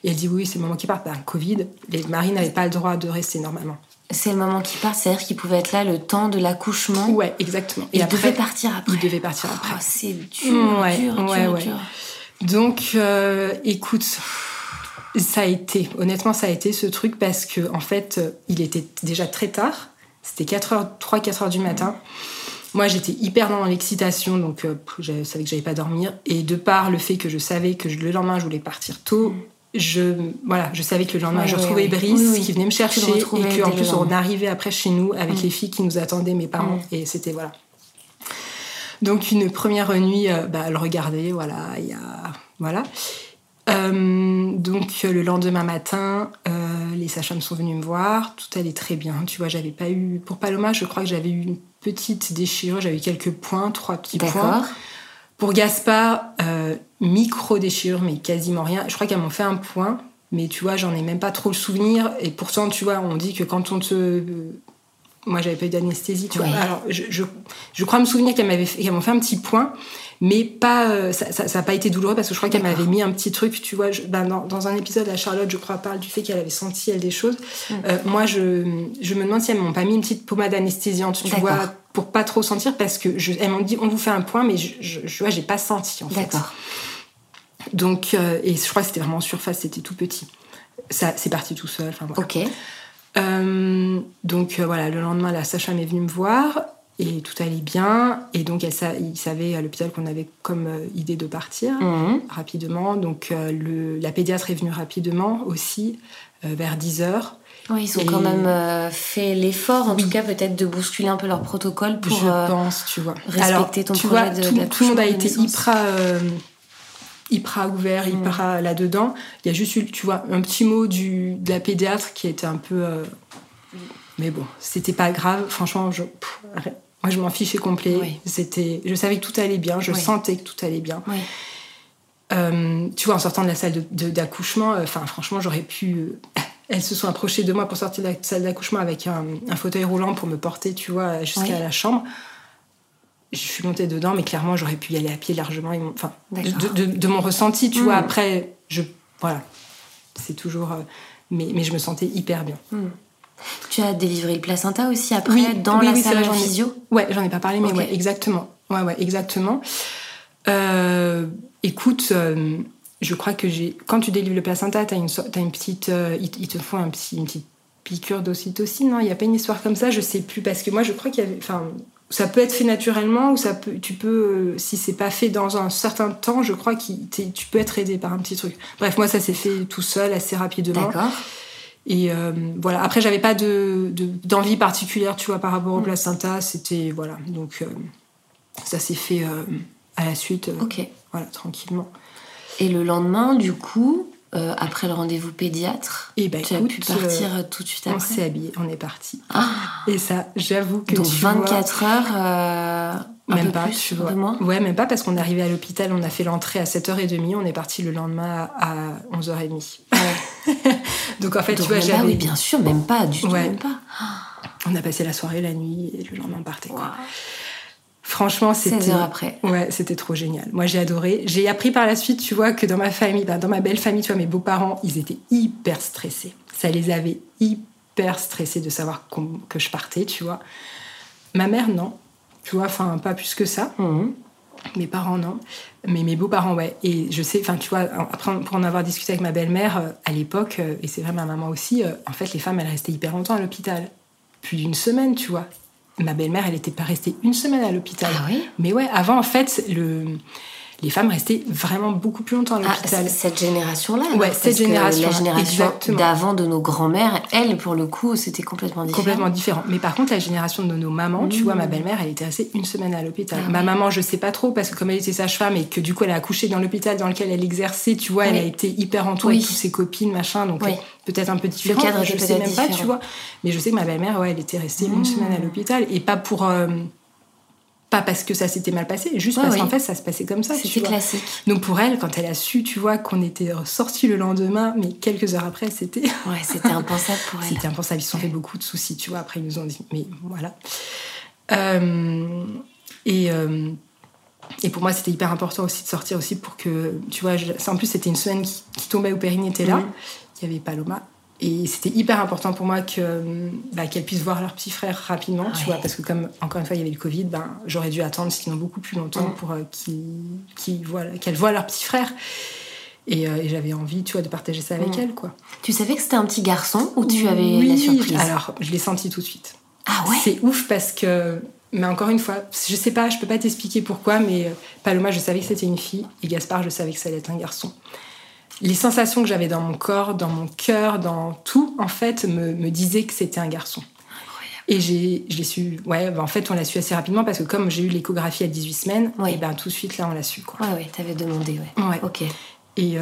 elle dit oui, c'est le moment qui part. Covid, les maris n'avaient pas le droit de rester normalement. C'est le moment qui part, c'est-à-dire qu'ils pouvaient être là le temps de l'accouchement. Ouais, exactement. Et après, ils devaient partir après. Oh, c'est dur, dur. Donc, écoute, honnêtement, ça a été ce truc parce que, en fait, il était déjà très tard. C'était 3-4 heures du matin. Moi, j'étais hyper dans l'excitation, donc je savais que j'allais pas dormir. Et de par le fait que je savais que le lendemain, je voulais partir tôt, je savais que le lendemain, je retrouvais Brice qui venait me chercher et qu'en plus, on arrivait après chez nous avec les filles qui nous attendaient, mes parents, et c'était voilà. Donc une première nuit, le regarder, voilà, il y a... Voilà. Donc le lendemain matin, les sages-femmes sont venues me voir, tout allait très bien. Tu vois, j'avais pas eu... Pour Paloma, je crois que j'avais eu une petite déchirure, j'avais eu quelques points, 3 petits D'accord. points. Pour Gaspard, micro-déchirure, mais quasiment rien. Je crois qu'elles m'ont fait un point, mais tu vois, j'en ai même pas trop le souvenir. Et pourtant, tu vois, on dit que quand on te... Moi, j'avais pas eu d'anesthésie, tu ouais. vois. Alors, je crois me souvenir qu'elles m'ont fait un petit point, mais pas, ça a pas été douloureux, parce que je crois qu'elles m'avaient mis un petit truc, tu vois. Dans un épisode, la Charlotte, je crois, parle du fait qu'elle avait senti, elle, des choses. Okay. Moi, je me demande si elles m'ont pas mis une petite pommade anesthésiante, tu D'accord. vois, pour pas trop sentir, parce que elles m'ont dit, on vous fait un point, mais je vois, j'ai pas senti, en D'accord. fait. D'accord. Donc, et je crois que c'était vraiment en surface, c'était tout petit. Ça, c'est parti tout seul, enfin, voilà. Ok. Donc, le lendemain, la sage-femme est venue me voir et tout allait bien. Et donc, ils savaient à l'hôpital qu'on avait comme idée de partir rapidement. Donc, la pédiatre est venue rapidement aussi, vers 10h. Oui, ils ont quand même fait l'effort, en tout cas, peut-être de bousculer un peu leur protocole pour je pense, tu vois. Respecter Alors, ton tu projet vois, de l'accouchement. Tout le monde a été hyper ouvert, hyper là-dedans. Il y a juste eu, tu vois, un petit mot de la pédiatre qui était un peu... Mais bon, c'était pas grave. Franchement, moi, je m'en fichais complet. Oui. Je savais que tout allait bien. Je oui. sentais que tout allait bien. Oui. Tu vois, en sortant de la salle d'accouchement, franchement, j'aurais pu... Elles se sont approchées de moi pour sortir de la salle d'accouchement avec un fauteuil roulant pour me porter, tu vois, jusqu'à oui. la chambre. Je suis montée dedans, mais clairement, j'aurais pu y aller à pied largement. Enfin, de mon ressenti, tu vois. Après, voilà, c'est toujours... Mais je me sentais hyper bien. Mm. Tu as délivré le placenta aussi, après, dans la salle de physio ? Ouais, j'en ai pas parlé, mais okay. ouais, exactement. Ouais, exactement. Écoute, je crois que quand tu délivres le placenta, t'as une petite... Ils te font une petite piqûre d'ocytocine, non ? Il n'y a pas une histoire comme ça, je sais plus. Parce que moi, je crois qu'il y avait... Ça peut être fait naturellement, ou si c'est pas fait dans un certain temps, je crois que tu peux être aidé par un petit truc. Bref, moi, ça s'est fait tout seul, assez rapidement. D'accord. Et voilà. Après, j'avais pas d'envie particulière, tu vois, par rapport au placenta. C'était, voilà. Donc, ça s'est fait à la suite. Ok. Voilà, tranquillement. Et le lendemain, du coup, après le rendez-vous pédiatre, tu as pu partir tout de suite après. On s'est habillé, on est parti. Ah. Et ça, j'avoue que donc 24 vois... heures, même pas, plus, tu vois. Ouais, même pas, parce qu'on est arrivé à l'hôpital, on a fait l'entrée à 7h30, on est parti le lendemain à 11h30. Ouais. Donc en fait, donc, tu vois, j'avais... Ah oui, bien sûr, même pas, du tout, ouais. même pas. On a passé la soirée, la nuit, et le lendemain on partait, wow. quoi. Franchement, c'était... 16 heures après. Ouais, c'était trop génial. Moi, j'ai adoré. J'ai appris par la suite, tu vois, que dans ma famille, dans ma belle famille, tu vois, mes beaux-parents, ils étaient hyper stressés. Ça les avait hyper stressés de savoir que je partais, tu vois. Ma mère, non. Tu vois, enfin, pas plus que ça. Mm-hmm. Mes parents, non. Mais mes beaux-parents, ouais. Et je sais, enfin, tu vois, après, pour en avoir discuté avec ma belle-mère, à l'époque, et c'est vrai, ma maman aussi, en fait, les femmes, elles restaient hyper longtemps à l'hôpital. Puis une semaine, tu vois. Ma belle-mère, elle n'était pas restée une semaine à l'hôpital. Ah oui ? Mais ouais, avant, en fait, les femmes restaient vraiment beaucoup plus longtemps à l'hôpital. Ah, cette génération-là ? Ouais, cette génération-là. La génération Exactement. D'avant de nos grands-mères, elle, pour le coup, c'était complètement différent. Complètement différent. Mais par contre, la génération de nos mamans, tu vois, ma belle-mère, elle était restée une semaine à l'hôpital. Ah, ma maman, je sais pas trop, parce que comme elle était sage-femme et que du coup, elle a accouché dans l'hôpital dans lequel elle exerçait, tu vois, elle a été hyper entourée de toutes ses copines, machin, donc... Peut-être un peu différent, le cadre je sais même différent. Pas, tu vois. Mais je sais que ma belle-mère, ouais, elle était restée une semaine à l'hôpital. Et pas pour... pas parce que ça s'était mal passé, juste parce qu'en fait, ça se passait comme ça. C'était classique. Donc pour elle, quand elle a su, tu vois, qu'on était sortis le lendemain, mais quelques heures après, c'était... Ouais, c'était impensable pour elle. C'était impensable. Ils se sont fait beaucoup de soucis, tu vois. Après, ils nous ont dit... Mais voilà. Et pour moi, c'était hyper important aussi de sortir aussi pour que... Tu vois, en plus, c'était une semaine qui tombait où Perrine était là. Il y avait Paloma. Et c'était hyper important pour moi qu'elles puissent voir leur petit frère rapidement, tu vois, parce que comme, encore une fois, il y avait le Covid, j'aurais dû attendre sinon beaucoup plus longtemps pour qu'elles voient leur petit frère. Et j'avais envie, tu vois, de partager ça avec elles, quoi. Tu savais que c'était un petit garçon ou tu avais la surprise ? Alors, je l'ai senti tout de suite. Ah ouais ? C'est ouf parce que... Mais encore une fois, je sais pas, je peux pas t'expliquer pourquoi, mais Paloma, je savais que c'était une fille, et Gaspard, je savais que ça allait être un garçon. Les sensations que j'avais dans mon corps, dans mon cœur, dans tout, en fait, me disaient que c'était un garçon. Incroyable. Et je l'ai su... Ouais, bah en fait, on l'a su assez rapidement parce que comme j'ai eu l'échographie à 18 semaines, oui. Et ben, tout de suite, là, on l'a su, quoi. Ouais, ouais, t'avais demandé, ouais. Ouais. Ok. Et...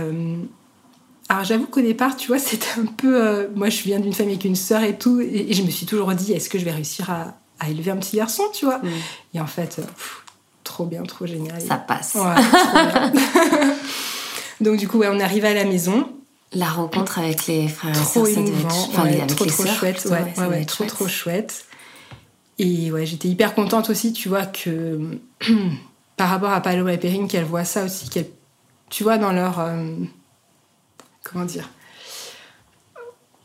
alors, j'avoue qu'au départ, tu vois, c'était un peu... moi, je viens d'une famille avec une sœur et tout, et je me suis toujours dit, est-ce que je vais réussir à élever un petit garçon, tu vois. Et en fait, trop bien, trop génial. Ça passe. Ouais, trop bien. Donc, du coup, ouais, on arrive à la maison. La rencontre avec les frères et sœurs, ça devait être... Enfin, ouais, avec trop, les trop sœurs, chouette, plutôt, ouais. Ouais, ouais, trop, chouette. Trop chouette. Et ouais, j'étais hyper contente aussi, tu vois, que... par rapport à Paloma et Perrine, qu'elles voient ça aussi, qu'elles... Tu vois, dans leur... comment dire,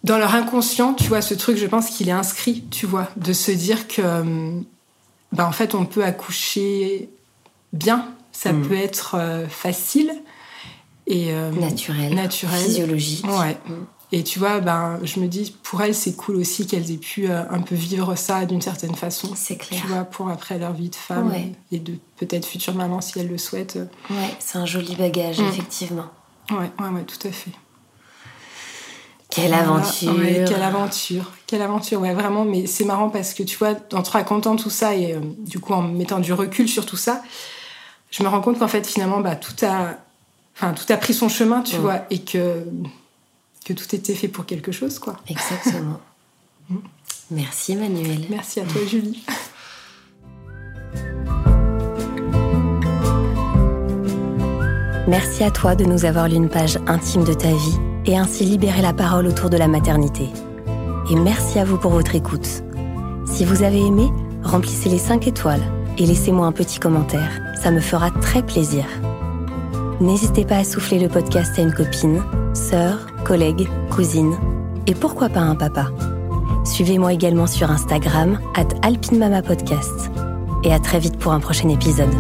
dans leur inconscient, tu vois, ce truc, je pense qu'il est inscrit, tu vois, de se dire que, ben, en fait, on peut accoucher bien, ça peut être facile et... naturel. Physiologique. Ouais. Et tu vois, ben, je me dis, pour elles, c'est cool aussi qu'elles aient pu un peu vivre ça d'une certaine façon. C'est clair. Tu vois, pour après leur vie de femme et de peut-être future maman, si elles le souhaitent. Ouais, c'est un joli bagage, effectivement. Ouais, ouais, ouais, tout à fait. Quelle aventure! Ouais, quelle aventure, ouais, vraiment. Mais c'est marrant parce que, tu vois, en te racontant tout ça et du coup en mettant du recul sur tout ça, je me rends compte qu'en fait, finalement, bah, tout a pris son chemin, tu vois, et que tout était fait pour quelque chose, quoi. Exactement. Merci, Emmanuel. Merci à toi, Julie. Merci à toi de nous avoir lu une page intime de ta vie et ainsi libérer la parole autour de la maternité. Et merci à vous pour votre écoute. Si vous avez aimé, remplissez les 5 étoiles et laissez-moi un petit commentaire, ça me fera très plaisir. N'hésitez pas à souffler le podcast à une copine, sœur, collègue, cousine et pourquoi pas un papa. Suivez-moi également sur Instagram @alpinemamapodcast et à très vite pour un prochain épisode.